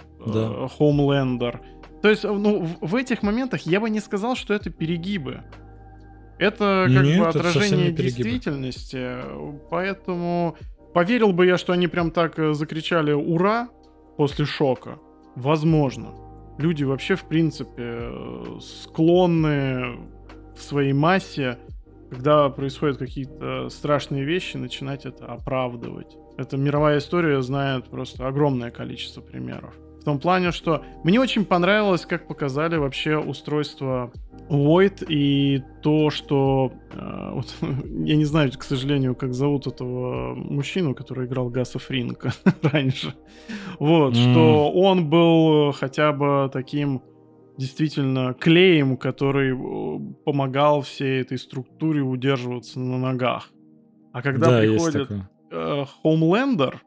Хоумлендер. То есть, ну, в этих моментах я бы не сказал, что это перегибы. Это как бы отражение действительности. Поэтому поверил бы я, что они прям так закричали «Ура!» после шока. Возможно. Люди вообще, в принципе, склонны в своей массе, когда происходят какие-то страшные вещи, начинать это оправдывать. Эта мировая история знает просто огромное количество примеров. В том плане, что мне очень понравилось, как показали вообще устройство Void и то, что... вот, я не знаю, к сожалению, как зовут этого мужчину, который играл Гаса Фринка раньше. Вот, что он был хотя бы таким действительно клеем, который помогал всей этой структуре удерживаться на ногах. А когда приходит... Хоумлендер,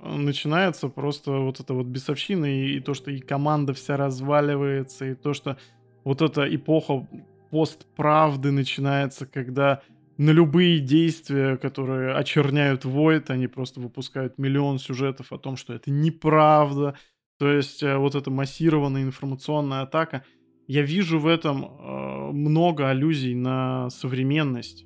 начинается просто вот эта вот бесовщина, и то, что и команда вся разваливается, и то, что вот эта эпоха постправды начинается, когда на любые действия, которые очерняют Void, они просто выпускают миллион сюжетов о том, что это неправда. То есть вот эта массированная информационная атака. Я вижу в этом много аллюзий на современность.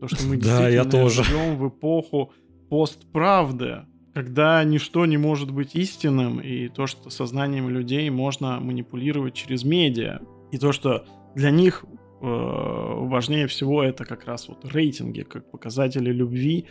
То, что мы действительно живем в эпоху постправды, когда ничто не может быть истинным, и то, что сознанием людей можно манипулировать через медиа. И то, что для них важнее всего, это как раз вот рейтинги, как показатели любви.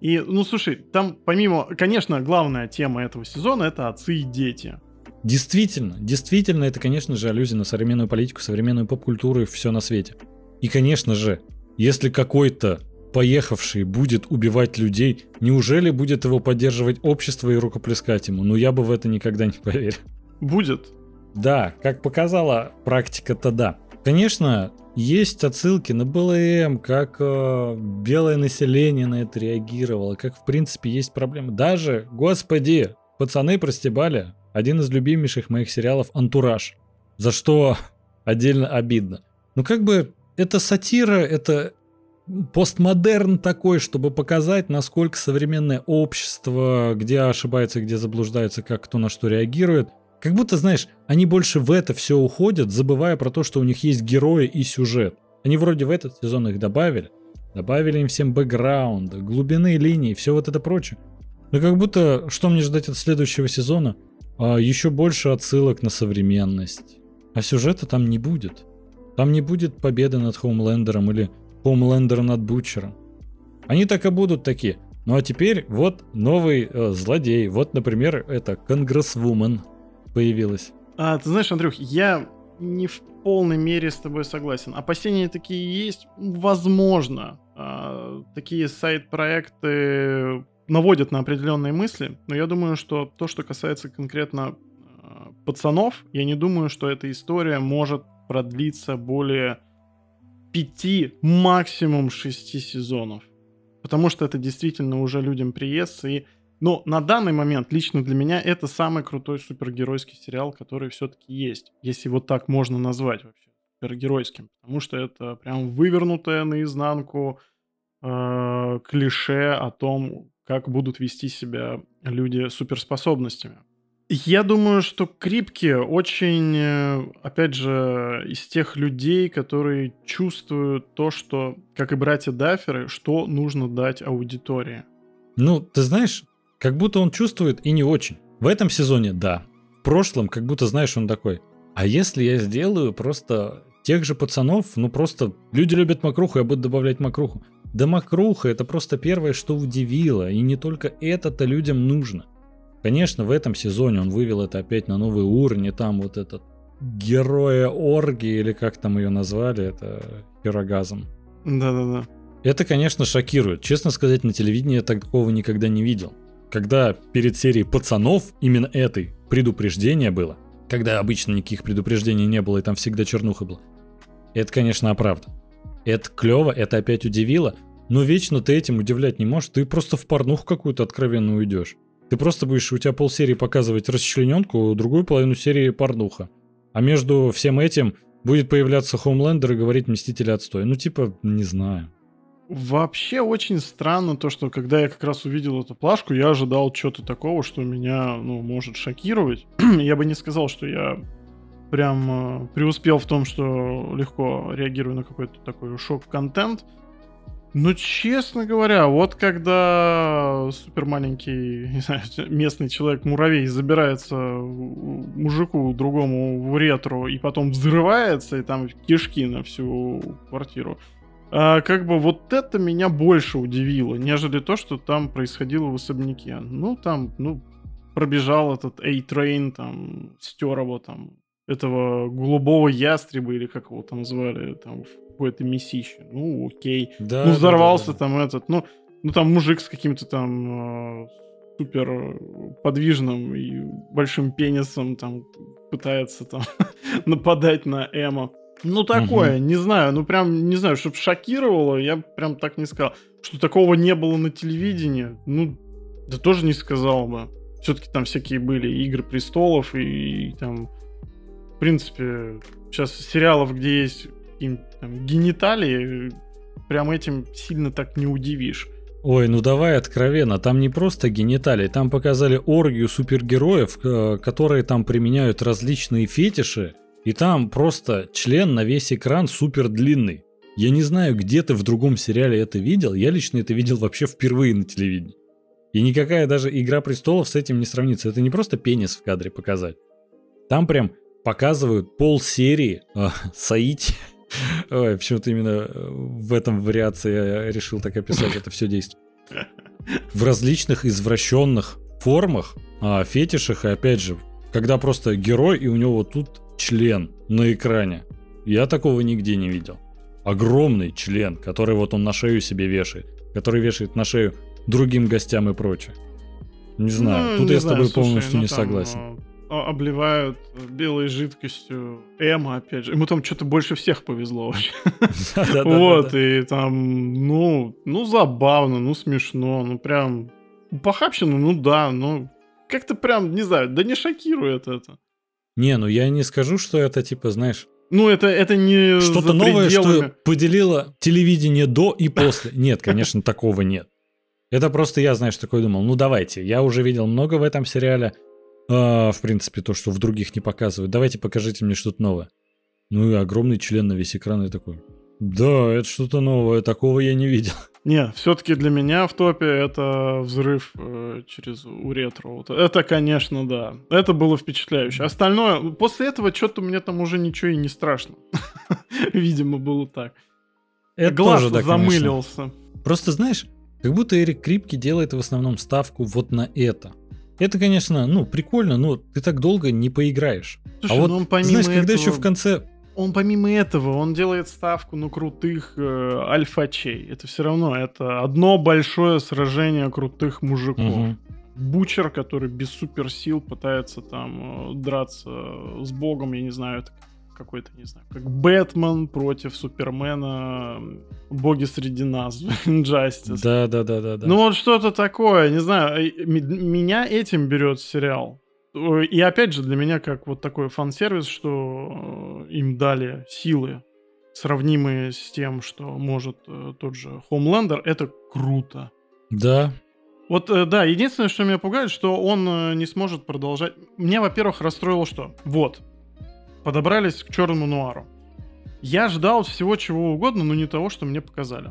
И, ну, слушай, там помимо... Конечно, главная тема этого сезона — это отцы и дети. Действительно, действительно, это, конечно же, аллюзия на современную политику, современную поп-культуру и все на свете. И, конечно же, если какой-то поехавший будет убивать людей, неужели будет его поддерживать общество и рукоплескать ему? Ну, я бы в это никогда не поверил. Будет. Да, как показала практика-то да. Конечно, есть отсылки на БЛМ, как белое население на это реагировало, как, в принципе, есть проблемы. Даже, господи, пацаны простебали один из любимейших моих сериалов «Антураж», за что отдельно обидно. Ну, как бы, это сатира, это постмодерн такой, чтобы показать, насколько современное общество, где ошибается, где заблуждается, как кто на что реагирует. Как будто, знаешь, они больше в это все уходят, забывая про то, что у них есть герои и сюжет. Они вроде в этот сезон их добавили. Добавили им всем бэкграунда, глубины линий, все вот это прочее. Но как будто, что мне ждать от следующего сезона? Еще больше отсылок на современность. А сюжета там не будет. Там не будет победы над Хоумлендером или Хоумлендера над Бутчером. Они так и будут такие. Ну а теперь вот новый злодей. Вот, например, это Конгрессвумен появилась. Ты знаешь, Андрюх, я не в полной мере с тобой согласен. Опасения такие есть, возможно. Такие сайт-проекты наводят на определенные мысли, но я думаю, что то, что касается конкретно пацанов, я не думаю, что эта история может продлиться более 5, максимум 6 сезонов. Потому что это действительно уже людям приестся, и но на данный момент, лично для меня, это самый крутой супергеройский сериал, который все-таки есть. Если его так можно назвать вообще супергеройским. Потому что это прям вывернутое наизнанку клише о том, как будут вести себя люди с суперспособностями. Я думаю, что Крипке очень, опять же, из тех людей, которые чувствуют то, что, как и братья Дафферы, что нужно дать аудитории. Ну, ты знаешь... Как будто он чувствует и не очень. В этом сезоне, да. В прошлом, как будто, знаешь, он такой: а если я сделаю просто тех же пацанов, ну просто люди любят мокруху, я буду добавлять мокруху. Да мокруха — это просто первое, что удивило. И не только это-то людям нужно. Конечно, в этом сезоне он вывел это опять на новый уровень. И там вот этот героя орги, или как там ее назвали, это херогазм. Да-да-да. Это, конечно, шокирует. Честно сказать, на телевидении я такого никогда не видел. Когда перед серией «Пацанов» именно этой предупреждение было, когда обычно никаких предупреждений не было и там всегда чернуха была, это, конечно, оправдано. Это клево, это опять удивило, но вечно ты этим удивлять не можешь, ты просто в порнуху какую-то откровенную уйдешь. Ты просто будешь, у тебя полсерии показывать расчлененку, другую половину серии порнуха. А между всем этим будет появляться Хоумлендер и говорить «Мстители отстой». Ну типа, не знаю. Вообще очень странно то, что когда я как раз увидел эту плашку, я ожидал чего-то такого, что меня, ну, может шокировать. Я бы не сказал, что я прям преуспел в том, что легко реагирую на какой-то такой шок-контент. Но, честно говоря, вот когда супер маленький, не знаю, местный человек-муравей забирается мужику другому в ретро и потом взрывается, и там кишки на всю квартиру. Как бы вот это меня больше удивило, нежели то, что там происходило в особняке. Ну, там, ну, пробежал этот A-Train, там, стер его, там, этого голубого ястреба, или как его там звали, там, в какое-то мясище. Ну, окей. Да, ну, взорвался там этот, ну, там мужик с каким-то там супер подвижным и большим пенисом там пытается там нападать на Эма. Ну, такое, не знаю, ну, прям, не знаю, чтобы шокировало, я прям так не сказал. Что такого не было на телевидении, ну, да тоже не сказал бы. Все-таки там всякие были «Игры престолов» и там, в принципе, сейчас сериалов, где есть там гениталии, прям этим сильно так не удивишь. Ой, ну давай откровенно, там не просто гениталии, там показали оргию супергероев, которые там применяют различные фетиши. И там просто член на весь экран супер длинный. Я не знаю, где ты в другом сериале это видел. Я лично это видел вообще впервые на телевидении. И никакая даже «Игра престолов» с этим не сравнится. Это не просто пенис в кадре показать. Там прям показывают полсерии Саити. Ой, почему-то именно в этом вариации я решил так описать это все действие. В различных извращенных формах, фетишах, и опять же, когда просто герой, и у него вот тут член на экране. Я такого нигде не видел. Огромный член, который вот он на шею себе вешает, который вешает на шею другим гостям и прочее. Не знаю, ну, тут я с тобой полностью не согласен. Обливают белой жидкостью Эмма, опять же. Ему там что-то больше всех повезло вообще. Вот, и там, ну, забавно, ну, смешно, ну, прям похабщина, ну, да, ну, как-то прям, не знаю, да не шокирует это. Не, ну, я не скажу, что это, типа, знаешь... Ну, это не... Что-то новое, что поделило телевидение до и после. Нет, конечно, такого нет. Это просто я, знаешь, такой думал, ну, давайте, я уже видел много в этом сериале, в принципе, то, что в других не показывают. Давайте покажите мне что-то новое. Ну и огромный член на весь экран и такой. Да, это что-то новое, такого я не видел. Не, все-таки для меня в топе это взрыв через уретру. Это, конечно, да. Это было впечатляюще. Остальное, после этого что-то мне там уже ничего и не страшно. Видимо, было так. Глаз замылился. Просто, знаешь, как будто Эрик Крипке делает в основном ставку вот на это. Это, конечно, ну, прикольно, но ты так долго не поиграешь. Слушай, а вот, он помимо знаешь, когда этого, еще в конце... Он помимо этого, он делает ставку на крутых альфачей. Это все равно, это одно большое сражение крутых мужиков. Угу. Бучер, который без суперсил пытается там драться с богом, я не знаю, это какой-то, не знаю, как Бэтмен против Супермена, боги среди нас, Injustice. Да. Ну вот что-то такое, не знаю, меня этим берет сериал. И опять же, для меня как вот такой фан-сервис, что им дали силы, сравнимые с тем, что может тот же Homelander, это круто. Да. Вот, да, единственное, что меня пугает, что он не сможет продолжать. Меня, во-первых, расстроило что? Вот. Подобрались к черному нуару. Я ждал всего чего угодно, но не того, что мне показали.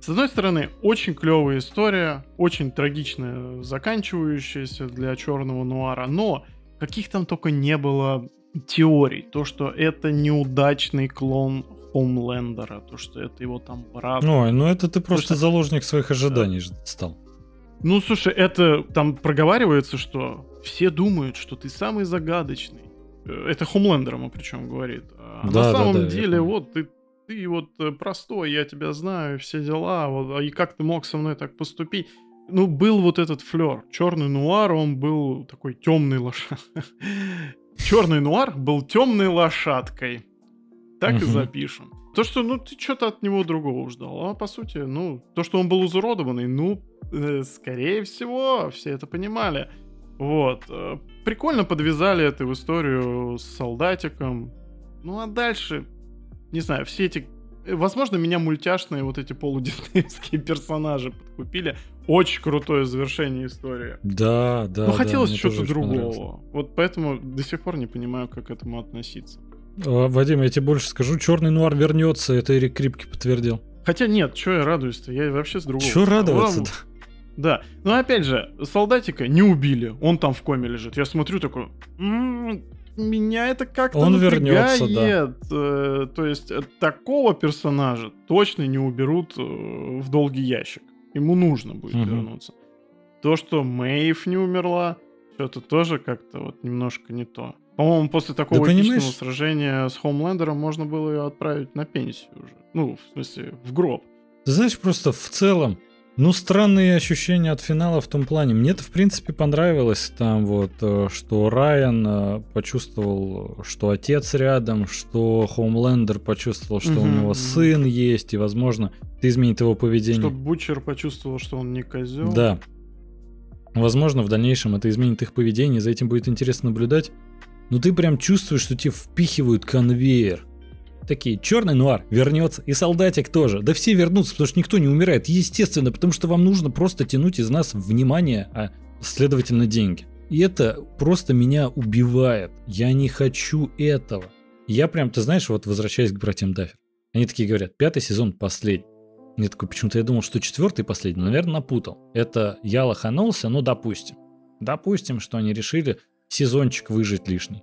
С одной стороны, очень клевая история, очень трагичная, заканчивающаяся для черного нуара, но каких там только не было теорий. То, что это неудачный клон Хомлендера, то, что это его там брат. Ой, ну это ты просто что... заложник своих ожиданий стал. Ну, слушай, это там проговаривается, что все думают, что ты самый загадочный. Это Хомлендер, мы причем говорит. А да, на самом деле, вот ты вот простой, я тебя знаю, все дела, вот, и как ты мог со мной так поступить? Ну, был вот этот флер. Черный нуар, он был такой темной лошадкой. Черный нуар был темной лошадкой. Так и запишем. То, что, ну, ты что-то от него другого ждал. А по сути, ну, то, что он был изуродованный, ну, скорее всего, все это понимали. Вот. Прикольно подвязали эту историю с солдатиком. Ну, а дальше, не знаю, все эти... Возможно, меня мультяшные вот эти полудиснеевские персонажи подкупили. Очень крутое завершение истории. Да. Но хотелось чего-то другого. Вот поэтому до сих пор не понимаю, как к этому относиться. Вадим, я тебе больше скажу. Черный нуар вернется. Это Эрик Крипке подтвердил. Хотя нет, что я радуюсь-то? Я вообще с другого. Что радоваться-то? Да, но опять же, солдатика не убили, он там в коме лежит. Я смотрю такой, меня это как-то он напрягает. Вернется, да. То есть такого персонажа точно не уберут в долгий ящик. Ему нужно будет вернуться. То, что Мэйв не умерла, это тоже как-то вот немножко не то. По-моему, после такого эпичного сражения с Хомлендером можно было ее отправить на пенсию уже. Ну, в смысле, в гроб. Ты знаешь, просто в целом, ну, странные ощущения от финала в том плане. Мне-то, в принципе, понравилось там вот, что Райан почувствовал, что отец рядом, что Хоумлендер почувствовал, что у него сын есть, и, возможно, это изменит его поведение. Что Бутчер почувствовал, что он не козел. Да. Возможно, в дальнейшем это изменит их поведение, за этим будет интересно наблюдать. Но ты прям чувствуешь, что тебе впихивают конвейер. Такие, черный нуар вернется, и солдатик тоже. Да все вернутся, потому что никто не умирает. Естественно, потому что вам нужно просто тянуть из нас внимание, а следовательно деньги. И это просто меня убивает. Я не хочу этого. Я прям, ты знаешь, вот возвращаясь к братьям Даффер. Они такие говорят, 5-й сезон последний. Я такой, почему-то я думал, что 4-й последний, но, наверное, напутал. Это я лоханулся, но допустим. Допустим, что они решили сезончик выжить лишний.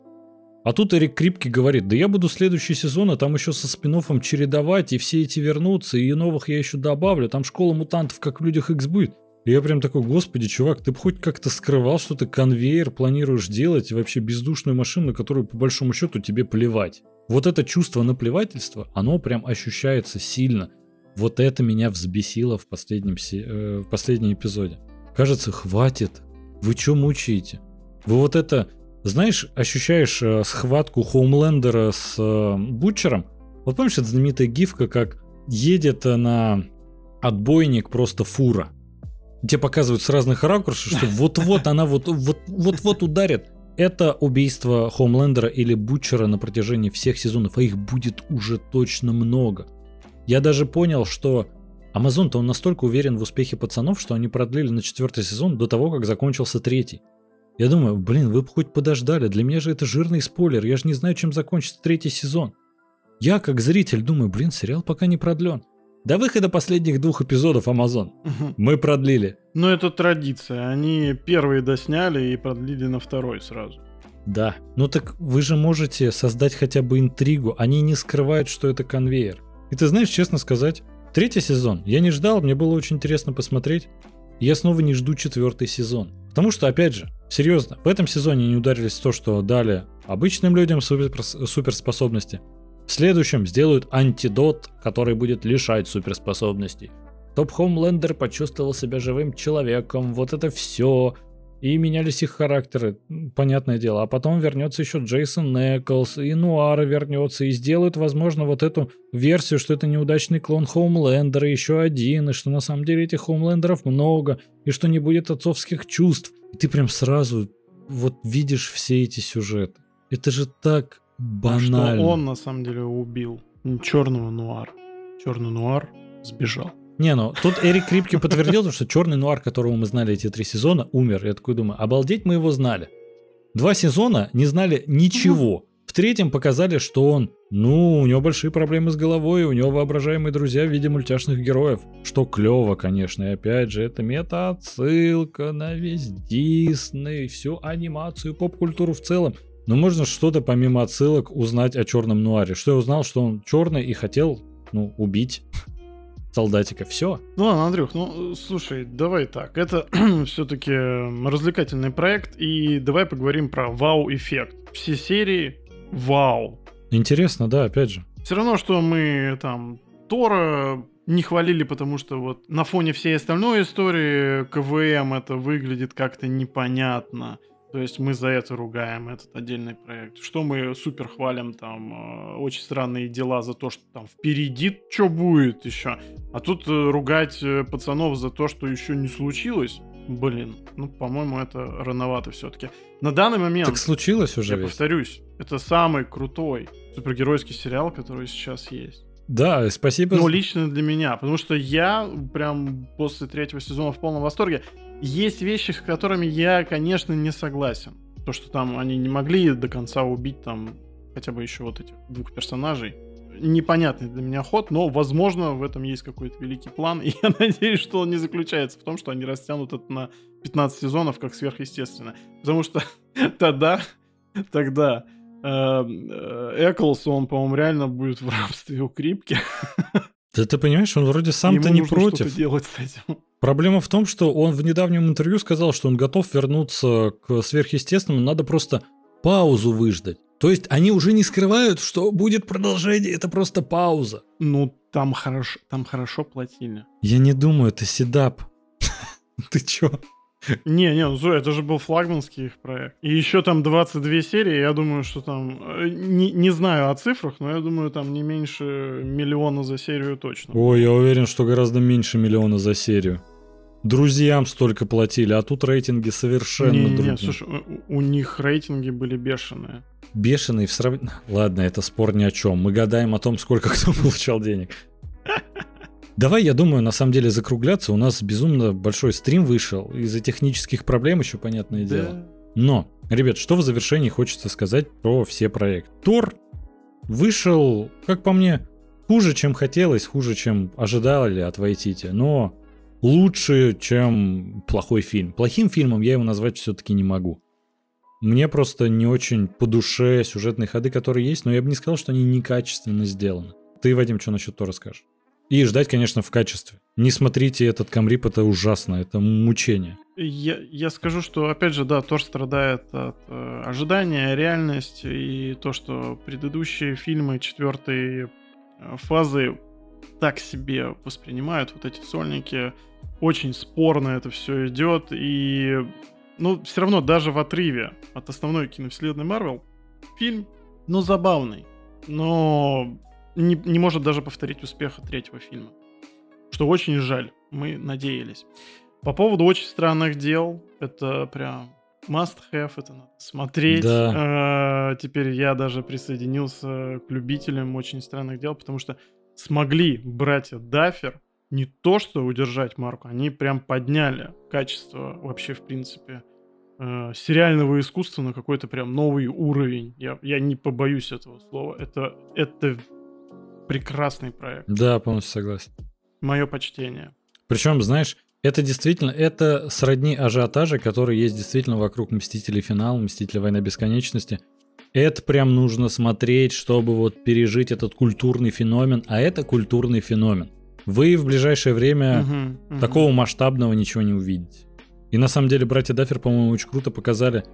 А тут Эрик Крипке говорит, да я буду следующий сезон, а там еще со спин-оффом чередовать, и все эти вернутся, и новых я еще добавлю, там школа мутантов, как в Людях Икс будет. И я прям такой, господи, чувак, ты бы хоть как-то скрывал, что ты конвейер планируешь делать, и вообще бездушную машину, на которую по большому счету тебе плевать. Вот это чувство наплевательства, оно прям ощущается сильно. Вот это меня взбесило в последнем эпизоде. Кажется, хватит. Вы что мучаете? Вы вот это... Знаешь, ощущаешь схватку Хоумлендера с Бутчером? Вот помнишь, это знаменитая гифка, как едет на отбойник просто фура? Тебе показывают с разных ракурсов, что вот-вот она вот-вот ударит. Это убийство Хоумлендера или Бутчера на протяжении всех сезонов, а их будет уже точно много. Я даже понял, что Амазон-то он настолько уверен в успехе пацанов, что они продлили на 4-й сезон до того, как закончился 3-й. Я думаю, блин, вы бы хоть подождали, для меня же это жирный спойлер, я же не знаю, чем закончится 3-й сезон. Я, как зритель, думаю, блин, сериал пока не продлен. До выхода последних 2 эпизодов Amazon мы продлили. Ну это традиция, они первые досняли и продлили на 2-й сразу. Да, ну так вы же можете создать хотя бы интригу, они не скрывают, что это конвейер. И ты знаешь, честно сказать, 3-й сезон я не ждал, мне было очень интересно посмотреть. Я снова не жду 4-й сезон. Потому что, опять же, серьезно, в этом сезоне не ударились в то, что дали обычным людям суперспособности. В следующем сделают антидот, который будет лишать суперспособностей. Топ Хоумлендер почувствовал себя живым человеком, вот это все. И менялись их характеры, понятное дело. А потом вернется еще Дженсен Эклс, и Нуара вернется, и сделают, возможно, вот эту версию, что это неудачный клон Хоумлендера, еще один, и что на самом деле этих Хоумлендеров много, и что не будет отцовских чувств. И ты прям сразу вот видишь все эти сюжеты. Это же так банально. Что он на самом деле убил черного Нуара. Черный Нуар сбежал. Не, ну, тут Эрик Крипке подтвердил, что черный Нуар, которого мы знали эти 3 сезона, умер. Я такой думаю, обалдеть, мы его знали. 2 сезона не знали ничего. В 3-м показали, что он, у него большие проблемы с головой, у него воображаемые друзья в виде мультяшных героев. Что клево, конечно. И опять же, это мета-отсылка на весь Дисней, всю анимацию, поп-культуру в целом. Но можно что-то помимо отсылок узнать о черном Нуаре. Что я узнал, что он черный и хотел, убить солдатика, все. Ну ладно, Андрюх, слушай, давай так. Это все-таки развлекательный проект, и давай поговорим про вау-эффект. Все серии вау. Интересно, да, опять же. Все равно, что мы там Тора не хвалили, потому что вот на фоне всей остальной истории КВМ это выглядит как-то непонятно. То есть мы за это ругаем этот отдельный проект. Что мы супер хвалим там очень странные дела за то, что там впереди что будет еще. А тут ругать пацанов за то, что еще не случилось. Блин, по-моему, это рановато все-таки. На данный момент... Так случилось уже. Я повторюсь, это самый крутой супергеройский сериал, который сейчас есть. Да, спасибо. Но лично для меня, потому что я прям после 3-го сезона в полном восторге. Есть вещи, с которыми я, конечно, не согласен. То, что там они не могли до конца убить там хотя бы еще вот этих 2 персонажей. Непонятный для меня ход, но, возможно, в этом есть какой-то великий план. И я надеюсь, что он не заключается в том, что они растянут это на 15 сезонов, как сверхъестественно. Потому что тогда Эклс, он, по-моему, реально будет в рабстве у Крипки. Да ты понимаешь, он вроде сам-то не против. Ему нужно что-то делать с этим. Проблема в том, что он в недавнем интервью сказал, что он готов вернуться к сверхъестественному, надо просто паузу выждать. То есть они уже не скрывают, что будет продолжение, это просто пауза. Там хорошо платили. Я не думаю, это седап. Ты чё? Не, это же был флагманский их проект. И еще там 22 серии, я думаю, что там... Не знаю о цифрах, но я думаю, там не меньше 1 миллиона за серию точно. Ой, я уверен, что гораздо меньше 1 миллиона за серию. Друзьям столько платили, а тут рейтинги совершенно другие. Не, слушай, у них рейтинги были бешеные. Бешеные в сравнении... Ладно, это спор ни о чем. Мы гадаем о том, сколько кто получал денег. Давай, я думаю, на самом деле закругляться. У нас безумно большой стрим вышел. Из-за технических проблем еще, понятное дело. Но, ребят, что в завершении хочется сказать про все проекты. Тор вышел, как по мне, Хуже, чем хотелось, хуже, чем ожидали от Вайтити, но лучше, чем плохой фильм. Плохим фильмом я его назвать все-таки не могу. Мне просто не очень по душе сюжетные ходы, которые есть, но я бы не сказал, что они некачественно сделаны. Ты, Вадим, что насчет того расскажешь? И ждать, конечно, в качестве. Не смотрите этот камрип, это ужасно, это мучение. Я скажу, что, опять же, да, Тор страдает от ожидания, реальности, и то, что предыдущие фильмы четвертой фазы так себе воспринимают, вот эти сольники, очень спорно это все идет, и, ну, все равно даже в отрыве от основной киновселенной Марвел фильм, ну, забавный, но не может даже повторить успеха третьего фильма, что очень жаль, мы надеялись. По поводу «Очень странных дел», это прям must have, это надо смотреть. Да. Теперь я даже присоединился к любителям «Очень странных дел», потому что смогли братья Даффер не то что удержать марку, они прям подняли качество вообще, в принципе, сериального искусства на какой-то прям новый уровень. Я не побоюсь этого слова. Это прекрасный проект. Да, полностью согласен. Мое почтение. Причем, знаешь, это действительно, это сродни ажиотажа, который есть действительно вокруг «Мстителей. Финал», «Мстители. Война бесконечности». Это прям нужно смотреть, чтобы вот пережить этот культурный феномен. А это культурный феномен. Вы в ближайшее время такого масштабного ничего не увидите. И на самом деле братья Даффер, по-моему, очень круто показали,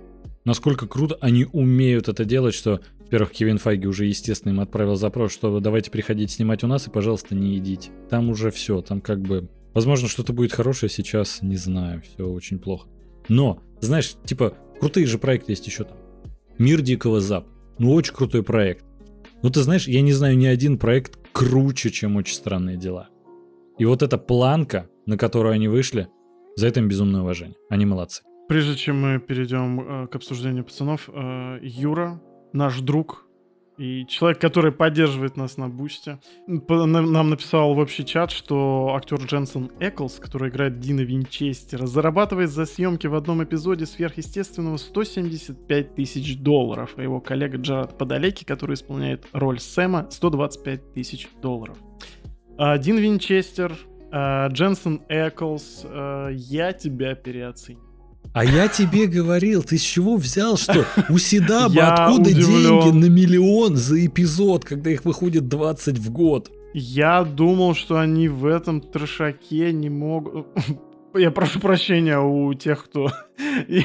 насколько круто они умеют это делать, что, во-первых, Кевин Файги уже, естественно, им отправил запрос, что давайте приходите снимать у нас и, пожалуйста, не идите. Там уже все, там как бы... Возможно, что-то будет хорошее, сейчас не знаю, все очень плохо. Но, знаешь, типа, крутые же проекты есть еще там. «Мир Дикого Запада». Ну, очень крутой проект. Ну, ты знаешь, я не знаю ни один проект круче, чем «Очень странные дела». И вот эта планка, на которую они вышли, за это им безумное уважение. Они молодцы. Прежде чем мы перейдем к обсуждению пацанов, Юра, наш друг, и человек, который поддерживает нас на бусте, нам написал в общий чат, что актер Дженсен Эклс, который играет Дина Винчестера, зарабатывает за съемки в одном эпизоде «Сверхъестественного» $175,000, а его коллега Джаред Падалеки, который исполняет роль Сэма, $125,000. Дин Винчестер, Дженсен Эклс, я тебя переоценил. А я тебе говорил, ты с чего взял, что у Седаба откуда деньги на миллион за эпизод, когда их выходит 20 в год? Я думал, что они в этом трешаке не могут... Я прошу прощения у тех, кто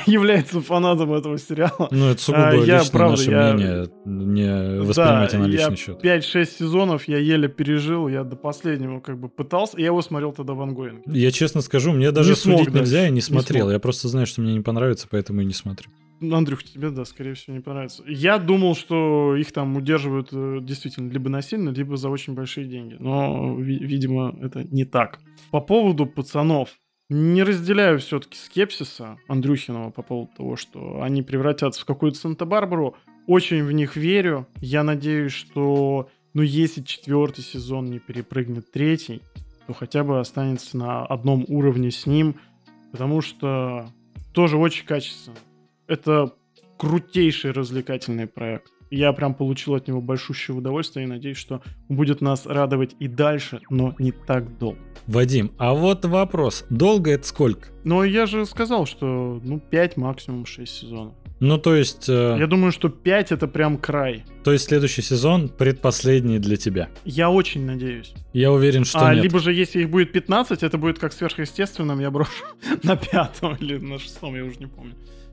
является фанатом этого сериала. Ну, это сугубо личное наше мнение, не воспринимайте на личный счет. 5-6 сезонов я еле пережил, я до последнего как бы пытался, я его смотрел тогда в ангоинге. Я честно скажу, мне даже судить нельзя, я не смотрел, я просто знаю, что мне не понравится, поэтому и не смотрю. Андрюх, тебе, да, скорее всего, не понравится. Я думал, что их там удерживают действительно либо насильно, либо за очень большие деньги, но, видимо, это не так. По поводу пацанов. Не разделяю все-таки скепсиса Андрюхинова по поводу того, что они превратятся в какую-то Санта-Барбару. Очень в них верю. Я надеюсь, что, ну, если четвертый сезон не перепрыгнет третий, то хотя бы останется на одном уровне с ним, потому что тоже очень качественно. Это крутейший развлекательный проект. Я прям получил от него большущее удовольствие и надеюсь, что будет нас радовать и дальше, но не так долго. Вадим, а вот вопрос. Долго это сколько? Ну, я же сказал, что 5, максимум 6 сезонов. Ну, то есть... Я думаю, что 5 это прям край. То есть следующий сезон предпоследний для тебя? Я очень надеюсь. Я уверен, что нет. Либо же, если их будет 15, это будет как «Сверхъестественным», я брошу на 5 или на 6, я уже не помню.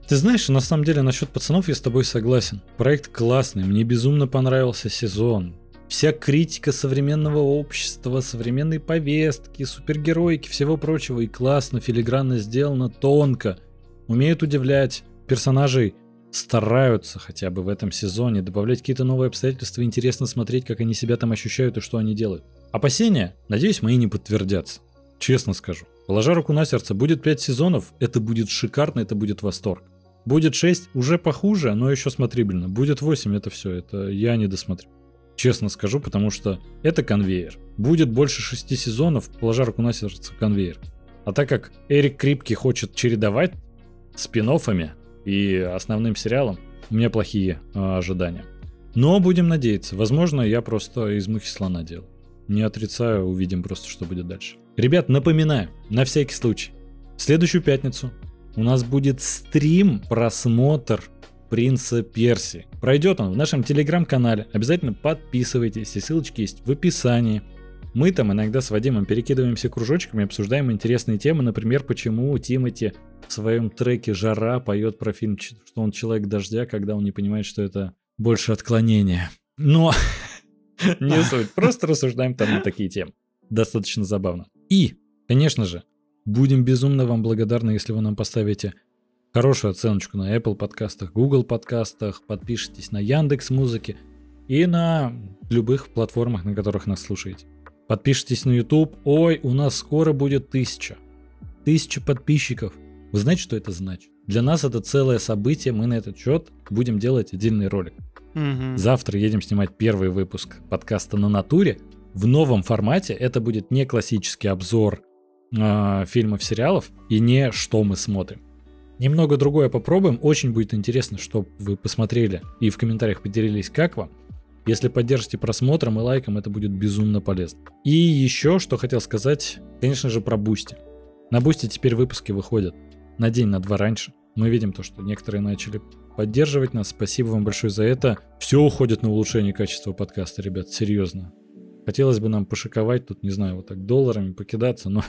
Ты знаешь, на самом деле, насчет пацанов я с тобой согласен. Проект классный, мне безумно понравился сезон. Вся критика современного общества, современной повестки, супергероики, всего прочего. И классно, филигранно сделано, тонко. Умеют удивлять. Персонажей стараются хотя бы в этом сезоне добавлять какие-то новые обстоятельства. Интересно смотреть, как они себя там ощущают и что они делают. Опасения, надеюсь, мои не подтвердятся. Честно скажу. Положа руку на сердце, будет 5 сезонов, это будет шикарно, это будет восторг. Будет 6, уже похуже, но еще смотрибельно. Будет 8, это все, это я не досмотрю. Честно скажу, потому что это конвейер. Будет больше 6 сезонов, положа руку на сердце, конвейер. А так как Эрик Крипке хочет чередовать спин-оффами и основным сериалом, у меня плохие ожидания. Но будем надеяться, возможно, я просто из мухи слона делал. Не отрицаю, увидим просто, что будет дальше. Ребят, напоминаю, на всякий случай, в следующую пятницу у нас будет стрим-просмотр «Принца Персии». Пройдет он в нашем телеграм-канале. Обязательно подписывайтесь, и ссылочки есть в описании. Мы там иногда с Вадимом перекидываемся кружочками, обсуждаем интересные темы, например, почему Тимати в своем треке «Жара» поет про фильм, что он человек дождя, когда он не понимает, что это больше отклонение. Но не суть, просто рассуждаем там на такие темы. Достаточно забавно. И, конечно же, будем безумно вам благодарны, если вы нам поставите хорошую оценочку на Apple подкастах, Google подкастах, подпишитесь на Яндекс.Музыке и на любых платформах, на которых нас слушаете. Подпишитесь на YouTube. Ой, у нас скоро будет 1000. 1000 подписчиков. Вы знаете, что это значит? Для нас это целое событие, мы на этот счет будем делать отдельный ролик. Угу. Завтра едем снимать первый выпуск подкаста «На натуре» в новом формате. Это будет не классический обзор фильмов, сериалов и не что мы смотрим. Немного другое попробуем. Очень будет интересно, чтобы вы посмотрели и в комментариях поделились, как вам. Если поддержите просмотром и лайком, это будет безумно полезно. И еще, что хотел сказать, конечно же, про Бусти. На Бусти теперь выпуски выходят на день, на два раньше. Мы видим то, что некоторые начали поддерживать нас. Спасибо вам большое за это. Все уходит на улучшение качества подкаста, ребят, серьезно. Хотелось бы нам пошиковать тут, не знаю, вот так долларами покидаться, но...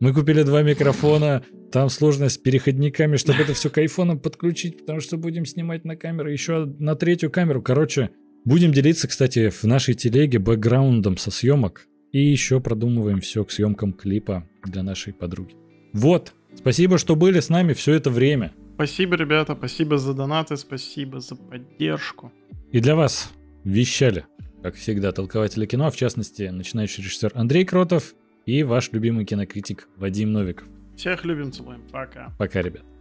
Мы купили 2 микрофона, там сложность с переходниками, чтобы это все к айфонам подключить, потому что будем снимать на камеру, еще на 3-ю камеру. Короче, будем делиться, кстати, в нашей телеге бэкграундом со съемок. И еще продумываем все к съемкам клипа для нашей подруги. Вот, спасибо, что были с нами все это время. Спасибо, ребята, спасибо за донаты, спасибо за поддержку. И для вас вещали, как всегда, толкователи кино, в частности, начинающий режиссер Андрей Кротов и ваш любимый кинокритик Вадим Новиков. Всех любим, целуем. Пока. Пока, ребят.